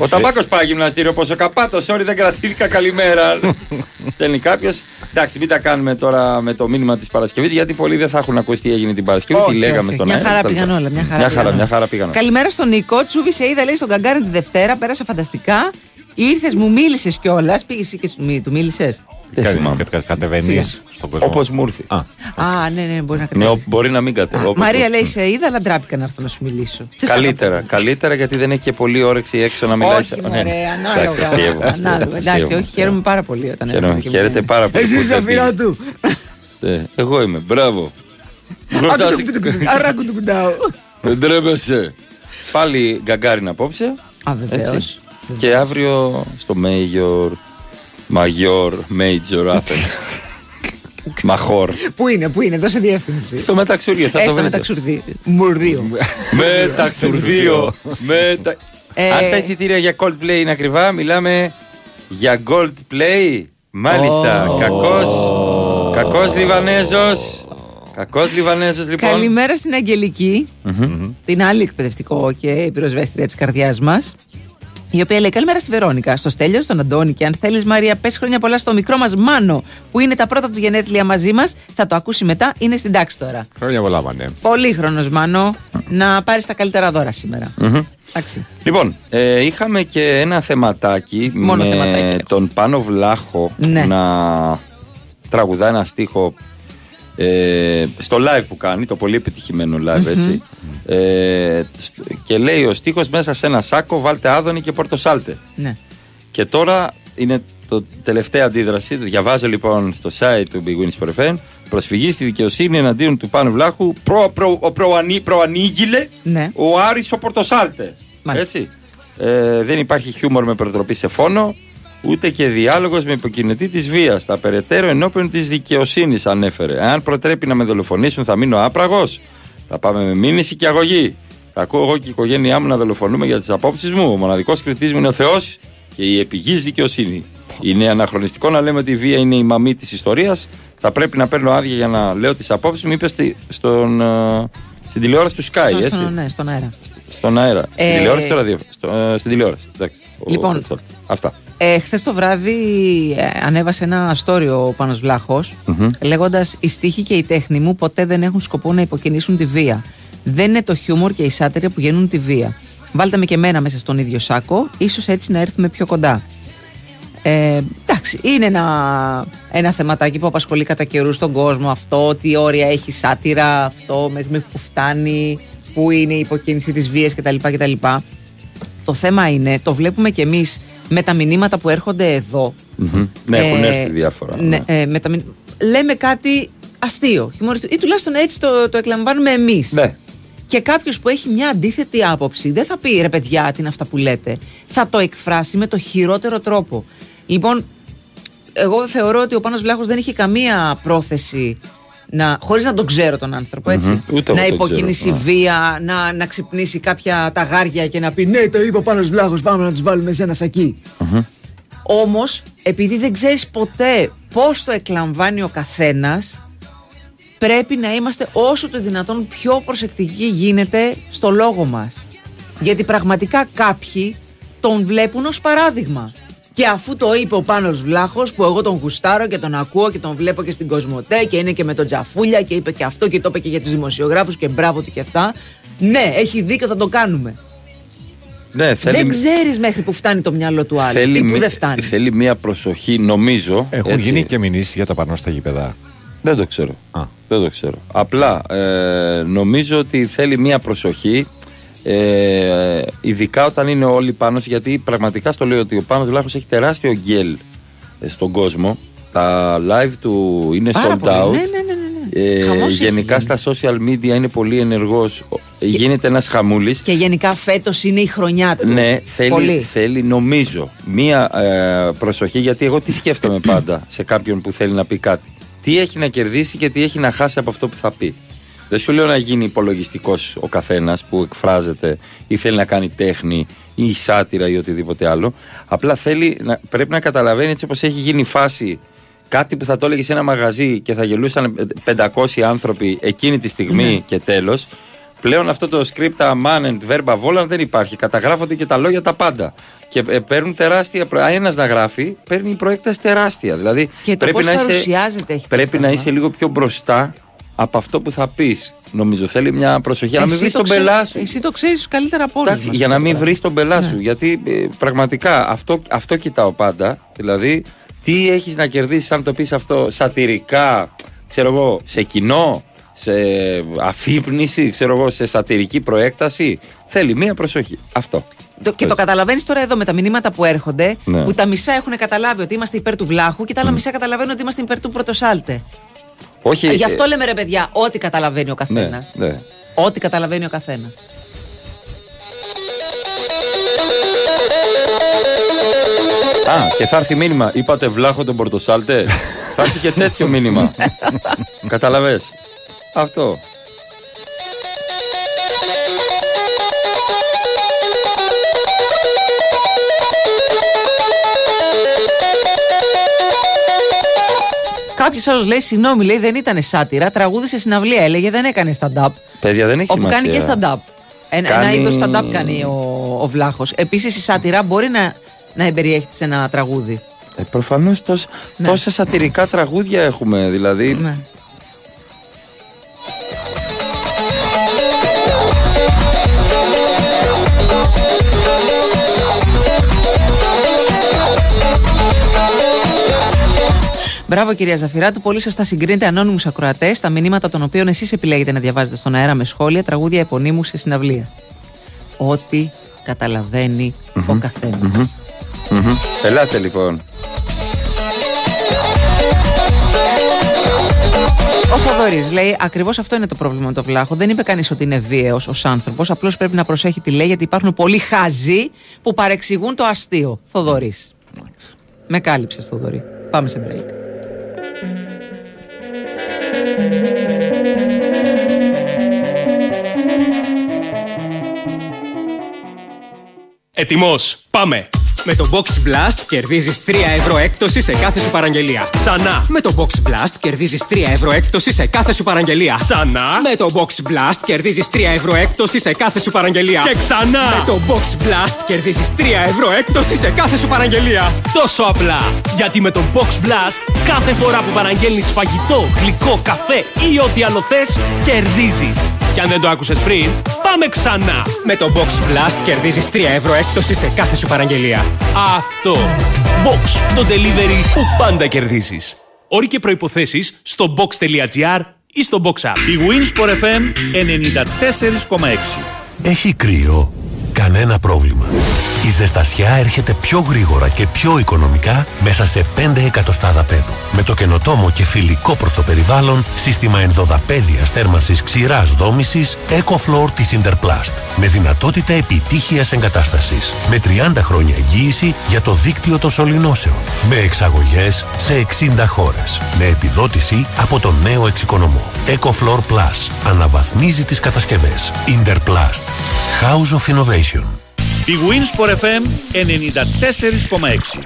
Ο Ταμπάκος πάει γυμναστήριο, πόσο καπάτο, sorry δεν κρατήθηκα, καλημέρα. Στέλνει κάποιος. Εντάξει, μην τα κάνουμε τώρα με το μήνυμα της Παρασκευής, γιατί πολλοί δεν θα έχουν ακούσει τι έγινε την Παρασκευή. Τι λέγαμε στον αέρα. Μια χαρά πήγαν όλα. Μια χαρά πήγαν. Καλημέρα στον Νικό. Τσούβησε, είδα, λέει, στον Καγκάρι τη Δευτέρα, πέρασε φανταστικά. Ήρθες, μου μίλησες κιόλας. Πήγες και του μίλησες. Κατεβαίνεις στον κόσμο. Όπως μου ήρθε. Α, ναι, μπορεί να κατεβαίνεις. Μπορεί να μην κατεβαίνω. Μαρία λέει, σε είδα, αλλά ντράπηκα να έρθω να σου μιλήσω. Καλύτερα, γιατί δεν έχει και πολύ όρεξη έξω να μιλάει. Όχι, ωραία, ανάλογα. Εντάξει, όχι, χαίρομαι πάρα πολύ όταν έρθω. Χαίρετε πάρα πολύ. Εσύ Ζαφειράτου. Εγώ είμαι, μπράβο. Αράκου του κουντάω. Δεν τρέπεσαι. Πάλι Γκαγκάριν απόψε. Α, βεβαίως. Και αύριο στο Major Athens. Μαχόρ. Πού είναι, δώσε διεύθυνση. Στο Μεταξουρδίο. Στο Μεταξουρδίο. Μεταξουρδίο. Αν τα εισιτήρια για Coldplay είναι ακριβά, μιλάμε για Coldplay. Μάλιστα. Κακός Λιβανέζος. Λοιπόν. Καλημέρα στην Αγγελική, την άλλη εκπαιδευτικό και πυροσβέστρια της καρδιάς μας. Η οποία λέει καλημέρα στη Βερόνικα, στο Στέλιο, στον Αντώνη και αν θέλεις Μαρία πες χρόνια πολλά στο μικρό μας Μάνο που είναι τα πρώτα του γενέθλια μαζί μας, θα το ακούσει μετά, είναι στην τάξη τώρα. Χρόνια πολλά Μανέ. Πολύχρονος Μάνο, να πάρεις τα καλύτερα δώρα σήμερα. Λοιπόν, είχαμε και ένα θεματάκι. Μόνο με θεματάκι, τον Πάνο Βλάχο να τραγουδά ένα στίχο στο live που κάνει, το πολύ επιτυχημένο live έτσι. Και λέει ο στίχος μέσα σε ένα σάκο βάλτε άδωνη και πορτοσάλτε. Ναι. Και τώρα είναι το τελευταία αντίδραση. Το διαβάζω λοιπόν στο site του BWIN Sport FM. Προσφυγή στη δικαιοσύνη εναντίον του Πάνου Βλάχου. Προανήγγειλε ο Άρης ο πορτοσάλτε. Έτσι. Δεν υπάρχει χιούμορ με προτροπή σε φόνο, ούτε και διάλογος με υποκινητή της βίας. Τα περαιτέρω ενώπιον της δικαιοσύνης ανέφερε. Αν προτρέπει να με δολοφονήσουν, θα μείνω άπραγος. Θα πάμε με μήνυση και αγωγή. Θα ακούω εγώ και η οικογένειά μου να δολοφονούμε για τις απόψεις μου. Ο μοναδικός κριτής μου είναι ο Θεός και η επιγής δικαιοσύνη. Είναι αναχρονιστικό να λέμε ότι η βία είναι η μαμή της ιστορίας. Θα πρέπει να παίρνω άδεια για να λέω τις απόψεις μου. Είπε στην τηλεόραση του Sky, έτσι. Ναι, στον αέρα. Στον αέρα. Στην τηλεόραση και στην τηλεόραση. Εντάξει. Λοιπόν, αυτά. Χθες το βράδυ ανέβασε ένα story ο Πάνος Βλάχος λέγοντας «Η στίχη και η τέχνη μου ποτέ δεν έχουν σκοπό να υποκινήσουν τη βία. Δεν είναι το χιούμορ και η σάτυρα που γεννούν τη βία. Βάλτε με και μένα μέσα στον ίδιο σάκο, ίσως έτσι να έρθουμε πιο κοντά». Εντάξει, είναι ένα θεματάκι που απασχολεί κατά καιρούς τον κόσμο αυτό, τι όρια έχει σάτυρα, αυτό μέχρι που φτάνει, που είναι η υποκίνηση της βίας κτλ. Το θέμα είναι, το βλέπουμε κι εμείς με τα μηνύματα που έρχονται εδώ. Ναι, έχουν έρθει διάφορα. Ναι. Λέμε κάτι αστείο, χιουμοριστικό, ή τουλάχιστον έτσι το εκλαμβάνουμε εμείς. Ναι. Και κάποιος που έχει μια αντίθετη άποψη δεν θα πει ρε παιδιά, τι είναι αυτά που λέτε. Θα το εκφράσει με το χειρότερο τρόπο. Λοιπόν, εγώ θεωρώ ότι ο Πάνος Βλάχος δεν είχε καμία πρόθεση. Χωρίς να τον ξέρω τον άνθρωπο, έτσι. Να υποκινήσει βία, να ξυπνήσει κάποια ταγάρια και να πει ναι, το είπε ο Πάνος Βλάχος, πάμε να τους βάλουμε σε ένα σακί. Όμως, επειδή δεν ξέρεις ποτέ πώς το εκλαμβάνει ο καθένας, πρέπει να είμαστε όσο το δυνατόν πιο προσεκτικοί γίνεται στο λόγο μας. Γιατί πραγματικά κάποιοι τον βλέπουν ως παράδειγμα. Και αφού το είπε ο Πάνος Βλάχος, που εγώ τον γουστάρω και τον ακούω και τον βλέπω και στην Κοσμοτέ και είναι και με τον Τζαφούλια και είπε και αυτό και το είπε και για τους δημοσιογράφους και μπράβο του και αυτά. Ναι, έχει δίκιο, θα το κάνουμε. Ναι, δεν ξέρεις μέχρι που φτάνει το μυαλό του άλλου ή που δεν φτάνει. Θέλει μια προσοχή, νομίζω. Έχουν γίνει και μηνύσεις για τα πανώ στα γήπεδα. Δεν το ξέρω. Απλά νομίζω ότι θέλει μια προσοχή. Ειδικά όταν είναι όλοι πάνω, γιατί πραγματικά στο λέω ότι ο Πάνος Βλάχος έχει τεράστιο γκέλ στον κόσμο. Τα live του είναι sold out. Γενικά στα social media είναι πολύ ενεργός. Γίνεται ένας χαμούλης. Και γενικά φέτος είναι η χρονιά του. Ναι, θέλει νομίζω μία προσοχή, γιατί εγώ τι σκέφτομαι πάντα σε κάποιον που θέλει να πει κάτι. Τι έχει να κερδίσει και τι έχει να χάσει από αυτό που θα πει. Δεν σου λέω να γίνει υπολογιστικός ο καθένας που εκφράζεται ή θέλει να κάνει τέχνη ή σάτυρα ή οτιδήποτε άλλο. Απλά πρέπει να καταλαβαίνει, έτσι όπως έχει γίνει η φάση, κάτι που θα το έλεγε σε ένα μαγαζί και θα γελούσαν 500 άνθρωποι εκείνη τη στιγμή και τέλος. Πλέον αυτό το script aman and verba volant δεν υπάρχει. Καταγράφονται και τα λόγια τα πάντα. Και παίρνουν τεράστια. Ένας να γράφει, παίρνει η προέκταση τεράστια. Δηλαδή και το πώς παρουσιάζεται έχει πρέπει να είσαι λίγο πιο μπροστά από αυτό που θα πεις. Νομίζω θέλει μια προσοχή. Για να μην βρεις τον πελά σου. Εσύ το ξέρεις καλύτερα από όλους. Για να μην βρεις τον πελά σου. Γιατί πραγματικά αυτό κοιτάω πάντα. Δηλαδή, τι έχεις να κερδίσεις αν το πεις αυτό σατυρικά, ξέρω εγώ, σε κοινό, σε αφύπνιση, ξέρω εγώ, σε σατυρική προέκταση. Θέλει μία προσοχή. Αυτό. Και το καταλαβαίνεις τώρα εδώ με τα μηνύματα που έρχονται, ναι, που τα μισά έχουν καταλάβει ότι είμαστε υπέρ του βλάχου και τα άλλα μισά καταλαβαίνουν ότι είμαστε υπέρ του πρωτοσάλτε. Όχι, γι' αυτό λέμε ρε παιδιά, ό,τι καταλαβαίνει ο καθένας. Ναι, ναι. Ό,τι καταλαβαίνει ο καθένας. Α, και θα έρθει μήνυμα. Είπατε βλάχο τον πορτοσάλτε. Θα έρθει και τέτοιο μήνυμα. Καταλαβες. Αυτό. Κάποιος άλλος λέει, συγγνώμη, λέει, δεν ήταν σάτυρα, τραγούδισε συναυλία, έλεγε, δεν έκανε stand-up. Παιδιά, δεν έχει σημασία. Όπου κάνει και stand-up. Ένα είδος stand-up κάνει ο Βλάχος. Επίσης η σάτυρα μπορεί να εμπεριέχεται σε ένα τραγούδι. Προφανώς τόσα σατυρικά τραγούδια έχουμε, δηλαδή. Ναι. Μπράβο κυρία Ζαφειράτου, πολύ σωστά συγκρίνετε ανώνυμους ακροατές, τα μηνύματα των οποίων εσείς επιλέγετε να διαβάζετε στον αέρα με σχόλια, τραγούδια επωνύμου σε συναυλία. Ό,τι καταλαβαίνει ο καθένας. Ελάτε λοιπόν. Ο Θοδωρής λέει, ακριβώς αυτό είναι το πρόβλημα με τον Βλάχο. Δεν είπε κανείς ότι είναι βίαιος ως άνθρωπος, απλώς πρέπει να προσέχει τι λέει, γιατί υπάρχουν πολλοί χάζοι που παρεξηγούν το αστείο. Θοδωρής. Με κάλυψες Θοδωρή. Πάμε σε break. Ετοιμός, πάμε! Με το Box Blast κερδίζεις 3 ευρώ έκπτωση σε κάθε σου παραγγελία. Ξανά! Με το Box Blast κερδίζεις 3 ευρώ έκπτωση σε κάθε σου παραγγελία. Ξανά! Με το Box Blast κερδίζεις 3 ευρώ έκπτωση σε κάθε σου παραγγελία. Και ξανά! Με το Box Blast κερδίζεις 3 ευρώ έκπτωση σε κάθε σου παραγγελία. Τόσο απλά! Γιατί με το Box Blast κάθε φορά που παραγγέλνεις φαγητό, γλυκό, καφέ ή ό,τι άλλο θες, κερδίζεις. Και αν δεν το άκουσες πριν, πάμε ξανά! Με το Box Blast κερδίζεις 3 ευρώ έκπτωση σε κάθε σου παραγγελία. Αυτό! Box, το delivery που πάντα κερδίζεις. Όροι και προϋποθέσεις στο box.gr ή στο Box App. Η Winsport FM 94,6. Έχει κρύο, κανένα πρόβλημα. Η ζεστασιά έρχεται πιο γρήγορα και πιο οικονομικά μέσα σε 5 εκατοστάδα πέδου. Με το καινοτόμο και φιλικό προς το περιβάλλον σύστημα ενδοδαπέδιας θέρμανσης ξηράς δόμησης EcoFloor της Interplast. Με δυνατότητα επιτύχειας εγκατάστασης. Με 30 χρόνια εγγύηση για το δίκτυο των σωληνώσεων. Με εξαγωγές σε 60 χώρες. Με επιδότηση από τον νέο εξοικονομό. EcoFloor Plus αναβαθμίζει τις κατασκευές. Interplast. House of Innovation. Η Winsport FM 94,6.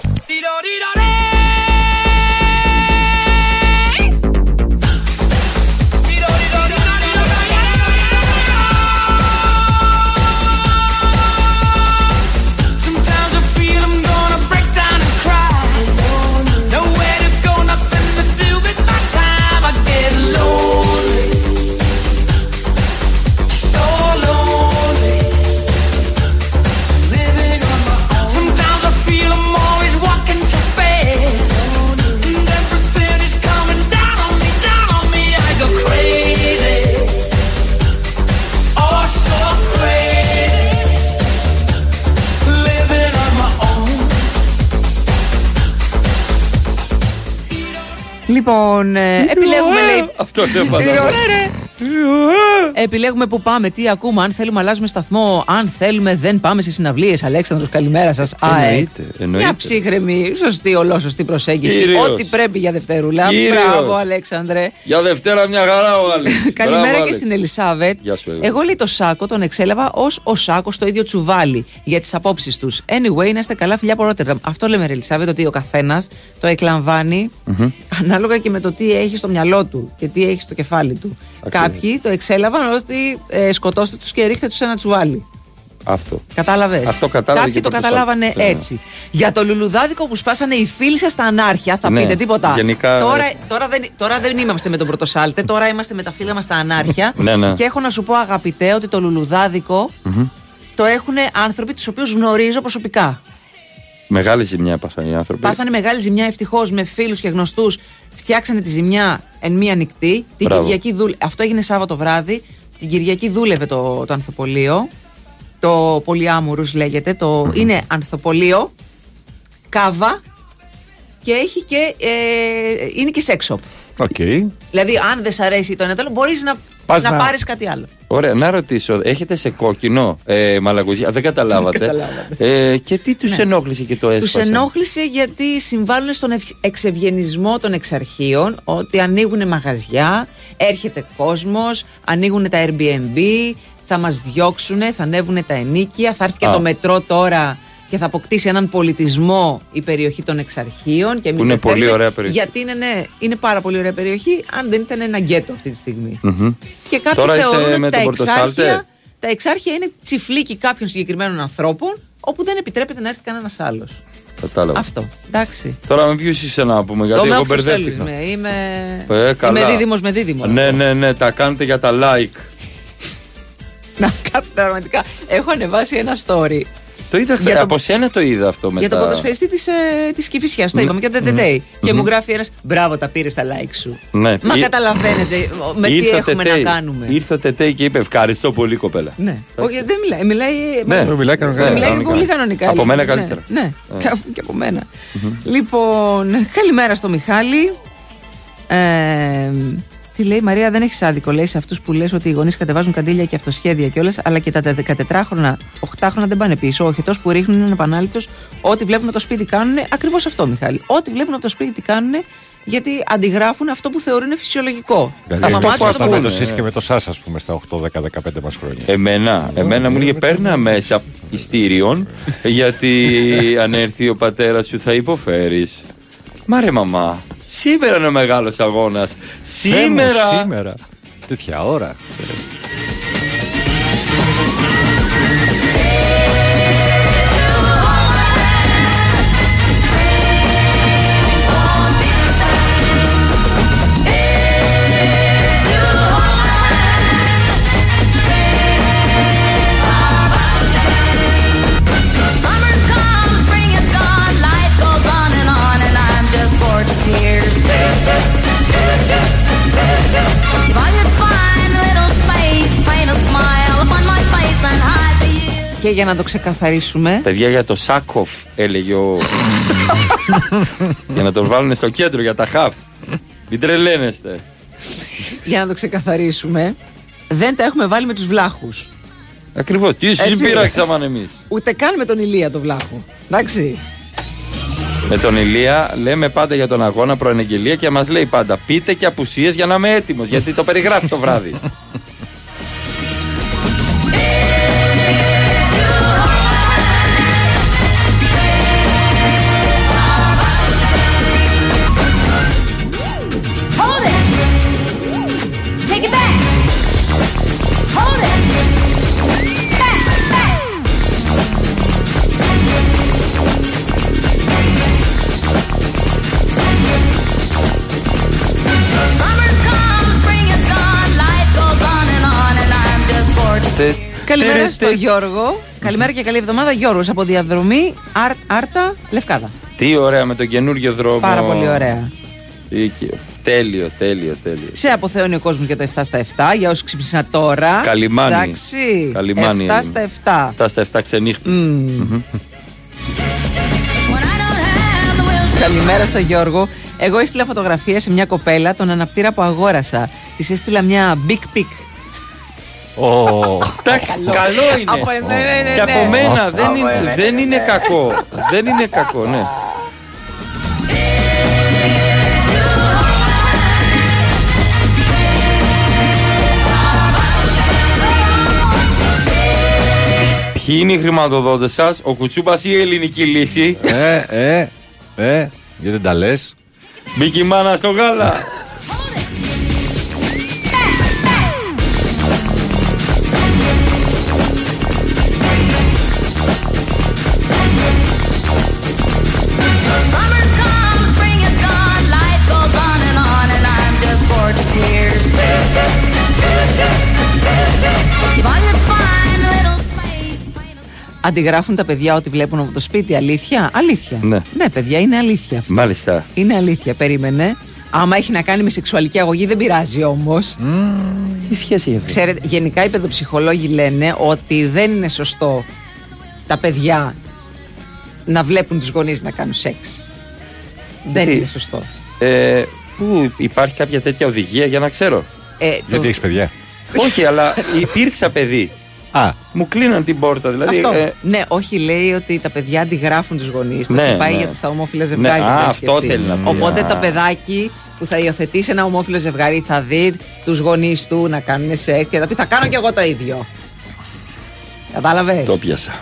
Λοιπόν, επιλέγουμε λέει. Αυτό δεν επιλέγουμε που πάμε, τι ακούμε, αν θέλουμε αλλάζουμε σταθμό, αν θέλουμε δεν πάμε σε συναυλίες. Αλέξανδρος, καλημέρα σας. Εννοείται. Μια ψύχρεμη, σωστή, ολόσωστη προσέγγιση. Κύριος. Ό,τι πρέπει για Δευτερούλα. Μπράβο, Αλέξανδρε. Για Δευτέρα, μια χαρά ο Άλεξ. Καλημέρα Άλεξ. Και στην Ελισάβετ. Εγώ λέει το Σάκο τον εξέλαβα ως ο Σάκος το ίδιο τσουβάλι για τις απόψεις τους. Anyway, να είστε καλά, φιλιά από Ρότερνταμ. Αυτό λέμε, Ελισάβετ, ότι ο καθένας το εκλαμβάνει ανάλογα και με το τι έχει στο μυαλό του και τι έχει στο κεφάλι του. κάποιοι το εξέλαβαν ότι σκοτώστε τους και ρίχτε τους ένα τσουβάλι. Αυτό. Κατάλαβες. Αυτό κάποιοι το καταλάβανε έτσι. Για το λουλουδάδικο που σπάσανε οι φίλοι σας στα ανάρχια, θα πείτε τίποτα. Γενικά... Τώρα δεν είμαστε με τον πρωτοσάλτε, τώρα είμαστε με τα φίλα μας στα ανάρχια. Και έχω να σου πω, αγαπητέ, ότι το λουλουδάδικο το έχουν άνθρωποι τους οποίους γνωρίζω προσωπικά. Μεγάλη ζημιά πάσανε οι άνθρωποι. Πάσανε μεγάλη ζημιά, ευτυχώς, με φίλους και γνωστούς. Φτιάξανε τη ζημιά εν μία νυχτή. Την Κυριακή Αυτό έγινε Σάββατο βράδυ. Την Κυριακή δούλευε το ανθοπολείο. Το Πολυάμουρους λέγεται. Είναι ανθοπολείο, κάβα και έχει και. Είναι και σεξ-shop. Okay. Δηλαδή, αν δεν σ' αρέσει το ένα τέλος, μπορείς να πάρεις κάτι άλλο. Ωραία, να ρωτήσω, έχετε σε κόκκινο μαλακουζιά, δεν καταλάβατε. Και τι τους ενόχλησε και το έσπασε? Τους ενόχλησε γιατί συμβάλλουν στον εξευγενισμό των εξαρχείων, ότι ανοίγουν μαγαζιά, έρχεται κόσμος, ανοίγουν τα Airbnb, θα μας διώξουν, θα ανέβουν τα ενίκια, θα έρθει και το μετρό τώρα και θα αποκτήσει έναν πολιτισμό η περιοχή των Εξαρχείων. Και που είναι πολύ ωραία περιοχή. Γιατί είναι πάρα πολύ ωραία περιοχή, αν δεν ήταν ένα γκέτο αυτή τη στιγμή. Και κάποιοι τώρα θεωρούν ότι τα Εξάρχεια είναι τσιφλίκι κάποιων συγκεκριμένων ανθρώπων, όπου δεν επιτρέπεται να έρθει κανένας άλλος. Κατάλαβα. Αυτό. Εντάξει. Τώρα με ποιου είσαι να πούμε, γιατί εγώ μπερδεύτηκα. Είμαι δίδυμος με δίδυμο. Ναι, τα κάνετε για τα like. Να κάνετε πραγματικά. Έχω ανεβάσει ένα story. Το είδα χθες. Από σένα το είδα αυτό μετά. Για τον ποδοσφαιριστή της Κηφισιάς. Το είπαμε και τον Τετέι. Και μου γράφει ένας: μπράβο, τα πήρες τα like σου. Ναι. Μα καταλαβαίνετε με τι έχουμε να κάνουμε. Ήρθε ο Τετέι και είπε: ευχαριστώ πολύ, κοπέλα. Ναι. Όχι, δεν μιλάει. Μιλάει πολύ κανονικά. Από μένα καλύτερα. Ναι, και από μένα. Λοιπόν, καλημέρα στο Μιχάλη. Τι λέει η Μαρία, δεν έχεις άδικο. Λέει σε αυτούς που λες ότι οι γονείς κατεβάζουν καντήλια και αυτοσχέδια κιόλας, αλλά και τα 14χρονα, 8χρονα δεν πάνε πίσω. Ο οχετός που ρίχνουν είναι επανάληπτος. Ό,τι βλέπουν από το σπίτι κάνουν. Ακριβώς αυτό, Μιχάλη. Ό,τι βλέπουν από το σπίτι κάνουν, γιατί αντιγράφουν αυτό που θεωρούν είναι φυσιολογικό. Δηλαδή, αυτό που άστα με το ΣΥΣ και με το ΣΑΣ, ας πούμε, στα 8, 10, 15 μας χρόνια. Εμένα μου λέει: παίρνα μέσα ιστήριων, γιατί αν έρθει ο πατέρας σου θα υποφέρεις. Μα ρε μαμά. Σήμερα είναι ο μεγάλος αγώνας. Σήμερα. Τέτοια ώρα. Και για να το ξεκαθαρίσουμε. Παιδιά, για το Σάκοφ έλεγε ο. Για να τον βάλουν στο κέντρο για τα χαφ. Μην τρελαίνεστε. Για να το ξεκαθαρίσουμε, δεν τα έχουμε βάλει με τους βλάχους. Ακριβώς. Τι συμπήραξαμε εμείς. Ούτε καν με τον Ηλία τον βλάχο. Εντάξει. Με τον Ηλία λέμε πάντα για τον αγώνα προαναγγελία και μας λέει πάντα: πείτε και απουσίες για να είμαι έτοιμος. Γιατί το περιγράφει το βράδυ. Καλημέρα στον Γιώργο. Καλημέρα και καλή εβδομάδα, Γιώργος, από διαδρομή Άρτα Λευκάδα. Τι ωραία με τον καινούριο δρόμο. Πάρα πολύ ωραία. Δίκιο. Τέλειο. Σε αποθεώνει ο κόσμος για το 7 στα 7, για όσους ξύπνησαν τώρα. Καλημάνι. Εντάξει. Καλημάνι. 7 στα 7. 7 στα 7 ξενύχτη. Καλημέρα στον Γιώργο. Εγώ έστειλα φωτογραφία σε μια κοπέλα, τον αναπτήρα που αγόρασα. Της έστειλα μια big pic. Εντάξει, καλό είναι. Και από μένα δεν είναι κακό. Δεν είναι κακό, ναι. Ποιοι είναι οι χρηματοδότες σας, ο Κουτσούμπας ή η Ελληνική Λύση? Γιατί δεν τα λες. Μη κοιμάνα στο γάλα. Αντιγράφουν τα παιδιά ό,τι βλέπουν από το σπίτι, αλήθεια. Αλήθεια. Ναι, ναι παιδιά, είναι αλήθεια αυτό. Μάλιστα. Είναι αλήθεια, περίμενε. Άμα έχει να κάνει με σεξουαλική αγωγή, δεν πειράζει όμως. Τι σχέση έχει αυτή. Ξέρετε, γενικά οι παιδοψυχολόγοι λένε ότι δεν είναι σωστό τα παιδιά να βλέπουν τους γονείς να κάνουν σεξ. Δεν είναι σωστό. Πού υπάρχει κάποια τέτοια οδηγία για να ξέρω. Γιατί έχεις παιδιά. Όχι, αλλά υπήρξα παιδί. Μου κλείναν την πόρτα, δηλαδή. Αυτό. Ναι, όχι, λέει ότι τα παιδιά αντιγράφουν τους γονείς. Ναι, το πάει για τα ομόφυλα ζευγάρια. Ναι, αυτό θέλει να πει. Οπότε το παιδάκι που θα υιοθετήσει ένα ομόφυλο ζευγάρι θα δει τους γονείς του να κάνουν σεξ και θα πει: θα κάνω κι εγώ το ίδιο. Κατάλαβες. Το πιάσα.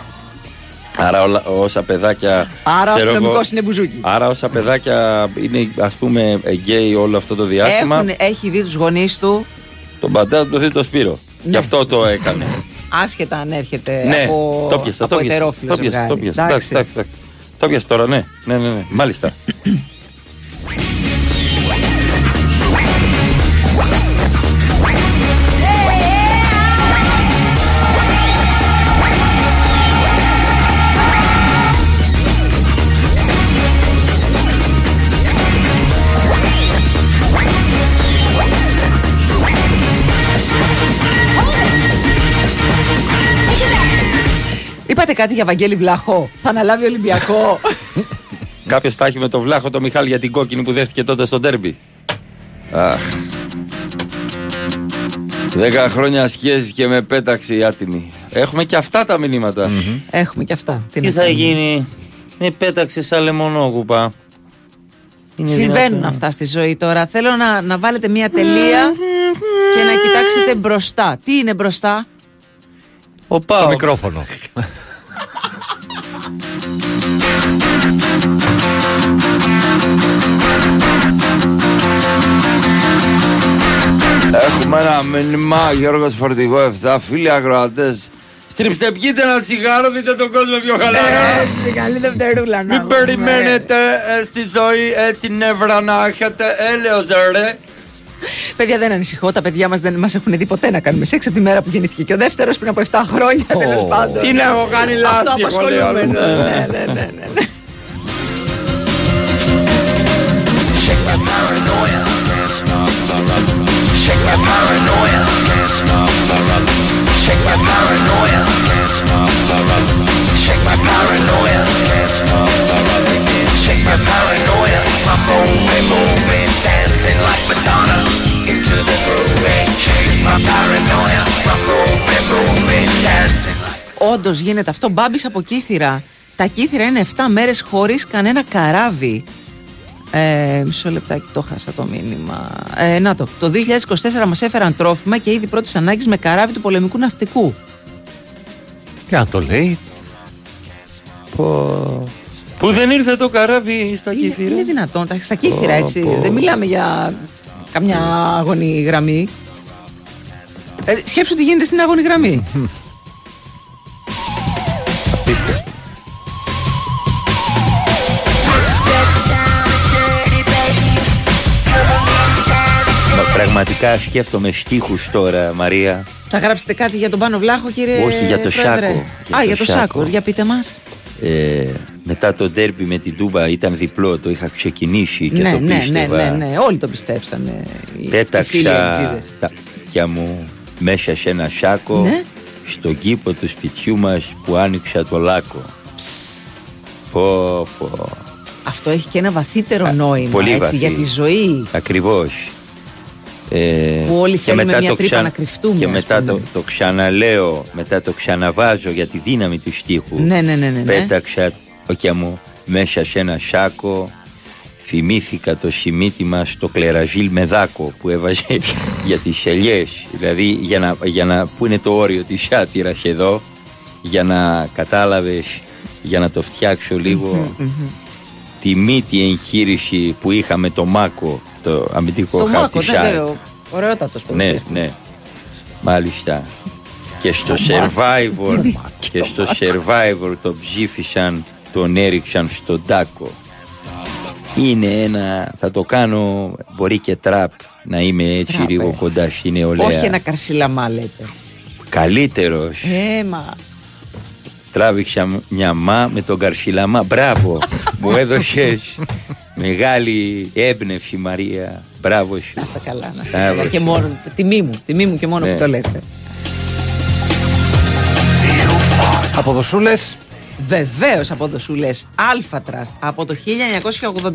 Άρα όσα παιδάκια. Άρα ο αστυνομικός είναι μπουζούκι. Άρα όσα παιδάκια είναι, ας πούμε, γκέι όλο αυτό το διάστημα. Έχει δει τους γονείς του. Τον πατέρα του δει το Σπύρο. Γι' αυτό το έκανε. Άσχετα αν έρχεται από ετερόφιλο ζευγάρι. Το πιάσα, το πιάσα τώρα, ναι, μάλιστα. Είπατε κάτι για Βαγγέλη Βλαχό. Θα αναλάβει Ολυμπιακό. Κάποιος τα έχει με τον Βλάχο το Μιχάλη για την κόκκινη που δέχτηκε τότε στο ντέρμπι. Αχ. 10 χρόνια σχέση και με πέταξε η άτιμη. Έχουμε και αυτά τα μηνύματα. Έχουμε και αυτά. Τι θα γίνει. Με πέταξε σαν λεμονόγουπα. Συμβαίνουν αυτά στη ζωή τώρα. Θέλω να βάλετε μια τελεία και να κοιτάξετε μπροστά. Τι είναι μπροστά. Το μικρόφωνο. Έχουμε ένα μήνυμα, Γιώργος Φορτηγό 7. Φίλοι ακροατές, στρίψτε, πιείτε ένα τσιγάρο, δείτε τον κόσμο πιο χαλαρά. Έτσι, καλή δευτερούλα. Μην περιμένετε στη ζωή έτσι νεύρα να έχετε, έλεος ρε. Παιδιά, δεν ανησυχώ. Τα παιδιά μας δεν μας έχουν δει ποτέ να κάνουμε σεξ από τη μέρα που γεννήθηκε και ο δεύτερος πριν από 7 χρόνια. Τέλος πάντων. Τι να έχω κάνει λάθος. Αυτό απασχολούμαι. Ναι. Όντως γίνεται αυτό. Μπάμπης από Κύθηρα. Τα Κύθηρα είναι 7 μέρες χωρίς κανένα καράβι. Μισό λεπτάκι, το χάσα το μήνυμα. Να το. Το 2024 μας έφεραν τρόφιμα και ήδη πρώτης ανάγκης με καράβι του πολεμικού ναυτικού. Τι αν το λέει. Που δεν ήρθε το καράβι στα Κύθηρα. Είναι δυνατόν. Στα Κύθηρα, έτσι. Δεν μιλάμε για καμιά αγωνή γραμμή. Σκέψου τι γίνεται στην αγωνή γραμμή. Απίστευτο. Πραγματικά σκέφτομαι στίχους τώρα, Μαρία. Θα γράψετε κάτι για τον Πάνο Βλάχο, κύριε? Όχι, για το Πρόεδρε. Σάκο. Για το Σάκο. Για πείτε μας. Μετά το ντέρμπι με την Τούμπα ήταν διπλό, το είχα ξεκινήσει και το πίστευα. Ναι, όλοι το πιστέψανε. Πέταξα τα πια μου μέσα σε ένα σάκο, στον κήπο του σπιτιού μας που άνοιξα το λάκκο. Αυτό έχει και ένα βαθύτερο νόημα, πολύ έτσι, για τη ζωή. Ακριβώς. Που όλοι θέλουμε μια τρύπα να κρυφτούμε. Και μετά το ξαναλέω, μετά το ξαναβάζω για τη δύναμη του στίχου. Ναι. Πέταξα όκια μου μέσα σε ένα σάκο. Θυμήθηκα το σημίτι μας στο κλεραζίλ με δάκο που έβαζε για τις ελιές. Δηλαδή για να που είναι το όριο της σάτυρας εδώ. Για να κατάλαβες, για να το φτιάξω λίγο. Τη μύτη εγχείρηση που είχα με το μάκο, το αμυντικό χαρτισάρι. Ωραιότατος πολίτης. Ναι. Μάλιστα. Και στο Survivor τον ψήφισαν, τον έριξαν στον τάκο. Είναι ένα, θα το κάνω, μπορεί και τραπ, να είμαι έτσι λίγο κοντά στην νεολαία. Όχι ένα καρσιλαμά λέτε. Καλύτερος. τράβηξα μια μα με τον Καρσιλαμά. Μπράβο, μου έδωσες μεγάλη έμπνευση, Μαρία. Μπράβο σου. Να στα καλά, να στα καλά. Και μόνο, τιμή μου και μόνο που το λέτε. Από δοσούλες. Βεβαίως από δοσούλες. Αλφατραστ από το 1987,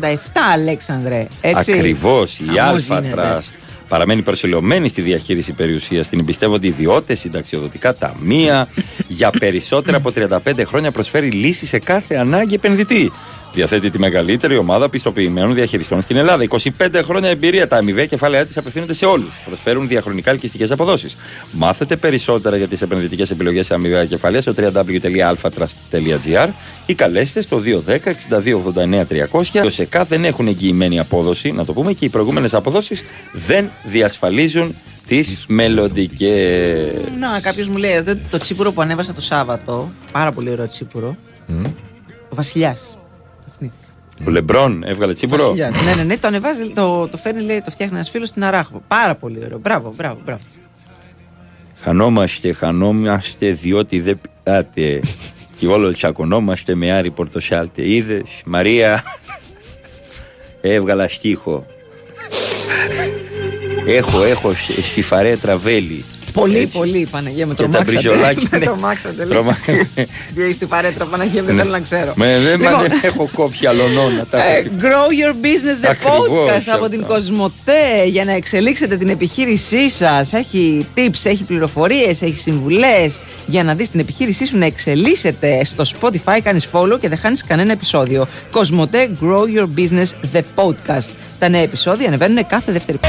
Αλέξανδρε. Έτσι. Ακριβώς, η Αλφατραστ παραμένει προσελωμένη στη διαχείριση περιουσίας. Την εμπιστεύονται ιδιώτες, συνταξιοδοτικά ταμεία. Για περισσότερα από 35 χρόνια προσφέρει λύση σε κάθε ανάγκη επενδυτή. Διαθέτει τη μεγαλύτερη ομάδα πιστοποιημένων διαχειριστών στην Ελλάδα. 25 χρόνια εμπειρία. Τα αμοιβαία κεφάλαιά της απευθύνονται σε όλους. Προσφέρουν διαχρονικά ελκυστικές αποδόσεις. Μάθετε περισσότερα για τις επενδυτικές επιλογές σε αμοιβαία κεφάλαια στο www.alphatrust.gr ή καλέστε στο 210-6289-300. Το ΣΕΚΑ δεν έχουν εγγυημένη απόδοση, να το πούμε, και οι προηγούμενες αποδόσεις δεν διασφαλίζουν τις μελλοντικές. Να, κάποιος μου λέει εδώ το τσίπουρο που ανέβασα το Σάββατο. Πάρα πολύ ωραίο τσίπουρο. Ο Βασιλιάς. Ο Λεμπρόν έβγαλε τσίπουρο. Ναι, το ανεβάζει, το φέρνει, λέει, το φτιάχνει ένας φίλος στην Αράχβο. Πάρα πολύ ωραίο. Μπράβο. Χανόμαστε διότι δεν πηγάτε και όλο τσακωνόμαστε με Άρη Πορτοσάλτε. Είδες, Μαρία, έβγαλα στίχο. Έχω στη φαρέ τραβέλη. Πολύ, Παναγία με τρομάξατε. Στη παρέτρα, Παναγία με, θέλω να ξέρω. Δεν έχω κόψει αλλονόνα. Grow Your Business, the podcast από την Cosmote, για να εξελίξετε την επιχείρησή σας. Έχει tips, έχει πληροφορίες, έχει συμβουλές για να δεις την επιχείρησή σου να εξελίσσεται. Στο Spotify κάνεις follow και δεν χάνεις κανένα επεισόδιο. Cosmote, Grow Your Business, the podcast. Τα νέα επεισόδια ανεβαίνουν κάθε Δευτέρα.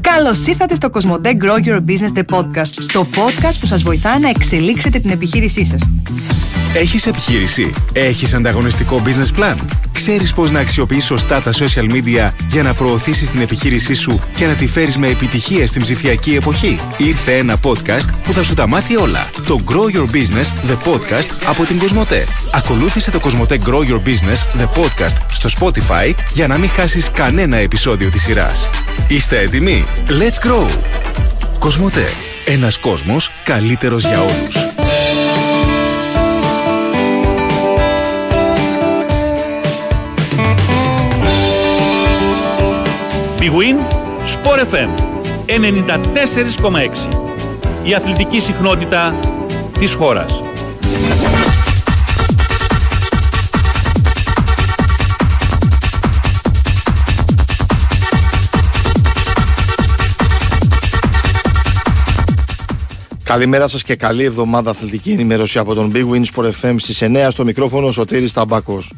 Καλώς ήρθατε στο Cosmote Grow Your Business The Podcast, το podcast που σας βοηθά να εξελίξετε την επιχείρησή σας. Έχεις επιχείρηση? Έχεις ανταγωνιστικό business plan? Ξέρεις πώς να αξιοποιείς σωστά τα social media για να προωθήσεις την επιχείρησή σου και να τη φέρεις με επιτυχία στην ψηφιακή εποχή? Ήρθε ένα podcast που θα σου τα μάθει όλα. Το Grow Your Business The Podcast από την Cosmote. Ακολούθησε το Cosmote Grow Your Business The Podcast στο Spotify για να μην χάσεις κανένα επεισόδιο της σειράς. Είστε έτοιμοι? Let's grow! Cosmote. Ένας κόσμος καλύτερος για όλους. BWIN Sport FM 94,6. Η αθλητική συχνότητα της χώρας. Καλημέρα σας και καλή εβδομάδα αθλητική ενημέρωση από τον Big Winsport FM στις 9, στο μικρόφωνο Σωτήρης Ταμπάκος.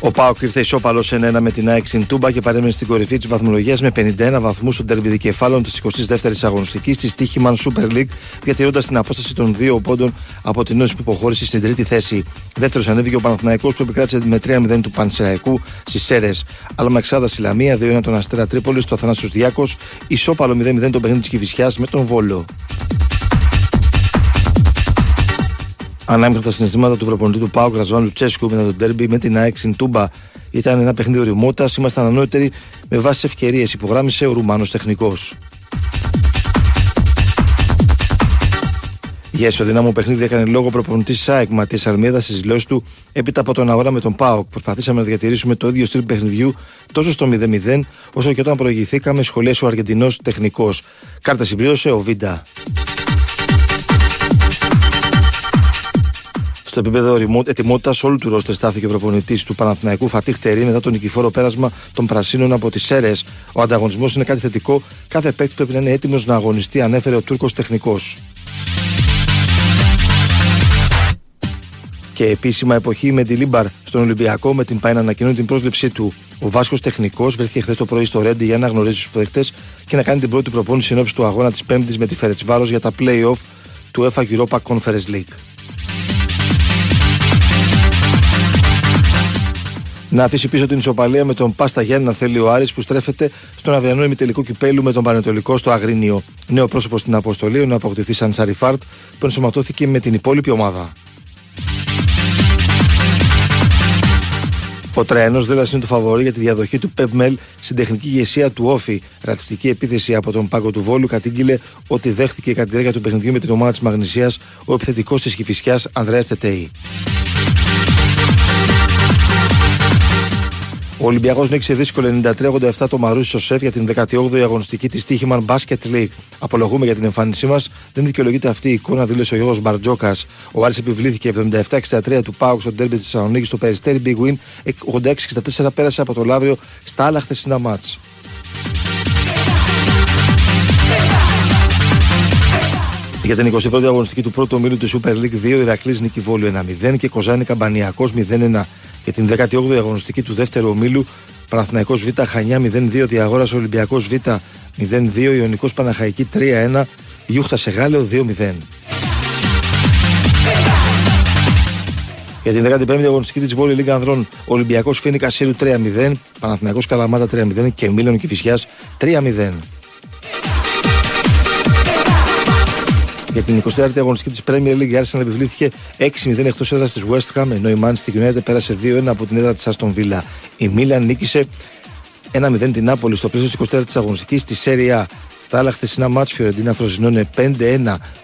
Ο ΠΑΟΚ ήρθε ισόπαλος 1-1 με την ΑΕΚ στην Τούμπα και παρέμεινε στην κορυφή της βαθμολογίας με 51 βαθμούς στον ντέρμπι δικεφάλων της 22ης αγωνιστικής της Τύχημαν Super League, διατηρώντας την απόσταση των 2 πόντων από την νόηση που υποχώρησε στην 3η θέση. Δεύτερος ανέβηκε ο Παναθηναϊκός που επικράτησε με 3-0 του Πανσεραϊκού στις Σέρρες. Αλμαξάδα στη Λαμία, 2-1 τον Αστέρα Τρίπολης, το Αθανάσιος Διάκος, ισόπαλο 0-0 το παιχνίδι της Κηφισιάς με τον Βόλο. Ανάμεικτα τα συναισθήματα του προπονητή του ΠΑΟΚ Ρασβάν Λουτσέσκου μετά το ντέρμπι με την ΑΕΚ στην Τούμπα. Ήταν ένα παιχνίδι ωριμότητας, ήμασταν ανώτεροι με βάση ευκαιρίες, υπογράμμισε ο Ρουμάνος τεχνικός. Για ισοδυνάμο παιχνίδι έκανε λόγο προπονητή ΣΑΕΚ Ματίας Αλμέιδα στις δηλώσεις του έπειτα από τον αγώνα με τον ΠΑΟΚ. Προσπαθήσαμε να διατηρήσουμε το ίδιο στυλ παιχνιδιού τόσο στο 0-0 όσο και όταν προηγηθήκαμε, σχολίασε ο Αργεντινός τεχνικός. Κάρτα συμπλήρωσε ο Βίντα. Στο επίπεδο ετοιμότητας όλου του ρόστερ στάθηκε ο προπονητής του Παναθηναϊκού Φατίχ Τερί μετά τον νικηφόρο πέρασμα των Πρασίνων από τις Σέρρες. Ο ανταγωνισμός είναι κάτι θετικό. Κάθε παίκτη πρέπει να είναι έτοιμος να αγωνιστεί, ανέφερε ο Τούρκος τεχνικός. Και επίσημα εποχή με τη Λίμπαρ στον Ολυμπιακό με την ΠΑΕ να ανακοινώνει την πρόσληψή του. Ο Βάσκος τεχνικός βρέθηκε χθες το πρωί στο Ρέντι για να γνωρίζει τους παίκτες και να κάνει την πρώτη προπόνηση ενόψει του αγώνα της Πέμπτης με τη Φερετσβάρος για τα play-off του UEFA Europa Conference League. Να αφήσει πίσω την ισοπαλία με τον Πάστα Γιάννενα θέλει ο Άρης που στρέφεται στον αυριανό ημιτελικό κυπέλου με τον Παναιτωλικό στο Αγρίνιο. Νέο πρόσωπο στην αποστολή, να αποκτηθεί σαν Σαριφάρτ που ενσωματώθηκε με την υπόλοιπη ομάδα. Ποτραενός Δέλλας είναι το φαβορί για τη διαδοχή του Πεπ Μελ στην τεχνική ηγεσία του Όφη. Ρατσιστική επίθεση από τον πάγκο του Βόλου κατήγγειλε ότι δέχτηκε κατά τη διάρκεια του παιχνιδιού με την ομάδα της Μαγνησίας ο επιθετικός της Κηφισιάς Ανδρέας Τετέη. Ο Ολυμπιακός νίκησε δύσκολο 93-87 το Μαρούσι Σοσέφ για την 18η αγωνιστική της Τύχημαν Basket League. Απολογούμε για την εμφάνισή μας, δεν δικαιολογείται αυτή η εικόνα, δήλωσε ο Γιώργος Μπαρτζόκας. Ο Άρης επιβλήθηκε 77-63 του ΠΑΟΚ στο ντέρμπι της Θεσσαλονίκης, στο Περιστέρι BWIN 86-64 πέρασε από το Λαύριο στα άλλα χθεσινά μάτς. Για την 21η αγωνιστική του πρώτου ομίλου της Super League 2, Ηρακλής νίκη Βόλου 1-0 και Κοζάνη Καμπανιακός 0-1. Για την 18η αγωνιστική του δεύτερου ομίλου, Παναθηναϊκός Β Χανιά 0-2, Διαγόρας Ολυμπιακός Β 0-2, Ιωνικός Παναχαϊκή 3-1, Γιούχτα Σεγάλεο 2-0. Για την 15η αγωνιστική της Βόλου Λίγκα Ανδρών, Ολυμπιακός Φίνικα Σύρου 3-0, Παναθηναϊκός Καλαμάτα 3-0 και Μήλων Κηφισιάς 3-0. Για την 24η αγωνιστική της Premier League, η Arsenal επιβλήθηκε 6-0 εκτός έδρας της West Ham, ενώ η Manchester United πέρασε 2-1 από την έδρα της Aston Villa. Η Milan νίκησε 1-0 την Νάπολη στο πλαίσιο της 24ης αγωνιστικής της Serie A. Στα άλλα χθεσινά μάτς, Φιωρεντίνα Φροζινόνε 5-1,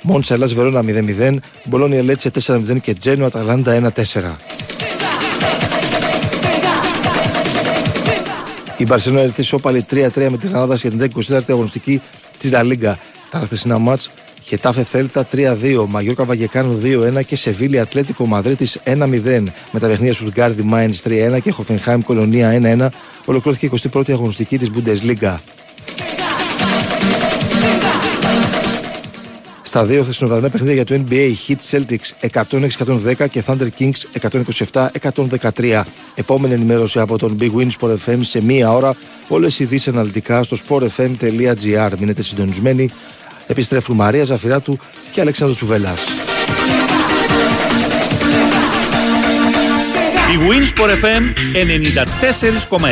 Μόντσελας Βερόνα 0-0, Μπολόνια Λέτσε 4-0 και Τζένο Αταλάντα 1-4. Η Barcelona έρθει σόπαλη 3-3 με την Γρανάδα για την 24η αγωνιστική της La Liga. Τα χθεσινά μάτς, Χετάφε Θέλτα 3-2, Μαγιόρκα Βαγεκάνο 2-1 και Σεβίλη Ατλέτικο Μαδρίτης 1-0. Με τα παιχνίδια Στουτγκάρδη Μάινς 3-1 και Χοφενχάιμ Κολονία 1-1 ολοκληρώθηκε η 21η αγωνιστική της Bundesliga. Στα δύο χθεσινοβραδινά παιχνίδια για το NBA, Heat Celtics 106-110 και Thunder Kings 127-113. Επόμενη ενημέρωση από τον Big Win Sport FM σε μία ώρα. Όλες οι ειδήσεις αναλυτικά στο sportfm.gr. Μείνετε συντονισμένοι. Επιστρέφουν Μαρία Ζαφειράτου και Αλέξανδρος Τσουβέλας. BWIN Sport FM 94,6.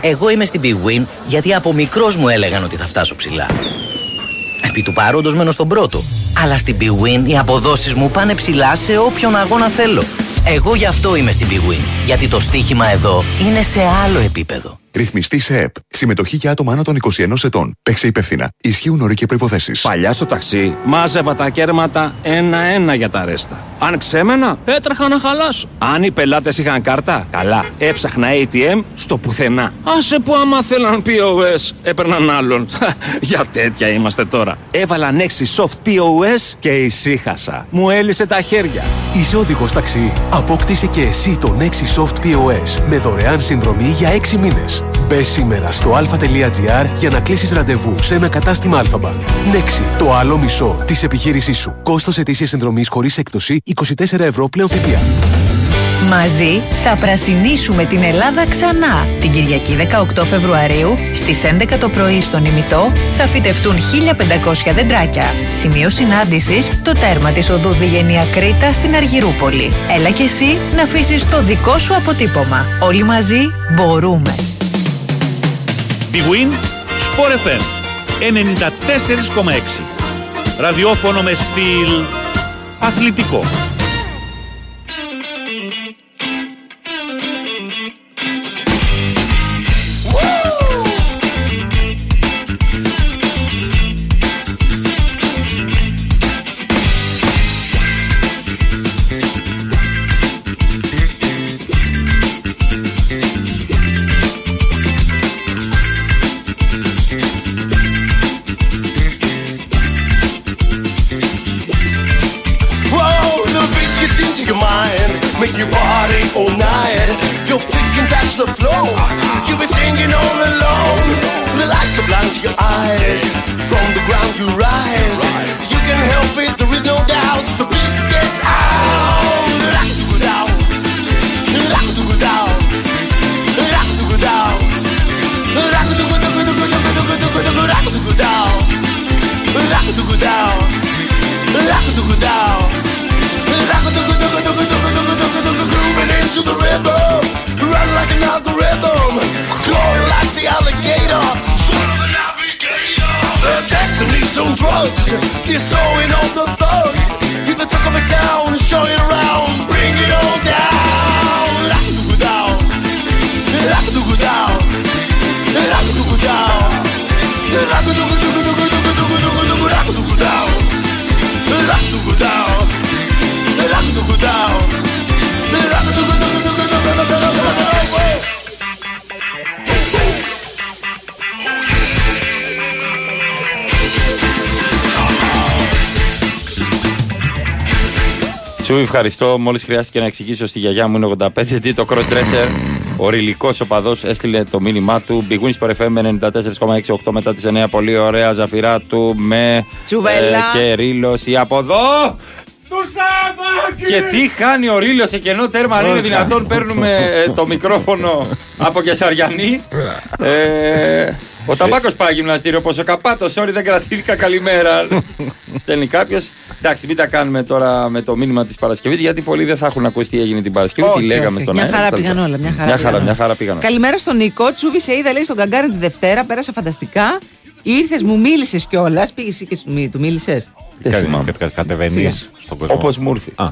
Εγώ είμαι στην BWIN γιατί από μικρός μου έλεγαν ότι θα φτάσω ψηλά. Επί του παρόντος μένω στον πρώτο. Αλλά στην BWIN οι αποδόσεις μου πάνε ψηλά σε όποιον αγώνα θέλω. Εγώ γι' αυτό είμαι στην BWIN. Γιατί το στοίχημα εδώ είναι σε άλλο επίπεδο. Ρυθμιστή σε ΕΠ. Συμμετοχή για άτομα άνω των 21 ετών. Παίξε υπεύθυνα. Ισχύουν όροι και προϋποθέσεις. Παλιά στο ταξί μάζευα τα κέρματα ένα-ένα για τα ρέστα. Αν ξέμενα, έτρεχα να χαλάσω. Αν οι πελάτες είχαν κάρτα, καλά. Έψαχνα ATM στο πουθενά. Άσε που άμα θέλαν POS, έπαιρναν άλλον. Για τέτοια είμαστε τώρα. Έβαλα Nexi Soft POS και ησύχασα. Μου έλυσε τα χέρια. Είσαι οδηγός ταξί. Απόκτησε και εσύ το Nexi Soft POS με δωρεάν συνδρομή για 6 μήνες. Μπες σήμερα στο alpha.gr για να κλείσεις ραντεβού σε ένα κατάστημα Alphabank. Νέξι, το άλλο μισό της επιχείρησής σου. Κόστος ετήσιας συνδρομής χωρίς έκπτωση 24 ευρώ πλέον ΦΠΑ. Μαζί θα πρασινίσουμε την Ελλάδα ξανά. Την Κυριακή 18 Φεβρουαρίου στις 11 το πρωί στον Ημιτό θα φυτευτούν 1.500 δεντράκια. Σημείο συνάντησης το τέρμα της οδού Διγενεία Κρήτα στην Αργυρούπολη. Έλα και εσύ να αφήσεις το δικό σου αποτύπωμα. Όλοι μαζί μπορούμε. BWIN Sport FM 94,6. Ραδιόφωνο με στυλ αθλητικό. Down, show it around, bring it all down. Rock the down, Τσούβι, ευχαριστώ. Μόλις χρειάστηκε να εξηγήσω στη γιαγιά μου, είναι 85, τι το crossdresser. Ο ρηλικός οπαδός έστειλε το μήνυμά του. BWIN FM 94,6, 8 μετά τις 9. Πολύ ωραία Ζαφειράτου με Τσουβέλα και Ρήλος. Η από εδώ. Και τι χάνει ο Ρήλος σε κενό τέρμα, αν είναι δυνατόν. Παίρνουμε το μικρόφωνο από Κεσαριανή. Ο Ταμπάκος πάει γυμναστήριο, πόσο καπάτο, sorry δεν κρατήθηκα, καλημέρα. Στέλνει κάποιος. Εντάξει, μην τα κάνουμε τώρα με το μήνυμα της Παρασκευής, γιατί πολλοί δεν θα έχουν ακούσει τι έγινε την Παρασκευή. Τι λέγαμε στον αέρα. Μια χαρά πήγαν όλα. Μια χαρά πήγαν. Καλημέρα στον Νικό. Τσούβι, σε είδα, λέει, στον Καγκάρι τη Δευτέρα, πέρασα φανταστικά. Ήρθες, μου μίλησες κιόλας. Πήγες και του μίλησες. Κατεβαίνεις στον κόσμο. Όπως μου ήρθε. Α,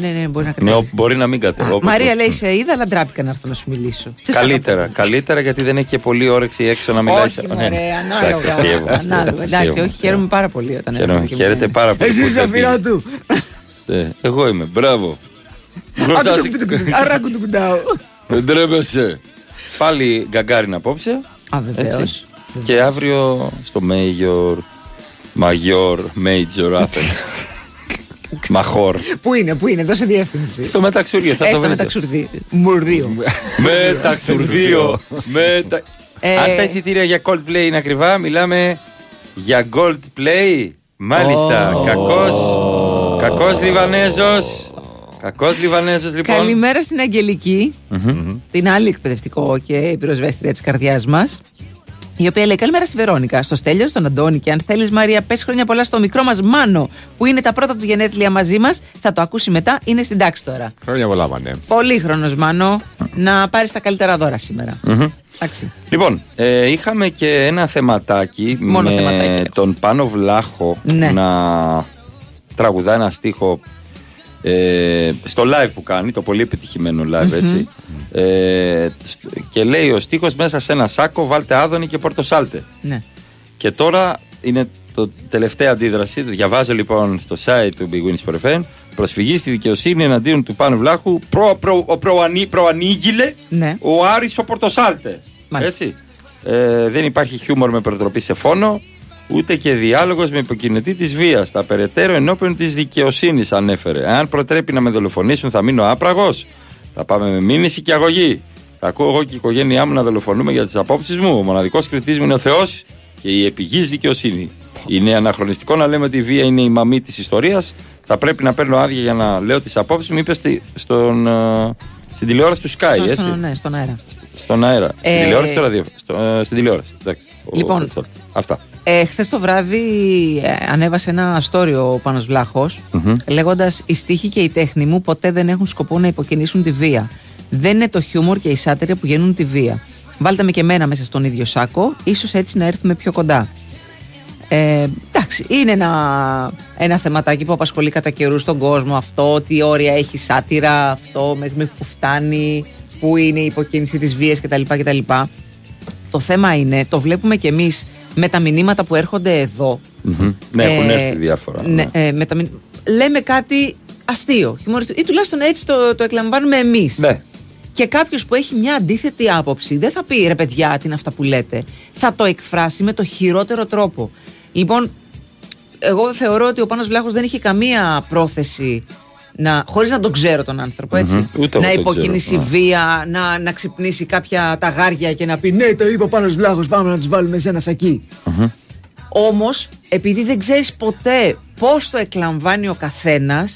ναι, μπορεί να κατεβαίνεις. Μπορεί να μην κατεβαίνω. Μαρία λέει, σε είδα, αλλά ντράπηκα να έρθω να σου μιλήσω. Καλύτερα, γιατί δεν έχει και πολύ όρεξη έξω να μιλάει. Όχι, ωραία, ανάλογα. Εντάξει, όχι, χαίρομαι πάρα πολύ όταν έρθω. Χαίρετε πάρα πολύ. Εσύ Ζαφειρά του. Εγώ είμαι, μπράβο. Αράκου του κουντάω. Δεν τρέπεσαι. Πάλι Γκαγκάριν απόψε. Α, βεβαίως. Και αύριο στο Major Athens. Μαχόρ. Πού είναι, δώσε διεύθυνση. Στο Μεταξουρδίο. Στο Μεταξουρδίο. Αν τα εισιτήρια για Coldplay είναι ακριβά, μιλάμε για Coldplay. Μάλιστα. Κακός Λιβανέζος, λοιπόν. Καλημέρα στην Αγγελική, την άλλη εκπαιδευτικό και πυροσβέστρια της καρδιάς μας. Η οποία λέει καλημέρα στη Βερόνικα, στο Στέλιο, στον Αντώνη και αν θέλεις Μαρία πες χρόνια πολλά στο μικρό μας Μάνο που είναι τα πρώτα του γενέθλια μαζί μας, θα το ακούσει μετά, είναι στην τάξη τώρα. Χρόνια πολλά Μανέ. Πολύχρονος Μάνο, να πάρεις τα καλύτερα δώρα σήμερα. Λοιπόν, είχαμε και ένα θεματάκι. Μόνο με θεματάκι, τον Πάνο Βλάχο να τραγουδά ένα στίχο στο live που κάνει, το πολύ επιτυχημένο live έτσι. Και λέει ο στίχος, μέσα σε ένα σάκο βάλτε άδωνη και πορτοσάλτε. Ναι. Και τώρα είναι το τελευταία αντίδραση. Το διαβάζω λοιπόν στο site του BWIN Sport FM. Προσφυγή στη δικαιοσύνη εναντίον του Πάνου Βλάχου. Προανήγγειλε ο Άρης ο πορτοσάλτε. Έτσι. Δεν υπάρχει χιούμορ με προτροπή σε φόνο, ούτε και διάλογος με υποκινητή της βίας. Τα περαιτέρω ενώπιον της δικαιοσύνης ανέφερε. Αν προτρέπει να με δολοφονήσουν, θα μείνω άπραγος. Θα πάμε με μήνυση και αγωγή. Θα ακούω εγώ και η οικογένειά μου να δολοφονούμε για τις απόψεις μου. Ο μοναδικός κριτής μου είναι ο Θεός και η επιγής δικαιοσύνη. Είναι αναχρονιστικό να λέμε ότι η βία είναι η μαμή της ιστορίας. Θα πρέπει να παίρνω άδεια για να λέω τις απόψεις μου. Είπε στην τηλεόραση του Sky, έτσι. Ναι, στον αέρα. Στον αέρα. Στην τηλεόραση, στην τηλεόραση. Εντάξει. Λοιπόν, αυτά. Χθες το βράδυ ανέβασε ένα story ο Πάνος Βλάχος λέγοντας «Η στίχη και η τέχνη μου ποτέ δεν έχουν σκοπό να υποκινήσουν τη βία. Δεν είναι το χιούμορ και η σάτυρα που γεννούν τη βία. Βάλτε με και μένα μέσα στον ίδιο σάκο, ίσως έτσι να έρθουμε πιο κοντά». Εντάξει, είναι ένα θεματάκι που απασχολεί κατά καιρούς τον κόσμο αυτό, τι όρια έχει σάτυρα, αυτό μέχρι που φτάνει, που είναι η υποκίνηση της βίας κτλ. Το θέμα είναι, το βλέπουμε κι εμείς με τα μηνύματα που έρχονται εδώ. Ναι, έχουν έρθει διάφορα. Ναι. Λέμε κάτι αστείο, χιουμοριστικό, ή τουλάχιστον έτσι το εκλαμβάνουμε εμείς. Ναι. Και κάποιος που έχει μια αντίθετη άποψη δεν θα πει ρε παιδιά, τι είναι αυτά που λέτε. Θα το εκφράσει με το χειρότερο τρόπο. Λοιπόν, εγώ θεωρώ ότι ο Πάνος Βλάχος δεν είχε καμία πρόθεση. Χωρίς να τον ξέρω τον άνθρωπο, έτσι. Να υποκινήσει βία, να ξυπνήσει κάποια ταγάρια και να πει ναι, το είπε ο Πάνος Βλάχος, πάμε να τους βάλουμε σε ένα σακί. Όμως, επειδή δεν ξέρεις ποτέ πώς το εκλαμβάνει ο καθένας,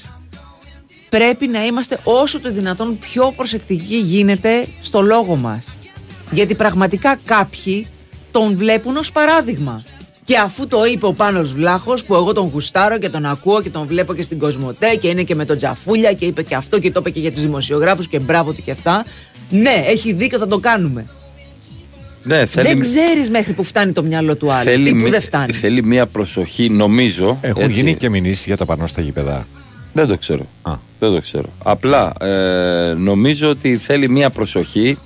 πρέπει να είμαστε όσο το δυνατόν πιο προσεκτικοί γίνεται στο λόγο μας. Γιατί πραγματικά κάποιοι τον βλέπουν ως παράδειγμα. Και αφού το είπε ο Πάνος Βλάχος, που εγώ τον γουστάρω και τον ακούω και τον βλέπω και στην Κοσμοτέ και είναι και με τον Τζαφούλια και είπε και αυτό και το είπε και για τους δημοσιογράφους και μπράβο του και αυτά. Ναι, έχει δίκιο, θα το κάνουμε. Ναι, δεν ξέρεις μέχρι που φτάνει το μυαλό του άλλου ή που δεν φτάνει. Θέλει μια προσοχή, νομίζω. Έχουν έτσι γίνει και μηνύσεις για τα πανώ στα γήπεδα. Δεν το ξέρω. Απλά νομίζω ότι θέλει μια προσοχή.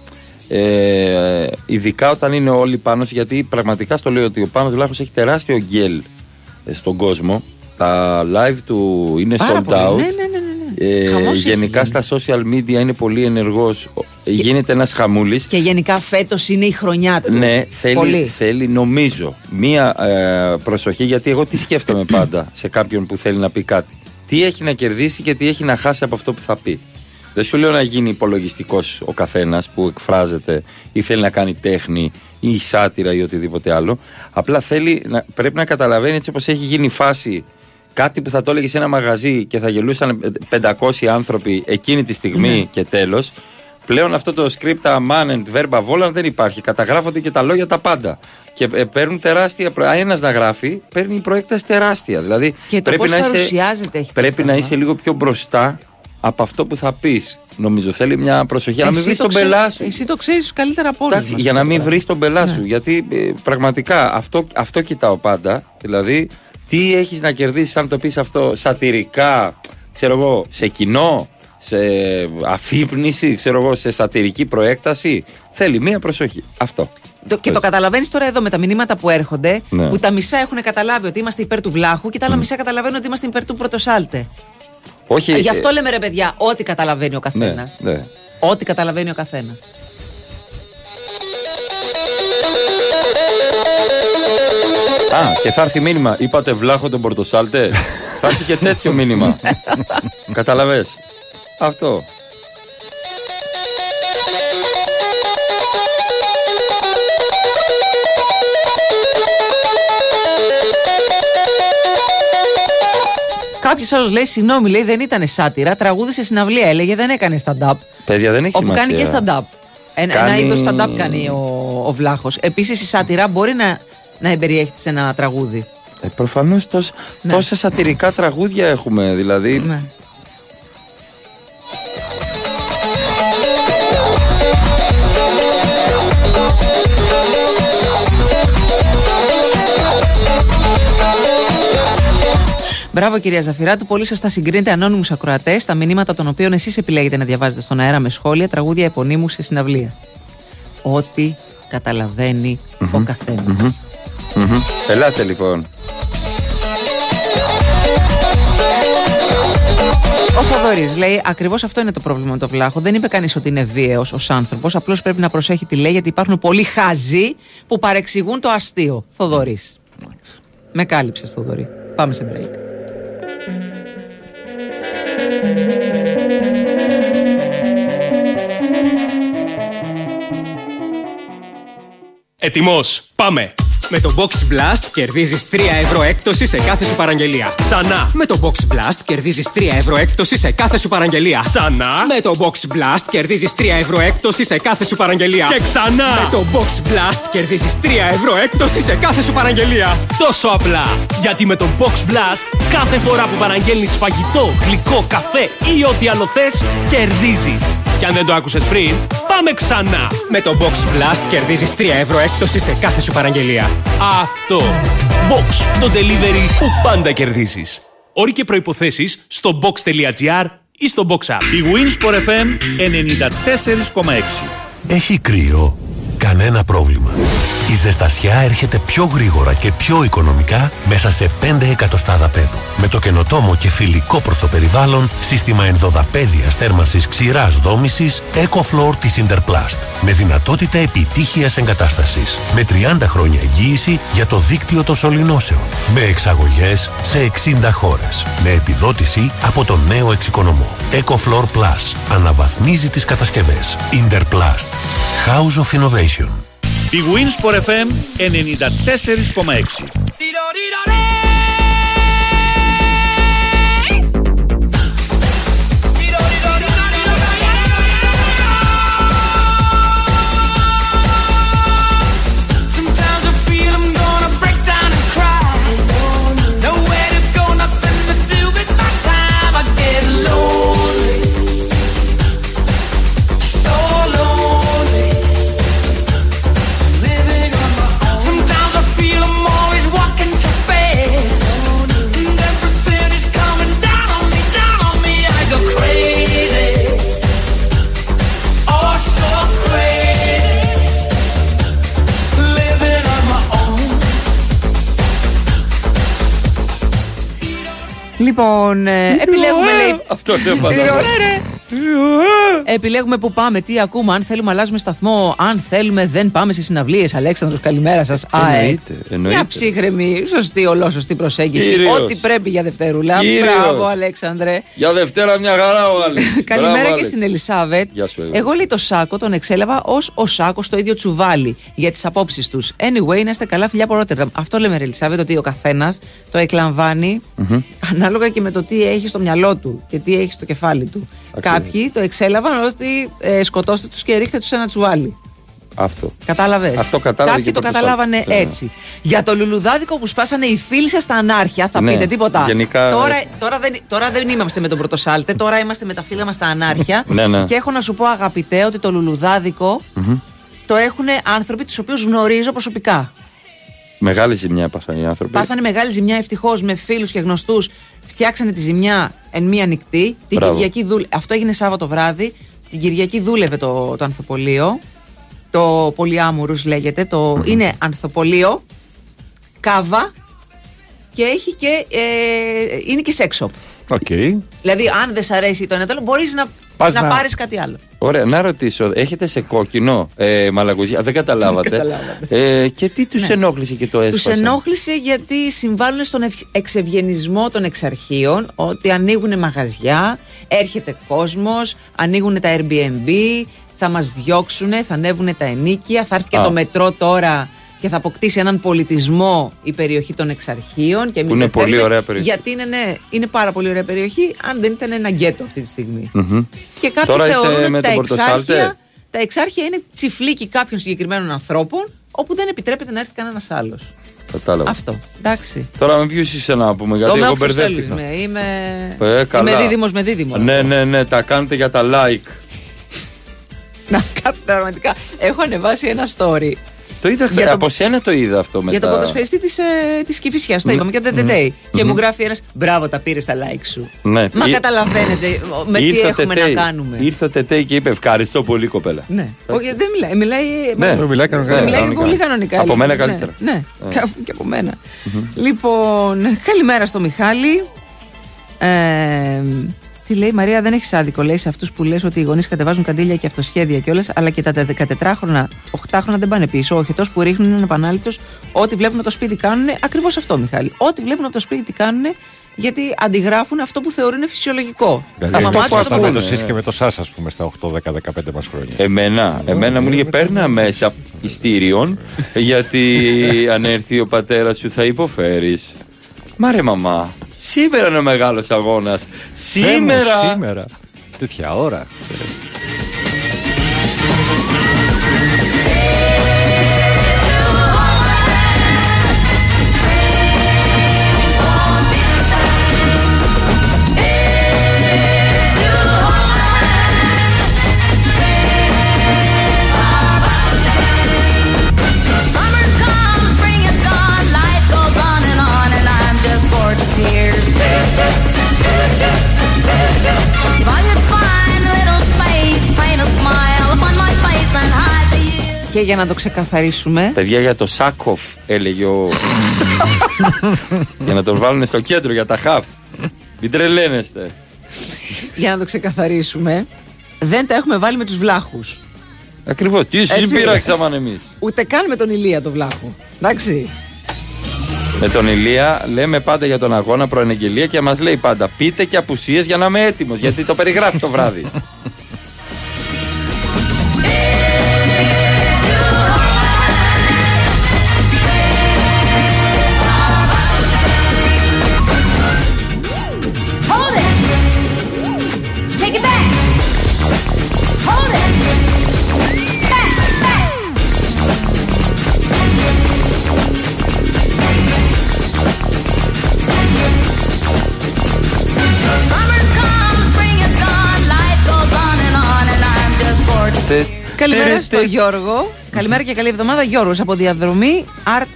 Ειδικά όταν είναι όλοι πάνω, γιατί πραγματικά στο λέω ότι ο Πάνος Βλάχος έχει τεράστιο γκέλ στον κόσμο. Τα live του είναι sold out. Γενικά στα social media είναι πολύ ενεργός. Γίνεται ένας χαμούλης. Και γενικά φέτος είναι η χρονιά του. Ναι, θέλει νομίζω μία προσοχή, γιατί εγώ τι σκέφτομαι πάντα σε κάποιον που θέλει να πει κάτι. τι έχει να κερδίσει και τι έχει να χάσει από αυτό που θα πει. Δεν σου λέω να γίνει υπολογιστικός ο καθένας που εκφράζεται ή θέλει να κάνει τέχνη ή σάτυρα ή οτιδήποτε άλλο. Απλά πρέπει να καταλαβαίνει, έτσι όπως έχει γίνει η φάση, κάτι που θα το έλεγε σε ένα μαγαζί και θα γελούσαν 500 άνθρωποι εκείνη τη στιγμή και τέλος. Πλέον αυτό το script man and verba volant δεν υπάρχει. Καταγράφονται και τα λόγια τα πάντα. Και παίρνουν τεράστια. Ένας να γράφει, παίρνει προέκταση τεράστια. Δηλαδή και το πώς παρουσιάζεται έχει πρέπει να είσαι λίγο πιο μπροστά από αυτό που θα πεις. Νομίζω θέλει μια προσοχή. Για να μην βρεις τον πελά σου. Εσύ το ξέρεις καλύτερα από όλους. Για να μην βρεις τον πελά σου. Γιατί πραγματικά αυτό κοιτάω πάντα. Δηλαδή, τι έχεις να κερδίσεις αν το πεις αυτό σατυρικά, ξέρω εγώ, σε κοινό, σε αφύπνιση, ξέρω εγώ, σε σατυρική προέκταση. Θέλει μία προσοχή. Αυτό. Και το καταλαβαίνεις τώρα εδώ με τα μηνύματα που έρχονται, ναι, που τα μισά έχουν καταλάβει ότι είμαστε υπέρ του βλάχου και τα άλλα μισά καταλαβαίνουν ότι είμαστε υπέρ του πρωτοσάλτε. Όχι, γι' αυτό λέμε ρε παιδιά, ό,τι καταλαβαίνει ο καθένας. Ναι, ναι. Ό,τι καταλαβαίνει ο καθένας. Α, και θα έρθει μήνυμα. Είπατε βλάχο τον πορτοσάλτε. Θα έρθει και τέτοιο μήνυμα. Καταλαβες. Αυτό. Κάποιος άλλος λέει, συγγνώμη, λέει, δεν ήταν σάτυρα, τραγούδισε συναυλία, έλεγε, δεν έκανε stand-up. Παιδιά, δεν έχει σημασία. Όπου κάνει και stand-up. Ένα είδος stand-up κάνει ο βλάχος. Επίσης η σάτυρα μπορεί να εμπεριέχεται σε ένα τραγούδι. Προφανώς τόσα σατυρικά τραγούδια έχουμε, δηλαδή. Ναι. Μπράβο, κυρία Ζαφειράτου. Πολύ σωστά συγκρίνετε ανώνυμους ακροατές, τα μηνύματα των οποίων εσείς επιλέγετε να διαβάζετε στον αέρα με σχόλια, τραγούδια επωνύμου σε συναυλία. Ό,τι καταλαβαίνει ο καθένας. Ελάτε λοιπόν. Ο Θοδωρής λέει: ακριβώς αυτό είναι το πρόβλημα με το βλάχο. Δεν είπε κανείς ότι είναι βίαιος ως άνθρωπος. Απλώς πρέπει να προσέχει τι λέει, γιατί υπάρχουν πολλοί χάζοι που παρεξηγούν το αστείο. Θοδωρής. Με κάλυψες, Θοδωρή. Πάμε σε break. Ετοιμός, πάμε! Με το Box Blast κερδίζεις 3 ευρώ έκπτωση σε κάθε σου παραγγελία. Ξανά! Με το Box Blast κερδίζεις 3 ευρώ έκπτωση σε κάθε σου παραγγελία. Ξανά! Με το Box Blast κερδίζεις 3 ευρώ έκπτωση σε κάθε σου παραγγελία. Και ξανά! Με το Box Blast κερδίζεις 3 ευρώ έκπτωση σε κάθε σου παραγγελία. Τόσο απλά! Γιατί με το Box Blast κάθε φορά που παραγγέλνεις φαγητό, γλυκό, καφέ ή ό,τι άλλο θες, κερδίζεις. Και αν δεν το άκουσες πριν, πάμε ξανά! Με το Box Blast κερδίζεις 3 ευρώ έκπτωση σε κάθε σου παραγγελία. Αυτό! Box, το delivery που πάντα κερδίζεις. Όροι και προϋποθέσεις στο box.gr ή στο Box App. Η Winsport FM 94,6. Έχει κρύο? Κανένα πρόβλημα. Η ζεστασιά έρχεται πιο γρήγορα και πιο οικονομικά μέσα σε 5 εκατοστάδα πέδου. Με το καινοτόμο και φιλικό προς το περιβάλλον σύστημα ενδοδαπέδιας θέρμανσης ξηράς δόμησης EcoFloor της Interplast. Με δυνατότητα επιτύχειας εγκατάστασης. Με 30 χρόνια εγγύηση για το δίκτυο των σωληνώσεων. Με εξαγωγές σε 60 χώρες. Με επιδότηση από τον νέο εξοικονομό. EcoFloor Plus αναβαθμίζει τις κατασκευές. Interplast. House of Innovation. Η Winsport FM 94,6. Λοιπόν, επιλέγουμε λέει. Αυτό δεν πάει. Επιλέγουμε που πάμε, τι ακούμε, αν θέλουμε αλλάζουμε σταθμό, αν θέλουμε δεν πάμε σε συναυλίες. Αλέξανδρος, καλημέρα σας. Εννοείται. Μια ψύχρεμη, σωστή, ολόσωστη προσέγγιση. Κύριος. Ό,τι πρέπει για Δευτερούλα. Μπράβο, Αλέξανδρε. Για Δευτέρα, μια χαρά ο Άλεξ. Καλημέρα Μπράβο, και Άλεξ. Στην Ελισάβετ. Εγώ λέει το Σάκο τον εξέλαβα ως ο Σάκος το ίδιο τσουβάλι για τις απόψεις τους. Anyway, να είστε καλά, φιλιά από Ρότερνταμ. Αυτό λέμε, ρε Ελισάβετ, ότι ο καθένας το εκλαμβάνει ανάλογα και με το τι έχει στο μυαλό του και τι έχει στο κεφάλι του. Ακριβώς. Κάποιοι το εξέλαβαν ότι σκοτώστε τους και ρίχτε τους ένα τσουβάλι. Αυτό. Κατάλαβες. Αυτό κατάλαβε. Κάποιοι το καταλάβανε έτσι. Για το λουλουδάδικο που σπάσανε οι φίλοι σας στα ανάρχια, θα πείτε τίποτα. Γενικά... Τώρα δεν είμαστε με τον πρωτοσάλτε, τώρα είμαστε με τα φίλα μας στα ανάρχια. Και έχω να σου πω, αγαπητέ, ότι το λουλουδάδικο το έχουν άνθρωποι τους οποίους γνωρίζω προσωπικά. Μεγάλη ζημιά πάσανε οι άνθρωποι. Πάσανε μεγάλη ζημιά, ευτυχώς, με φίλους και γνωστούς. Φτιάξανε τη ζημιά εν μία νυχτή. Την Κυριακή Αυτό έγινε Σάββατο βράδυ. Την Κυριακή δούλευε το ανθοπολείο. Το Πολυάμουρους λέγεται. Είναι ανθοπολείο, κάβα και έχει και. Είναι και σεξ-shop. Okay. Δηλαδή, αν δεν σ' αρέσει το ένα τέλος, μπορείς να πάρεις κάτι άλλο. Ωραία, να ρωτήσω, έχετε σε κόκκινο μαλακουζιά, δεν καταλάβατε. Και τι τους ενόχλησε και το έσπασε? Τους ενόχλησε γιατί συμβάλλουν στον εξευγενισμό των εξαρχείων, ότι ανοίγουν μαγαζιά, έρχεται κόσμος, ανοίγουν τα Airbnb, θα μας διώξουνε, θα ανέβουν τα ενίκια, θα έρθει και το μετρό τώρα... Και θα αποκτήσει έναν πολιτισμό η περιοχή των Εξαρχείων. Και που είναι πολύ ωραία περιοχή. Γιατί είναι πάρα πολύ ωραία περιοχή, αν δεν ήταν ένα γκέτο αυτή τη στιγμή. Και κάποιοι τώρα θεωρούν ότι τα Εξάρχεια είναι τσιφλίκι κάποιων συγκεκριμένων ανθρώπων, όπου δεν επιτρέπεται να έρθει κανένας άλλος. Κατάλαβα. Αυτό. Εντάξει. Τώρα με ποιου είσαι να πούμε, γιατί εγώ μπερδεύτηκα. Είμαι δίδυμος με δίδυμο. Ναι, τα κάνετε για τα like. Να κάνετε πραγματικά. Έχω ανεβάσει ένα story. Το είδα χθες. Από σένα το είδα αυτό μετά. Για τον ποδοσφαιριστή της Κηφισιάς. Το είπαμε και τον Τετέι. Και μου γράφει ένας: μπράβο, τα πήρες τα like σου. Ναι. Μα καταλαβαίνετε με τι έχουμε να κάνουμε. Ήρθε ο Τετέι και είπε: ευχαριστώ πολύ, κοπέλα. Ναι. Όχι, δεν μιλάει. Μιλάει πολύ κανονικά. Από μένα καλύτερα. Ναι, και από μένα. Λοιπόν, καλημέρα στο Μιχάλη. Τι λέει, Μαρία, δεν έχεις άδικο. Λέει σε αυτούς που λες ότι οι γονείς κατεβάζουν καντήλια και αυτοσχέδια και όλες, αλλά και τα 14χρονα, 8χρονα δεν πάνε πίσω. Ο οχετός που ρίχνουν είναι επανάληπτος. Ό,τι βλέπουν από το σπίτι κάνουν. Ακριβώς αυτό, Μιχάλη. Ό,τι βλέπουν από το σπίτι κάνουν, γιατί αντιγράφουν αυτό που θεωρούν είναι φυσιολογικό. Αυτό που ασταμάτω εσείς και με το σας, ας πούμε, στα 8, 10, 15 μας χρόνια. Εμένα μου έλεγε: παίρνα μέσα ιστήριων, γιατί αν έρθει ο πατέρας σου θα υποφέρεις. Μα ρε μαμά. Σήμερα είναι ο μεγάλος αγώνας. Σήμερα. Τέτοια ώρα. Και για να το ξεκαθαρίσουμε. Παιδιά, για το Σάκοφ έλεγε ο. Για να τον βάλουν στο κέντρο για τα χαφ. Μην τρελαίνεστε. Για να το ξεκαθαρίσουμε, δεν τα έχουμε βάλει με τους βλάχους. Ακριβώς. Τι συμπήραξαμε εμείς. Ούτε καν με τον Ηλία τον βλάχο. Εντάξει. Με τον Ηλία λέμε πάντα για τον αγώνα προαναγγελία και μας λέει πάντα: πείτε και απουσίες για να είμαι έτοιμος. Γιατί το περιγράφει το βράδυ. Καλημέρα στον Γιώργο. Καλημέρα και καλή εβδομάδα, Γιώργος, από διαδρομή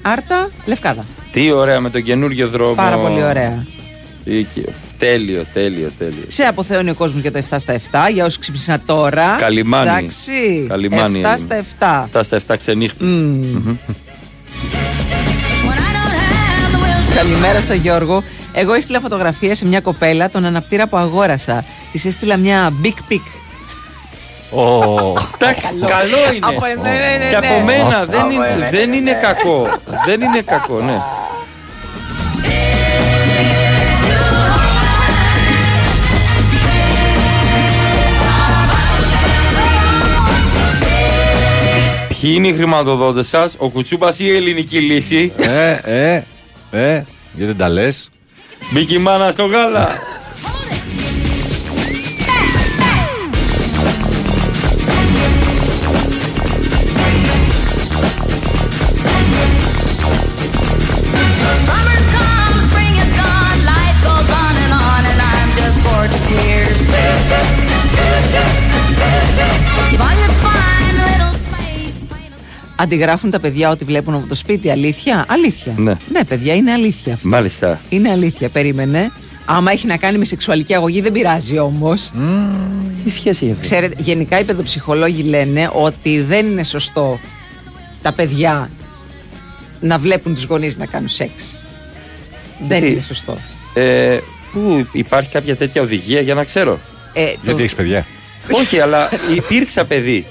Άρτα Λευκάδα. Τι ωραία με τον καινούριο δρόμο. Πάρα πολύ ωραία. Δίκιο. Τέλειο. Σε αποθεώνει ο κόσμος για το 7 στα 7, για όσους ξύπνησαν τώρα. Καλημάνι. Εντάξει. Καλημάνι. 7 στα 7. 7 στα 7 ξενύχτη. Καλημέρα στον Γιώργο. Εγώ έστειλα φωτογραφία σε μια κοπέλα, τον αναπτήρα που αγόρασα. της έστειλα μια big pic. Εντάξει, καλό είναι. Και από μένα δεν είναι κακό. Δεν είναι κακό, ναι. Ποιοι είναι οι χρηματοδότες σας, ο Κουτσούπας ή η Ελληνική Λύση? Γιατί δεν τα λες. Μη κοιμάνα στο γάλα. Αντιγράφουν τα παιδιά ό,τι βλέπουν από το σπίτι, αλήθεια. Αλήθεια. Ναι, παιδιά, είναι αλήθεια αυτό. Μάλιστα. Είναι αλήθεια, περίμενε. Άμα έχει να κάνει με σεξουαλική αγωγή, δεν πειράζει όμως. Τι σχέση έχει αυτό? Ξέρετε, γενικά οι παιδοψυχολόγοι λένε ότι δεν είναι σωστό τα παιδιά να βλέπουν τους γονείς να κάνουν σεξ. Δεν είναι σωστό. Πού υπάρχει κάποια τέτοια οδηγία για να ξέρω? Γιατί έχεις παιδιά? Όχι, αλλά υπήρξα παιδί.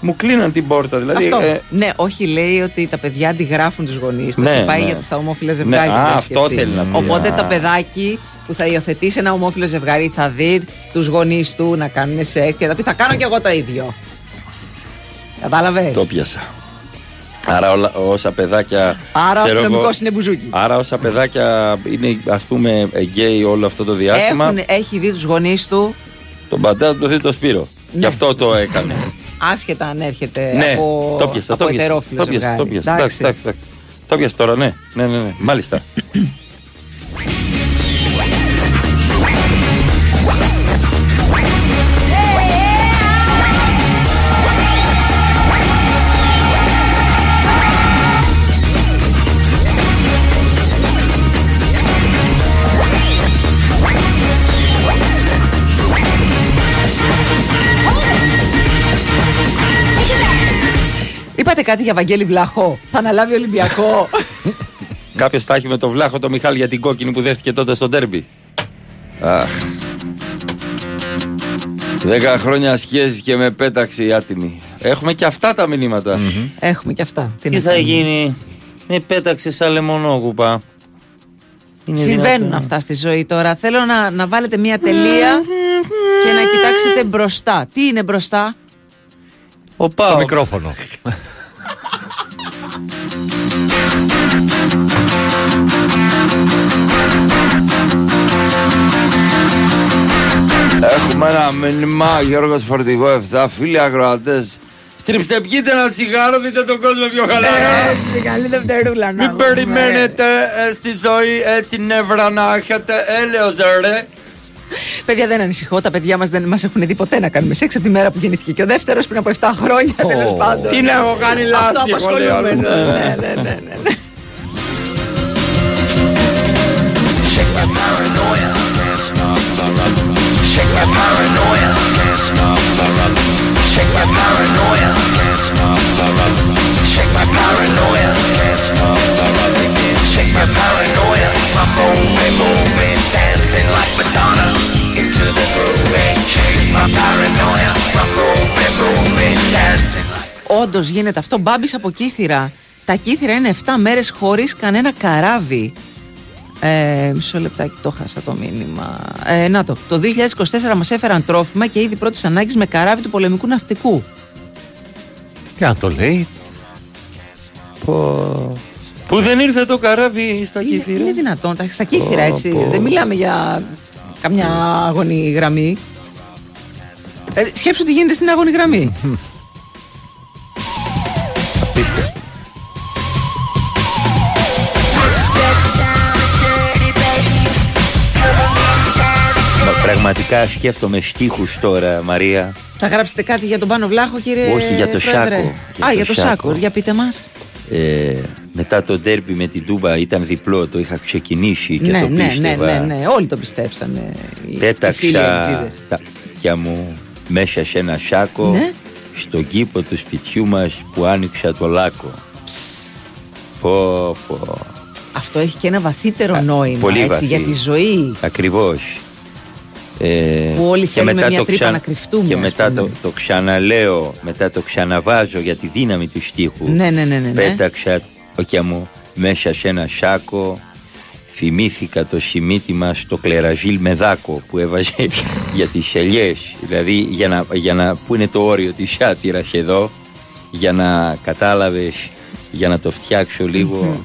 Μου κλείναν την πόρτα, δηλαδή. Αυτό. Ναι, όχι, λέει ότι τα παιδιά αντιγράφουν τους γονείς. Ναι, το πάει για τα ομόφυλα ζευγάρια. Αυτό θέλει να πει. Οπότε το παιδάκι που θα υιοθετήσει ένα ομόφυλο ζευγάρι θα δει τους γονείς του να κάνουν σεξ και θα πει: θα κάνω κι εγώ το ίδιο. Κατάλαβες? Το πιάσα. Άρα όσα παιδάκια. Άρα ο αστυνομικός είναι μπουζούκι. Άρα όσα παιδάκια είναι, ας πούμε, γκέι όλο αυτό το διάστημα. Έχει δει τους γονείς του. Τον πατέρα του το Σπύρο. Γι' αυτό το έκανε. Άσχετα αν έρχεται από ετερόφιλο ζευγάρι. Το πιάσα, το πιάσα τώρα, ναι, μάλιστα. Είπατε κάτι για Βαγγέλη Βλάχο, θα αναλάβει Ολυμπιακό. Κάποιος θα έχει με τον Βλάχο το Μιχάλη για την κόκκινη που δέχτηκε τότε στο ντέρμπι. 10 χρόνια σχέση και με πέταξε η άτιμη. Έχουμε και αυτά τα μηνύματα. Έχουμε και αυτά. Τι θα γίνει? Με πέταξε σαν λεμονόγουπα. Συμβαίνουν αυτά στη ζωή τώρα. Θέλω να βάλετε μια τελεία και να κοιτάξετε μπροστά. Τι είναι μπροστά? Το μικρόφωνο. Έχουμε ένα μήνυμα, Γιώργος Φορτηγό 7. Φίλοι ακροατές, στρίψτε, πιείτε ένα τσιγάρο, δείτε τον κόσμο πιο χαλαρά. Έτσι, καλή δευτερούλα. Μην περιμένετε στη ζωή έτσι νεύρα να έχετε, έλεος ρε. Παιδιά, δεν ανησυχώ, τα παιδιά μας δεν μας έχουν δει ποτέ να κάνουμε σεξ από τη μέρα που γεννήθηκε και ο δεύτερος πριν από 7 χρόνια, τέλος πάντων. Τι να έχω κάνει λάθος? Αυτό απασχολούμαι. Ναι. Όντως γίνεται αυτό. Μπάμπης από Κύθηρα. Τα Κύθηρα είναι 7 μέρες χωρίς κανένα καράβι. Μισό λεπτάκι, το χάσα το μήνυμα. Να το. Το 2024 μας έφεραν τρόφιμα και ήδη πρώτης ανάγκης με καράβι του πολεμικού ναυτικού. Τι αν το λέει. Που δεν ήρθε το καράβι στα Κύθηρα. Είναι δυνατόν. Στα Κύθηρα, έτσι. Δεν μιλάμε για καμιά αγωνή γραμμή. Σκέψου τι γίνεται στην αγωνή γραμμή. Απίστευτο. Πραγματικά σκέφτομαι στίχους τώρα, Μαρία. Θα γράψετε κάτι για τον Πάνο Βλάχο, κύριε? Όχι, για το Πρόεδρε. Σάκο. Για το Σάκο, για πείτε μας. Μετά το ντέρμπι με την Τούμπα ήταν διπλό, το είχα ξεκινήσει και το πίστευα. Ναι, όλοι το πιστέψανε. Πέταξα τα πια μου μέσα σε ένα σάκο, στον κήπο του σπιτιού μας που άνοιξα το λάκκο. Αυτό έχει και ένα βαθύτερο νόημα, έτσι, για τη ζωή. Ακριβώς. Που όλοι θέλουμε μια τρύπα να κρυφτούμε. Και μετά το ξαναλέω, μετά το ξαναβάζω για τη δύναμη του στίχου. Ναι. Πέταξα όκια μου μέσα σε ένα σάκο. Θυμήθηκα το σημίτημα στο κλεραζίλ με δάκο που έβαζε για τις ελιές. Δηλαδή για να που είναι το όριο της σάτυρας εδώ. Για να κατάλαβες, για να το φτιάξω λίγο.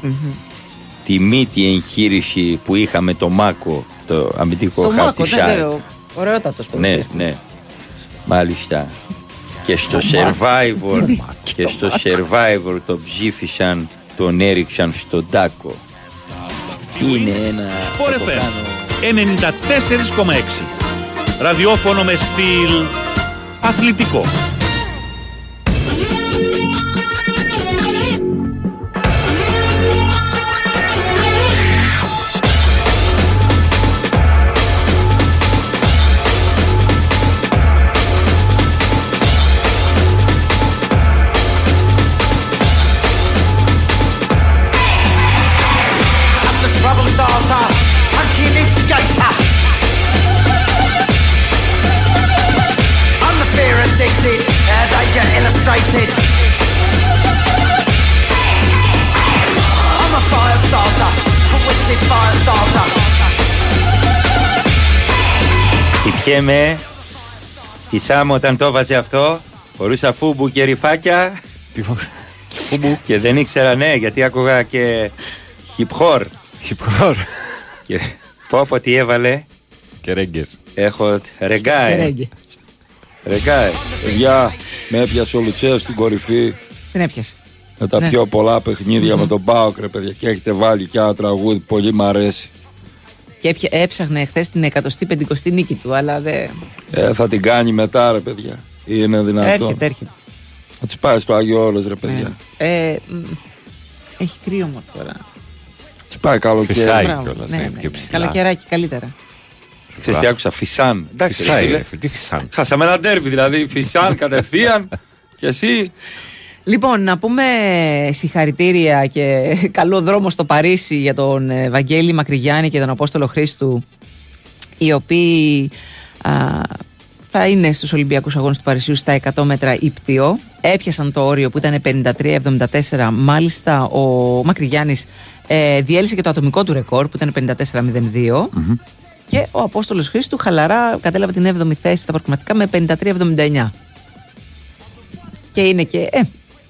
Τη μύτη εγχείρηση που είχαμε το μάκο, το αμυντικό χαρτισάρι. Ωραιότατος πολίτης. Ναι. Μάλιστα. Και στο Survivor, και στο Survivor τον ψήφισαν, τον έριξαν στον τάκο. Είναι ένα... Sport FM 94,6. Ραδιόφωνο με στυλ αθλητικό. Τυπιέμαι. Τη Σάμ όταν το έβαζε αυτό, φορούσα φούμπου και ρηφάκια. Φούμπου. Και δεν ήξερα, ναι, γιατί άκουγα και χιπχόρ. Χιπχόρ. Και πω τι έβαλε. Και ρέγγες. Έχω ρεγκάι. Παιδιά, με έπιασε ο Λουτσέας στην κορυφή. Την έπιασε. Με τα πιο πολλά παιχνίδια με τον ΠΑΟΚ, ρε παιδιά. Και έχετε βάλει κι ένα τραγούδι που πολύ μ' αρέσει. Και έψαχνε χθες την 150η νίκη του, αλλά δεν. Θα την κάνει μετά, ρε παιδιά. Είναι δυνατόν. Έρχεται. Θα τη πάει στο Άγιο Όρος, ρε παιδιά. Έχει κρύο μόνο τώρα. Τη πάει καλοκαίρι. Καλοκαιράκι καλύτερα. Ξέρεις τι άκουσα, Φυσάν. Εντάξει, Φυσάν. Χάσαμε ένα ντέρμπι, δηλαδή Φυσάν κατευθείαν. Και εσύ. Λοιπόν, να πούμε συγχαρητήρια και καλό δρόμο στο Παρίσι για τον Βαγγέλη Μακρυγιάννη και τον Απόστολο Χρήστου, οι οποίοι θα είναι στους Ολυμπιακούς Αγώνες του Παρισιού στα 100 μέτρα ύπτιο. Έπιασαν το όριο που ήταν 53-74. Μάλιστα ο Μακρυγιάννης διέλυσε και το ατομικό του ρεκόρ που ήταν 54-02. Και ο Απόστολος Χρήστου χαλαρά κατέλαβε την 7η θέση στα προκριματικά με 53-79. Και είναι και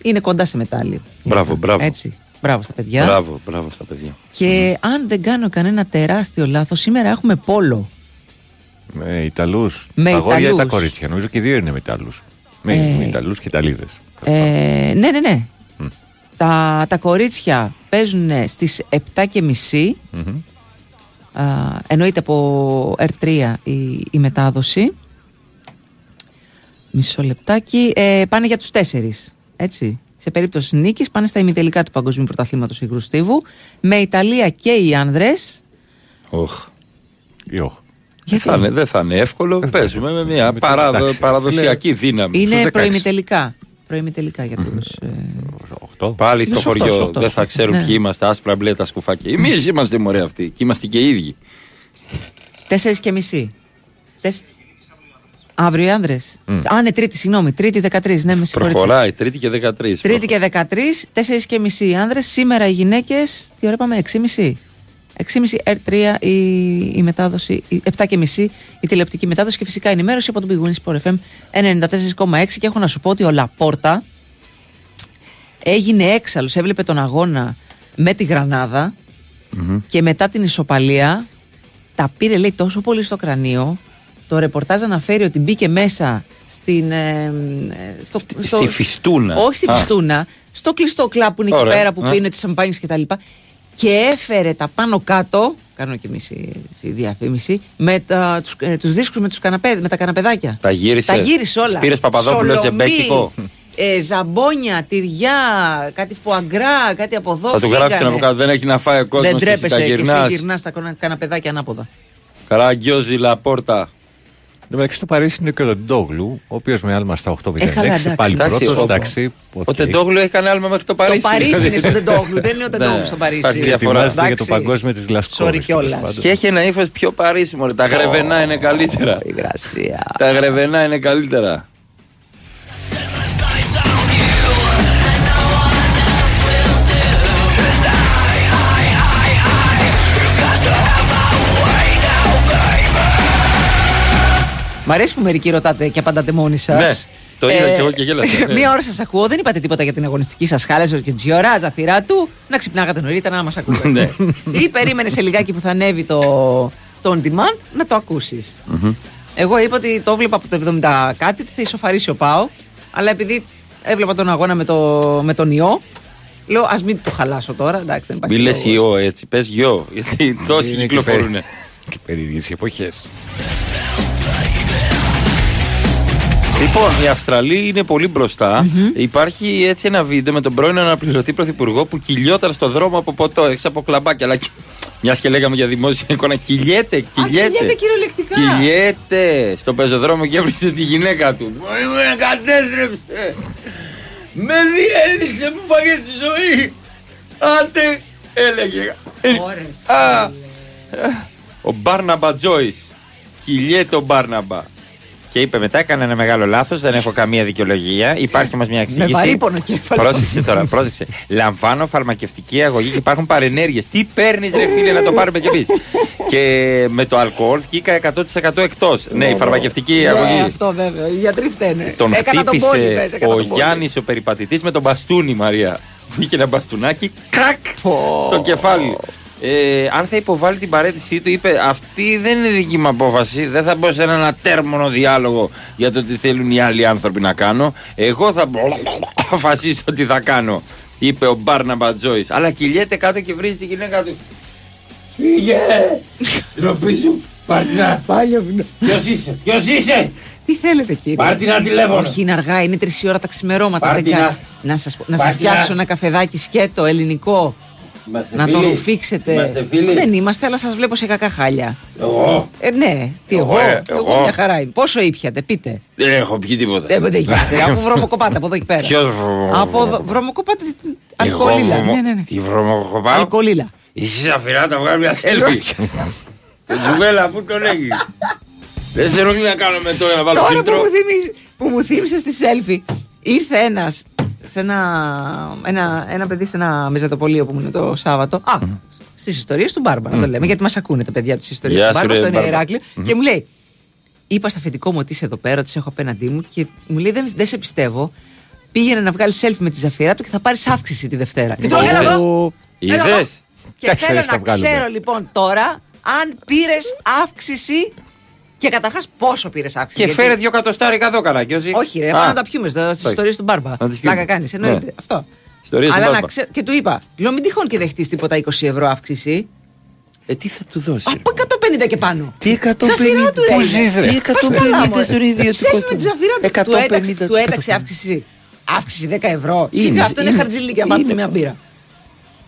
είναι κοντά σε μετάλλιο. Μπράβο. Έτσι. Μπράβο στα παιδιά. Και αν δεν κάνω κανένα τεράστιο λάθος, σήμερα έχουμε πόλο. Με Ιταλούς. Τα αγόρια ή τα κορίτσια. Νομίζω και οι δύο είναι με Ιταλούς. Με Ιταλούς και Ιταλίδες. Ναι. Τα κορίτσια παίζουν στις 7:30. Εννοείται από R3 η μετάδοση. Μισό λεπτάκι. Πάνε για τους 4. Έτσι. Σε περίπτωση νίκης πάνε στα ημιτελικά του Παγκοσμίου Πρωταθλήματος Υγρού Στίβου. Με Ιταλία και οι άνδρες. Δεν θα είναι εύκολο. Παίζουμε με μια παραδοσιακή δύναμη. Είναι προημιτελικά για τους 8. Πάλι στο χωριό. Δεν θα ξέρουν ποιοι είμαστε. Άσπρα μπλε τα σκουφάκια. Εμείς είμαστε μωρέ αυτοί. Και είμαστε και οι ίδιοι. 4:30. Αύριο οι άνδρες. Ναι, Τρίτη, συγγνώμη. Τρίτη 13. Ναι, με συγχωρείτε. Προχωράει, Τρίτη και 13. Τρίτη και 13, 4:30 οι άνδρες. Σήμερα οι γυναίκες, τι ώρα πάμε, 6:30. 6:30 R3 η μετάδοση, 7:30 η τηλεοπτική μετάδοση και φυσικά ενημέρωση από τον BWIN Sport FM 94,6. Και έχω να σου πω ότι ο Λαπόρτα έγινε έξαλλος. Έβλεπε τον αγώνα με τη Γρανάδα και μετά την ισοπαλία τα πήρε, λέει, τόσο πολύ στο κρανίο. Το ρεπορτάζ αναφέρει ότι μπήκε μέσα στη φιστούνα. Όχι στη φιστούνα, στο κλειστό κλαπ που είναι εκεί πέρα που πίνε τις σαμπάνιες κτλ. Και έφερε τα πάνω κάτω. Κάνω και εμείς τη διαφήμιση. Με τους δίσκους με τα καναπεδάκια. Τα γύρισε όλα. Σπύρες Παπαδόπουλος, ζεμπέκικο. Ζαμπόνια, τυριά, κάτι φουαγκρά, κάτι από εδώ. Θα του γράψει από κάτω, δεν έχει να φάει ο κόσμος. Δεν τρέπεσαι, εσύ γυρνάς τα καναπεδάκια ανάποδα. Καραγκιόζη Λαπόρτα. Εντάξει, στο Παρίσι είναι και ο Τεντόγλου, ο οποίος με άλμα στα 8.06 πάλι πρώτος. Εντάξει, ο Τεντόγλου έκανε άλμα μέχρι το Παρίσι. Το Παρίσι είναι στο Τεντόγλου, δεν είναι ο Τεντόγλου στο Παρίσι. Διαφοράζεται για το παγκόσμιο της Γλασκόβης. Και έχει ένα ύφος πιο Παρίσι, μωρέ. Τα γρεβενά είναι καλύτερα. Τα γρεβενά είναι καλύτερα. Μ' αρέσει που μερικοί ρωτάτε και απαντάτε μόνοι σας. Ναι, το είδα και εγώ και γέλασα. Ναι. Μία ώρα σας ακούω, δεν είπατε τίποτα για την αγωνιστική σας χάλαζος και Τζιωρά, Ζαφειράτου. Να ξυπνάγατε νωρίτερα να μας ακούτε. Ναι. Ή περίμενε σε λιγάκι που θα ανέβει το on demand να το ακούσεις. Mm-hmm. Εγώ είπα ότι το έβλεπα από το 70 κάτι, ότι θα ισοφαρίσει ο ΠΑΟΚ. Αλλά επειδή έβλεπα τον αγώνα με τον ιό, λέω ας μην το χαλάσω τώρα. Εντάξει, μην λες ιό έτσι, πες γιο. Γιατί τόσοι κυκλοφορούν. Και περίεργες εποχές. Λοιπόν, οι Αυστραλοί είναι πολύ μπροστά. Mm-hmm. Υπάρχει έτσι ένα βίντεο με τον πρώην αναπληρωτή πρωθυπουργό που κυλιόταν στο δρόμο από ποτό, έξω από κλαμπάκια. Αλλά μιας και λέγαμε για δημόσια εικόνα, κυλιέται. Κυλιέται κυριολεκτικά. Κυλιέται στο πεζοδρόμο και έβρισε τη γυναίκα του. Με κατέστρεψε. Με διέλυσε, μου φάγε τη ζωή. Άντε, έλεγε. Ο Μπάρναμπα Τζόις. Κυλιέται ο Μπάρναμπα. Και είπε μετά, έκανα ένα μεγάλο λάθος, δεν έχω καμία δικαιολογία. Υπάρχει όμως μια εξήγηση. Με βαρύ πονοκέφαλο. Πρόσεξε τώρα, πρόσεξε. Λαμβάνω φαρμακευτική αγωγή και υπάρχουν παρενέργειες. Τι παίρνεις, ρε φίλε, να το πάρουμε κι εμείς. Και με το αλκοόλ βγήκα 100% εκτός. Ναι, η φαρμακευτική αγωγή. Αυτό βέβαια. Οι γιατροί φταίνε. Τον χτύπησε ο Γιάννης ο περιπατητής με τον μπαστούνι, Μαρία. Βγήκε ένα μπαστούνάκι, κακ! Στο κεφάλι. Αν θα υποβάλει την παρέτησή του, είπε: αυτή δεν είναι δική μου απόφαση. Δεν θα μπω σε έναν ατέρμονο διάλογο για το τι θέλουν οι άλλοι άνθρωποι να κάνω. Εγώ θα αποφασίσω τι θα κάνω, είπε ο Μπάρναμπα Τζόις. Αλλά κυλιέται κάτω και βρίζει τη γυναίκα του. Φύγε! Ντροπή σου, πάρτινα! Ποιος είσαι! Τι θέλετε, κύριε? Πάρτινα τηλέφωνο! Όχι, είναι αργά, είναι 3 ώρα τα ξημερώματα. Να σας φτιάξω ένα καφεδάκι σκέτο ελληνικό. Είμαστε να τον φίξετε. Δεν είμαστε, αλλά σας βλέπω σε κακά χάλια. Εγώ. Ναι, τι εγώ. Μια χαρά είμαι. Πόσο ήπιατε, πείτε. Δεν έχω πιει τίποτα. Δεν γίνεται. Από βρωμοκοπάτε από εδώ και πέρα. Ποιο βρωμοκοπάτε. Αλκοολίλα. Ναι. Τι βρωμοκοπάτε. Αλκοολίλα. Είσαι αφηρά να βγάλω μια σέλφι. Τον Τσουβέλα, πού τον έχει. Δεν ξέρω τι να κάνω με το να βάλω φίλτρο. Τώρα που μου θύμισε τη σέλφι, ήρθε ένας. Σε ένα παιδί σε ένα μεζεδοπολείο που ήμουν το Σάββατο. Α, στις ιστορίες του Μπάρμπα, να το λέμε, γιατί μας ακούνε τα παιδιά της ιστορίας του Μπάρμπα στο Ηράκλειο. Και μου λέει: είπα στα αφεντικό μου ότι είσαι εδώ πέρα, τις έχω απέναντί μου και μου λέει: δεν σε πιστεύω. Πήγαινε να βγάλει selfie με τη Ζαφειράτου και θα πάρεις αύξηση τη Δευτέρα. Και του λέω: Είδες. Και θέλω να ξέρω λοιπόν τώρα αν πήρες αύξηση. Και καταρχάς πόσο πήρες αύξηση. Και φέρε 2 εκατοστάρικα εδώ καλά. Όχι, ρε, να τα πιούμε στις ιστορίες του Μπάρμπα. Πλάκα κάνεις, εννοείται. Αυτό. Αλλά να ξέρω. Και του είπα, λέω μην τυχόν και δεχτείς τίποτα 20€ αύξηση. Τι θα του δώσεις. Από 150 και πάνω. Τι 150. Ζαφειράτου, ρε. Πού ζεις, ρε. Τι 150 στο ίδιο του. Ζαφειράτου. Του έταξε αύξηση. Αύξηση 10€. Αυτό είναι χαρτζηλίκι να πάρουμε μια μπύρα.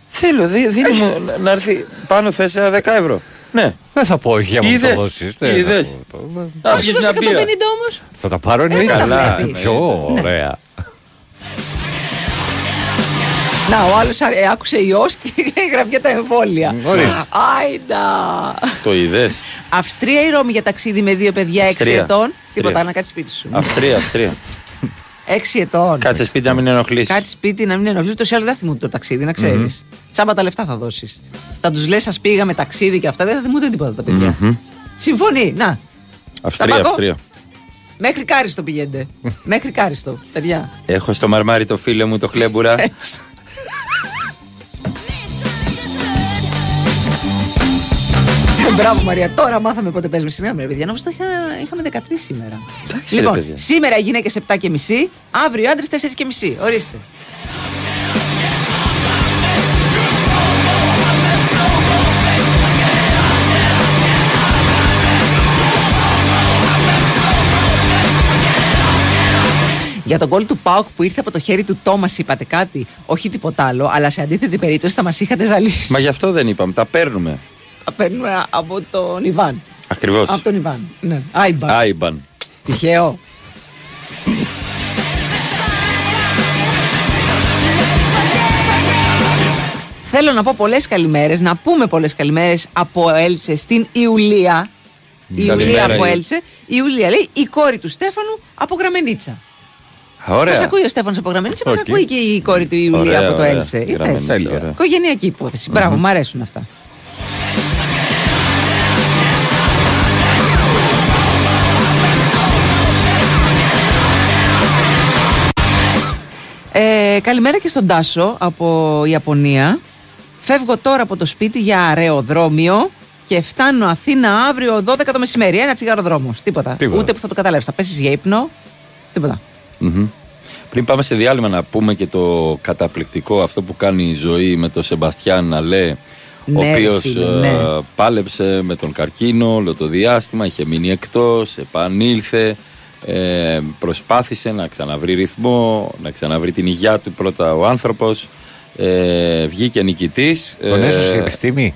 Θέλω, δίνει μου να έρθει πάνω θέση 10€. Ναι. Δεν θα πω όχι για να μου το δώσεις. Είδες. Όχι δώσεις 150 όμως. Θα τα πάρω εννοείται. Καλά. Πιο ωραία. Να ο άλλος άκουσε ιός και έγραφε για τα εμβόλια. Άιντα. Το είδες. Αυστρία ή Ρώμη για ταξίδι με 2 παιδιά 6 ετών. Τίποτα να κάτσεις σπίτι σου. Αυστρία. 6 ετών. Κάτσε σπίτι να μην ενοχλείς. Κάτσε σπίτι να μην ενοχλείς. Τόσο άλλο δεν θυμούνται το ταξίδι, να ξέρεις. Τσάμπα τα λεφτά θα δώσεις. Θα τους λες, σας πήγαμε ταξίδι και αυτά, δεν θα θυμούνται τίποτα τα παιδιά. Συμφωνεί, να. Αυστρία. Μέχρι Κάριστο πηγαίνετε. Μέχρι Κάριστο, παιδιά. Έχω στο Μαρμάρι το φίλο μου, το χλέμπουρα. Μπράβο Μαρία, τώρα μάθαμε πότε παίζουμε συνέχεια, παιδιά. Νομίζω ότι είχαμε 13 σήμερα. Λοιπόν, σήμερα οι γυναίκες 7.30, αύριο οι άντρες 4.30. Ορίστε. Για τον γκολ του ΠΑΟΚ που ήρθε από το χέρι του Τόμας είπατε κάτι, όχι τίποτα άλλο, αλλά σε αντίθετη περίπτωση θα μας είχατε ζαλίσει. Μα γι' αυτό δεν είπαμε, τα παίρνουμε. Τα παίρνουμε από τον Ιβάν. Ακριβώς. Από τον Ιβάν. Ναι. Άιμπαν. Τυχαίο. Θέλω να πω πολλές καλημέρες, να πούμε πολλές καλημέρες από Έλτσε στην Ιουλία. Ιουλία από Έλτσε. Ιουλία λέει η κόρη του Στέφανου από Γραμμενίτσα. Ωραία. Μας ακούει ο Στέφανος από Γραμμενίτσα, okay. Μας ακούει και η κόρη του Ιουλία, ωραία, από το Έλτσε. Οικογενειακή υπόθεση. Μπράβο, μου αρέσουν αυτά. Καλημέρα και στον Τάσο από Ιαπωνία. Φεύγω τώρα από το σπίτι για αεροδρόμιο και φτάνω Αθήνα αύριο 12 το μεσημέρι. Ένα τσιγάρο δρόμος. Τίποτα. Ούτε που θα το καταλάβεις. Θα πέσεις για ύπνο. Τίποτα. Mm-hmm. Πριν πάμε σε διάλειμμα, να πούμε και το καταπληκτικό αυτό που κάνει η ζωή με τον Σεμπαστιάν Αλέ, ναι, ο οποίος πάλεψε με τον καρκίνο όλο το διάστημα. Είχε μείνει εκτός, επανήλθε. Προσπάθησε να ξαναβρει ρυθμό, να ξαναβρει την υγεία του πρώτα ο άνθρωπος, βγήκε νικητής. Τον έσωσε η επιστήμη.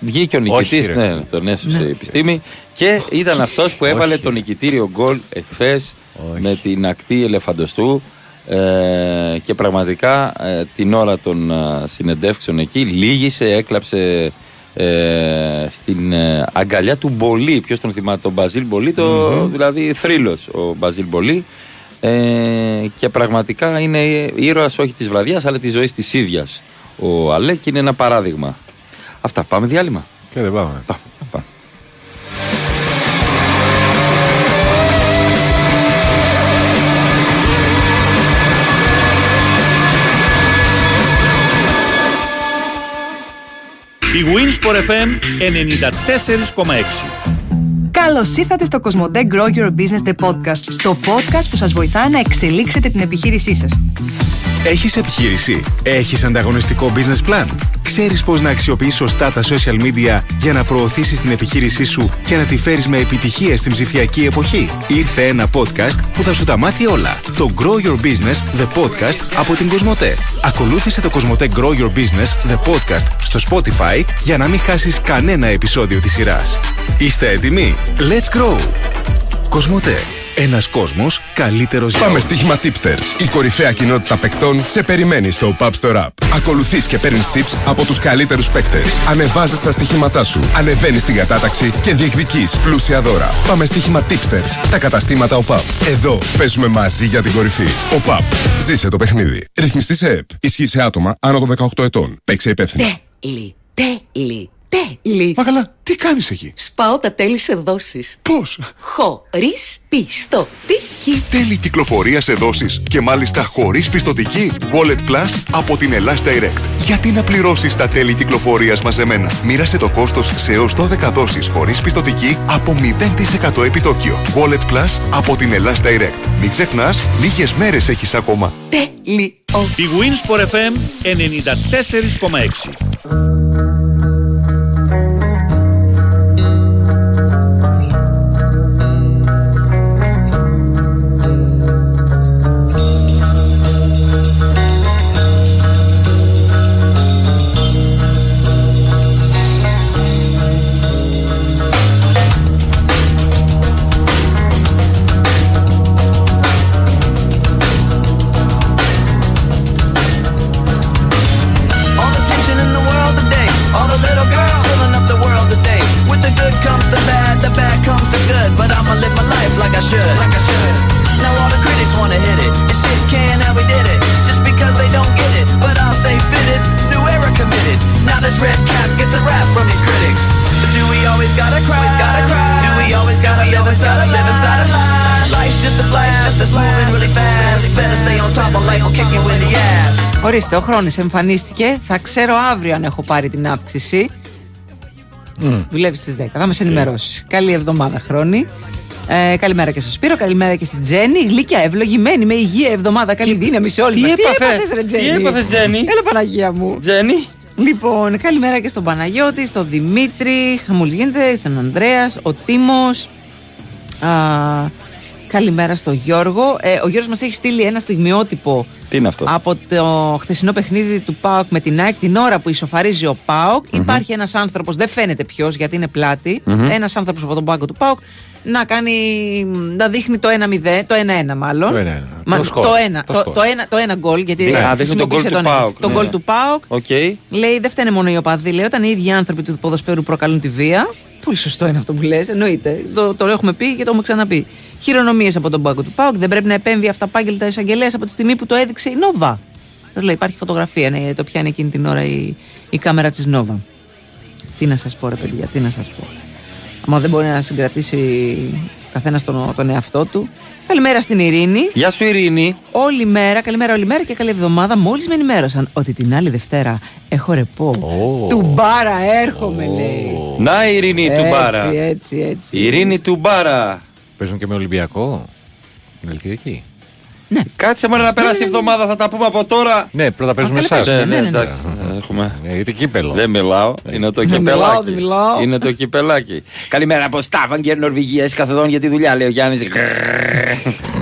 Βγήκε ο νικητής, ναι, τον έσωσε η επιστήμη. Και ήταν αυτός που έβαλε το νικητήριο γκολ εχθές με την ακτή ελεφαντοστού. Και πραγματικά την ώρα των συνεντεύξεων εκεί λύγησε, έκλαψε στην αγκαλιά του Μπολί. Ποιος τον θυμάται, τον Μπαζίλ Μπολί, δηλαδή θρύλος ο Μπαζίλ Μπολί, και πραγματικά είναι ήρωας όχι της βραδιάς αλλά της ζωής της ίδιας ο Αλέ, και είναι ένα παράδειγμα. Αυτά, πάμε διάλειμμα και δεν πάμε. Πάμε. Η Winsport FM 94,6. Καλώς ήρθατε στο Cosmote Grow Your Business The Podcast. Το podcast που σας βοηθά να εξελίξετε την επιχείρησή σας. Έχεις επιχείρηση? Έχεις ανταγωνιστικό business plan? Ξέρεις πώς να αξιοποιείς σωστά τα social media για να προωθήσεις την επιχείρησή σου και να τη φέρεις με επιτυχία στην ψηφιακή εποχή? Ήρθε ένα podcast που θα σου τα μάθει όλα. Το Grow Your Business The Podcast από την Cosmote. Ακολούθησε το Cosmote Grow Your Business The Podcast στο Spotify για να μην χάσεις κανένα επεισόδιο της σειράς. Είστε έτοιμοι? Let's grow! Κοσμοτέ. Ένας κόσμος καλύτερος. Πάμε στοίχημα tipsters. Η κορυφαία κοινότητα παικτών σε περιμένει στο ΟΠΑΠ στο ραπ. Ακολουθείς και παίρνεις tips από τους καλύτερους παίκτες. Ανεβάζεις τα στοιχήματά σου. Ανεβαίνεις την κατάταξη και διεκδικείς πλούσια δώρα. Πάμε στοίχημα tipsters στα καταστήματα ΟΠΑΠ. Εδώ παίζουμε μαζί για την κορυφή. ΟΠΑΠ. Ζήσε το παιχνίδι. Ρυθμιστή σε ΕΠ. Ισχύει σε άτομα άνω των 18 ετών. Παίξε υπεύθυνα. Τέλει. Μα καλά, τι κάνεις εκεί? Σπάω τα τέλη σε δόσεις. Πώς? Χωρίς πιστωτική. Τέλη κυκλοφορία σε δόσεις. Και μάλιστα χωρίς πιστωτική. Wallet Plus από την Ελλάς Direct. Γιατί να πληρώσεις τα τέλη κυκλοφορίας μαζεμένα? Μοίρασε το κόστος σε έως 12 δόσεις χωρίς πιστωτική από 0% επιτόκιο. Wallet Plus από την Ελλάς Direct. Μην ξεχνάς, λίγες μέρες έχεις ακόμα. Τέλειο. Η Winsport FM 94,6. Ορίστε, ο χρόνος εμφανίστηκε. Θα ξέρω αύριο αν έχω πάρει την αύξηση. Δουλεύεις στις 10, θα μας ενημερώσει. Καλή εβδομάδα, Χρόνη. Καλημέρα και στο Σπύρο, καλημέρα και στην Τζέννη. Γλυκιά, ευλογημένη, με υγεία εβδομάδα. Καλή δύναμη σε όλη μας. Τι έπαθες ρε Τζέννη. Έλα Παναγία μου Τζέννη. Λοιπόν, καλημέρα και στον Παναγιώτη, στον Δημήτρη, χαμούλη γίνεται, στον Ανδρέας, ο Τίμος. Καλημέρα στον Γιώργο. Ο Γιώργος μας έχει στείλει ένα στιγμιότυπο Τι είναι αυτό? Από το χθεσινό παιχνίδι του ΠΑΟΚ με την ΑΕΚ, την ώρα που ισοφαρίζει ο ΠΑΟΚ, υπάρχει ένας άνθρωπος, δεν φαίνεται ποιος γιατί είναι πλάτη, ένας άνθρωπος από τον πάγκο του ΠΑΟΚ να κάνει, να δείχνει το 1-0, το 1-1 μάλλον. Το 1 γκολ, γιατί δείχνει τον γκολ του ΠΑΟΚ. Το γκολ του ΠΑΟΚ. Λέει δεν φταίνε μόνο οι οπαδοί, λέει, όταν οι ίδιοι άνθρωποι του ποδοσφαίρου προκαλούν τη βία. Πολύ σωστό είναι αυτό που λες, εννοείται. Το έχουμε πει και το έχουμε ξαναπεί. Χειρονομίες από τον πάγκο του ΠΑΟΚ, δεν πρέπει να επέμβει αυταπάγγελτα ο εισαγγελέας από τη στιγμή που το έδειξε η Νόβα. Σας λέω, υπάρχει φωτογραφία, ναι, το πιάνει εκείνη την ώρα η κάμερα της Νόβα. Τι να σας πω, ρε παιδιά, τι να σας πω. Μα δεν μπορεί να συγκρατήσει καθένας τον εαυτό του. Καλημέρα στην Ειρήνη. Γεια σου, Ειρήνη. Καλημέρα όλη μέρα και καλή εβδομάδα. Μόλις με ενημέρωσαν ότι την άλλη Δευτέρα έχω ρεπό. Του μπάρα έρχομαι, λέει. Να, η Ειρήνη του μπάρα. Έτσι. Η Ειρήνη του μπάρα. Παίζουν και με Ολυμπιακό. Είναι Ελκυριακή. Ναι. Κάτσε μόνο να περάσει η εβδομάδα, θα τα πούμε από τώρα. Ναι, πρώτα παίζουμε εσάς. Ναι, εντάξει. Είναι κύπελο. Δεν μιλάω. Είναι το κυπελάκι. Είναι το κυπελάκι. Καλημέρα από Στάφαν και Νορβηγία. Καθεδόν για τη δουλειά, λέει ο Γιάννης.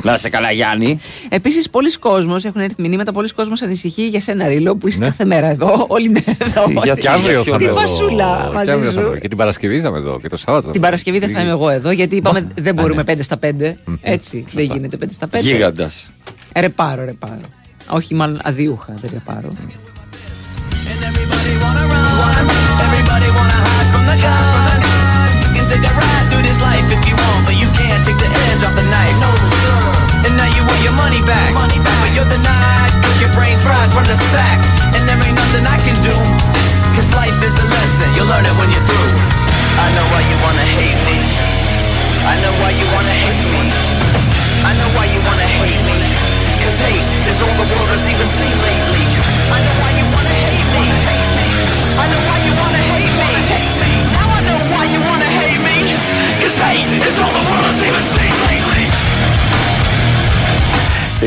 Να σε καλά, Γιάννη. Επίσης, πολλοί κόσμος έχουν έρθει μηνύματα. Πολλοί κόσμος ανησυχεί για σένα, Ρίλο, που είσαι κάθε μέρα εδώ. Όλη μέρα εδώ. Γιατί αύριο θα είμαι εδώ. Και την Παρασκευή θα είμαι εδώ. Και το Σάββατο. Την Παρασκευή δεν θα είμαι εγώ εδώ. Γιατί είπαμε δεν μπορούμε 5 στα 5. Έτσι. Δεν γίνεται 5 στα 5. Γίγαντα. Ρεπάρω. Όχι, μάλλον αδιούχα, δεν ρεπάρω.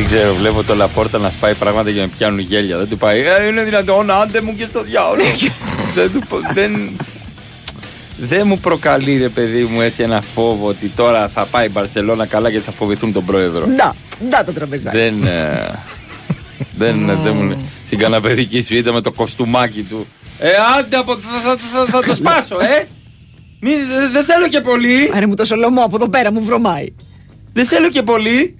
Δεν ξέρω, βλέπω το Λαπόρτα να σπάει πράγματα για να πιάνουν γέλια. Δεν του πάει. Είναι δυνατόν, άντε μου και στο διάολο. Δεν μου προκαλεί, ρε παιδί μου, έτσι ένα φόβο ότι τώρα θα πάει η Μπαρτσελώνα καλά και θα φοβηθούν τον πρόεδρο. Να το τραπεζάκι. Δεν μου λέει. Στην καναπεδική σου είδα με το κοστούμάκι του. Άντε, θα το σπάσω, δεν θέλω και πολύ. Άρε μου το σολομό από εδώ πέρα, μου βρωμάει. Δεν θέλω και πολύ.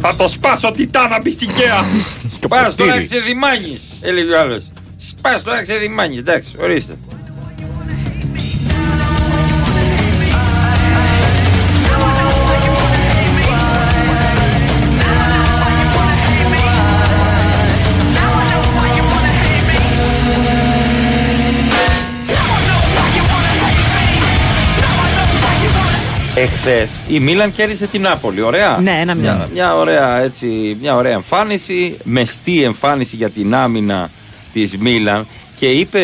Θα το σπάσω, Τιτάνα πιστικαία! Σπάς το να ξεδημάνεις, έλεγε ο άλλος. Σπάς το να ξεδημάνεις, εντάξει, ορίστε. Εχθές η Μίλαν κέρδισε την Νάπολη, ωραία. Ναι, 1-0. Μια ωραία εμφάνιση, μεστή εμφάνιση για την άμυνα της Μίλαν. Και είπε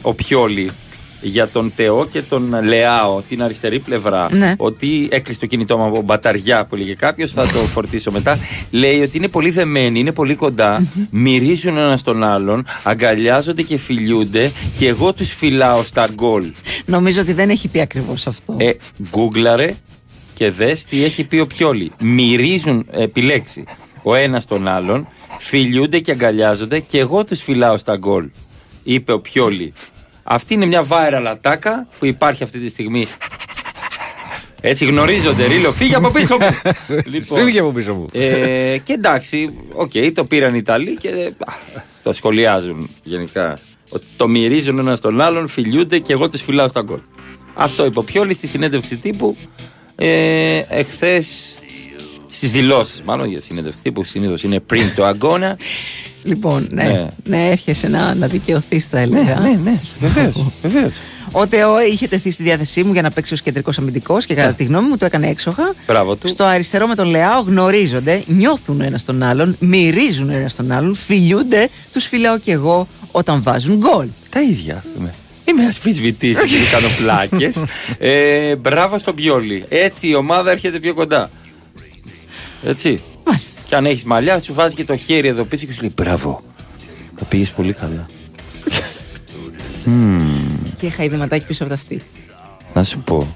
ο Πιόλη για τον Τεό και τον Λεάο, την αριστερή πλευρά, ναι, ότι έκλεισε το κινητό μου από μπαταριά που έλεγε κάποιος, θα το φορτίσω μετά. Λέει ότι είναι πολύ δεμένοι, είναι πολύ κοντά, μυρίζουν ένας τον άλλον, αγκαλιάζονται και φιλιούνται και εγώ τους φυλάω στα γκολ. Νομίζω ότι δεν έχει πει ακριβώς αυτό. Γκούγκλαρε και δες τι έχει πει ο Πιόλη. Μυρίζουν, επιλέξει, ο ένας τον άλλον, φιλιούνται και αγκαλιάζονται και εγώ τους φυλάω στα γκολ, είπε ο Πιόλη. Αυτή είναι μια viral ατάκα που υπάρχει αυτή τη στιγμή. Έτσι γνωρίζονται, Ρίλο, φύγε από πίσω μου. Φύγε από πίσω μου. Και εντάξει, οκ, το πήραν οι Ιταλοί και το σχολιάζουν γενικά. Το μυρίζουν ένας τον άλλον, φιλιούνται και εγώ τους φυλάω στα γκολ. Αυτό είπε ο Πιόλης στη συνέντευξη τύπου εχθές, στις δηλώσεις μάλλον για συνέντευξη τύπου, συνήθως είναι πριν το αγώνα. Λοιπόν, ναι, έρχεσαι να δικαιωθείς, θα έλεγα. Ναι, βεβαίως. Ο Τεό είχε τεθεί στη διάθεσή μου για να παίξει ως κεντρικός αμυντικός και κατά τη γνώμη μου το έκανε έξοχα. Μπράβο του. Στο αριστερό με τον Λεάο γνωρίζονται, νιώθουν ένας τον άλλον, μυρίζουν ένας τον άλλον, φιλιούνται, τους φιλάω κι εγώ όταν βάζουν γκολ. Τα ίδια αυτούμε. Είμαι ένας φυσβητής και κάνω πλάκες. Μπράβο στον Πιόλη. Έτσι η ομάδα έρχεται πιο κοντά. Έτσι. Και αν έχεις μαλλιά, σου βάζει και το χέρι εδώ πίσω και σου λέει μπράβο. Το πήγες πολύ καλά. Και χαϊδηματάκι πίσω από τα αυτή. Να σου πω,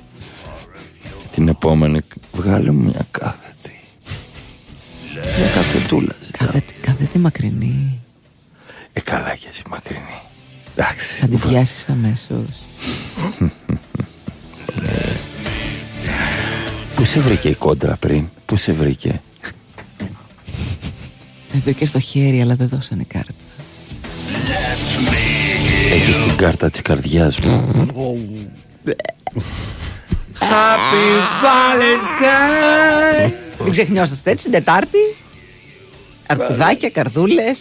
την επόμενη βγάλε μου μια κάθετη. Μια καθετούλα. Κάθετη μακρινή. Καλά και εσύ μακρινή. Θα την πιάσεις αμέσως. Πού σε βρήκε η κόντρα πριν? Πού σε βρήκε? Με βρήκε στο χέρι, αλλά δεν δώσανε κάρτα. Έχεις την κάρτα της καρδιάς μου. Happy Valentine. Μην ξεχνιόσαστε έτσι την Τετάρτη. Αρκουδάκια, καρδούλες,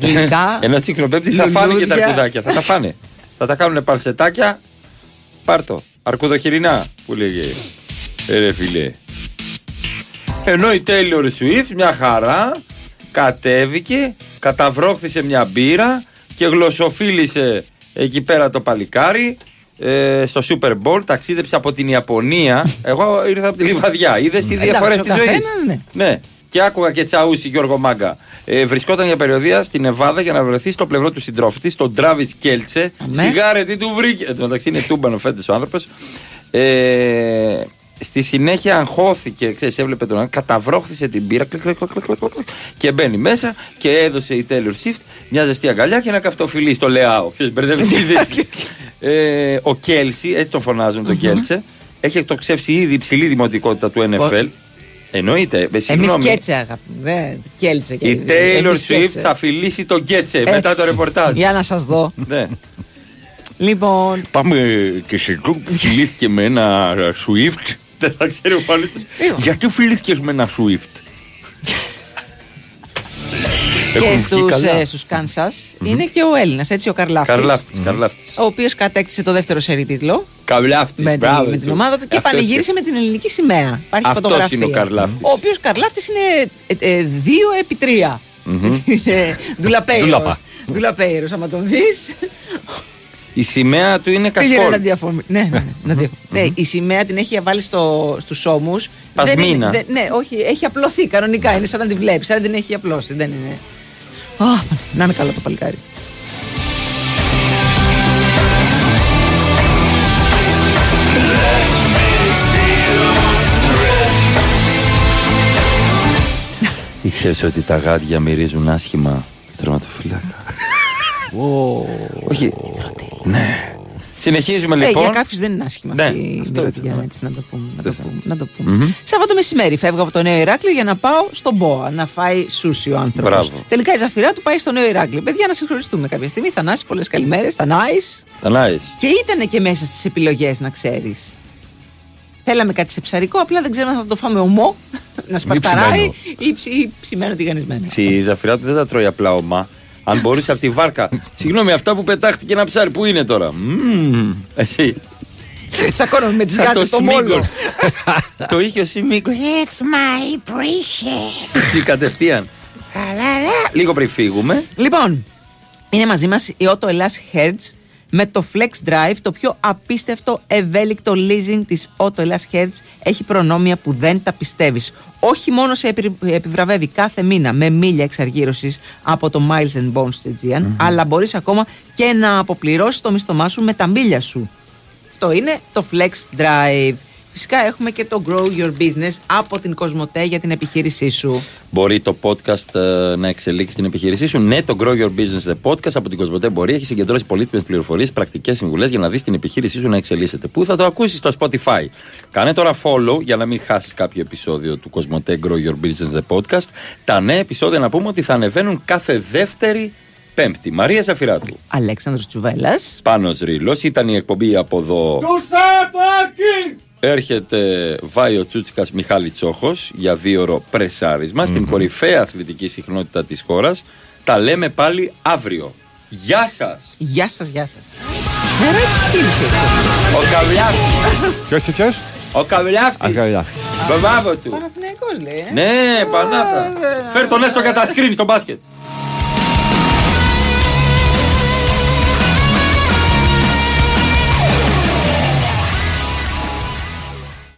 γλυκά. Ενώ τσικνοπέμπτη θα φάνε και τα αρκουδάκια. Θα τα φάνε. Θα τα κάνουν παλσετάκια. Πάρτο. Αρκουδοχειρινά που λέγε. Ρε φίλε. Ενώ η Taylor Swift μια χαρά κατέβηκε, καταβρόχθησε μια μπύρα και γλωσσοφίλησε εκεί πέρα το παλικάρι στο Super Bowl. Ταξίδεψε από την Ιαπωνία. Εγώ ήρθα από τη Λιβαδιά. Είδες οι διαφορές της ζωής. Ναι. Και άκουγα και τσαούσι Γιώργο Μάγκα. Βρισκόταν για περιοδεία στην Νεβάδα για να βρεθεί στο πλευρό του συντρόφου της, τον Τράβις Κέλτσε. Σιγάρε τι του βρήκε. Εν τω μεταξύ είναι τούμπανο φέτος ο άνθρωπος. Στη συνέχεια αγχώθηκε, ξέρεις, έβλεπε τον άνθρωπο, καταβρόχθησε την πύρα και μπαίνει μέσα και έδωσε η Taylor Swift μια ζεστή αγκαλιά και ένα καυτοφιλί στο Λεάο. Ξέρεις, μπερδεύει τη δύση. Ο Κέλσι, έτσι τον φωνάζουν τον Κέλτσε, έχει εκτοξεύσει ήδη υψηλή δημοτικότητα του NFL. Εννοείται. Εμείς Κέτσε, αγαπητέ. Κέλτσε. Η Taylor Swift θα φιλήσει τον Κέτσε μετά το ρεπορτάζ. Για να σας δω. Λοιπόν. Πάμε και σε Τζομπ. Φιλήθηκε με ένα Swift. Δεν θα ξέρω πάλι. Γιατί φιλήθηκες με ένα Swift? Και στους Κάνσας είναι και ο Έλληνας, έτσι, ο Καρλάφτης. Ο οποίος κατέκτησε το δεύτερο σερί τίτλο. Καρλάφτης, με την ομάδα του και πανηγύρισε με την ελληνική σημαία. Υπάρχει φωτογραφία. Είναι ο Καρλάφτης. Ο οποίος Καρλάφτης είναι 2x3. Δουλαπέιρος, άμα τον δεις. Η σημαία του είναι κασκόλ. Ναι, η σημαία την έχει βάλει στους ώμους. Πασμίνα. Ναι, όχι, έχει απλωθεί κανονικά. Είναι σαν να την βλέπεις, σαν να την έχει απλώσει. Δεν είναι. Να είναι καλό το παλικάρι. Ήξερες ότι τα γάντια μυρίζουν άσχημα, τερματοφυλάκα? Όχι. Ναι. Συνεχίζουμε λοιπόν. Για κάποιους δεν είναι άσχημα αυτή η δουλειά. Να το πούμε. Σάββατο μεσημέρι φεύγω από το Νέο Ηράκλειο για να πάω στον ΠΟΑ να φάει σούσι ο άνθρωπος. Τελικά η Ζαφειράτου πάει στο Νέο Ηράκλειο. Παιδιά, να συγχωριστούμε κάποια στιγμή. Θανάση, πολλές καλημέρες. Θανάης. Και ήταν και μέσα στις επιλογές, να ξέρεις. Θέλαμε κάτι σε ψαρικό, απλά δεν ξέρουμε αν θα το φάμε ομό, να σπαρταράει ή ψημένο τηγανισμένο. Η Ζαφειράτου δεν τα τρώει απλά ομά. Αν μπορούσε από τη βάρκα. Συγγνώμη, αυτά που πετάχτηκε ένα ψάρι, πού είναι τώρα? Εσύ. Τσακώνομαι με τις γάτες στο μόλο. Το είχε ο Σιμίκος. It's my precious. Έτσι κατευθείαν. Λίγο πριν φύγουμε. Λοιπόν, είναι μαζί μας η Auto Hellas Hertz με το Flex Drive, το πιο απίστευτο ευέλικτο leasing της Auto Hellas Hertz. Έχει προνόμια που δεν τα πιστεύεις. Όχι μόνο σε επιβραβεύει κάθε μήνα με μίλια εξαργύρωσης από το Miles and Bones στην Aegean, αλλά μπορείς ακόμα και να αποπληρώσεις το μισθωμά σου με τα μίλια σου. Αυτό είναι το Flex Drive. Φυσικά έχουμε και το Grow Your Business από την Cosmote για την επιχείρησή σου. Μπορεί το podcast να εξελίξει την επιχείρησή σου. Ναι, το Grow Your Business, the podcast από την Cosmote μπορεί. Έχει συγκεντρώσει πολύτιμες πληροφορίες, πρακτικές συμβουλές για να δεις την επιχείρησή σου να εξελίσσεται. Πού θα το ακούσεις? Στο Spotify. Κάνε τώρα follow για να μην χάσεις κάποιο επεισόδιο του Cosmote Grow Your Business, the podcast. Τα νέα επεισόδια, να πούμε ότι θα ανεβαίνουν κάθε Δεύτερη Πέμπτη. Μαρία Ζαφειράτου. Αλέξανδρος Τσουβέλας. Πάνος Ρήλος. Ήταν η εκπομπή από εδώ. Έρχεται, βάει ο Τσούτσικας Μιχάλη Τσόχος για 2ωρο πρεσάρισμα στην κορυφαία αθλητική συχνότητα της χώρας. Τα λέμε πάλι αύριο. Γεια σας! Γεια σας, γεια σας. Ο Καβλιάφτης. Ποιος? Ο Καβλιάφτης. Μπράβο του. Παναθηναϊκός λέει. Ναι, Πανάθα. Φέρ τον έστω κατά σκριν στο μπάσκετ.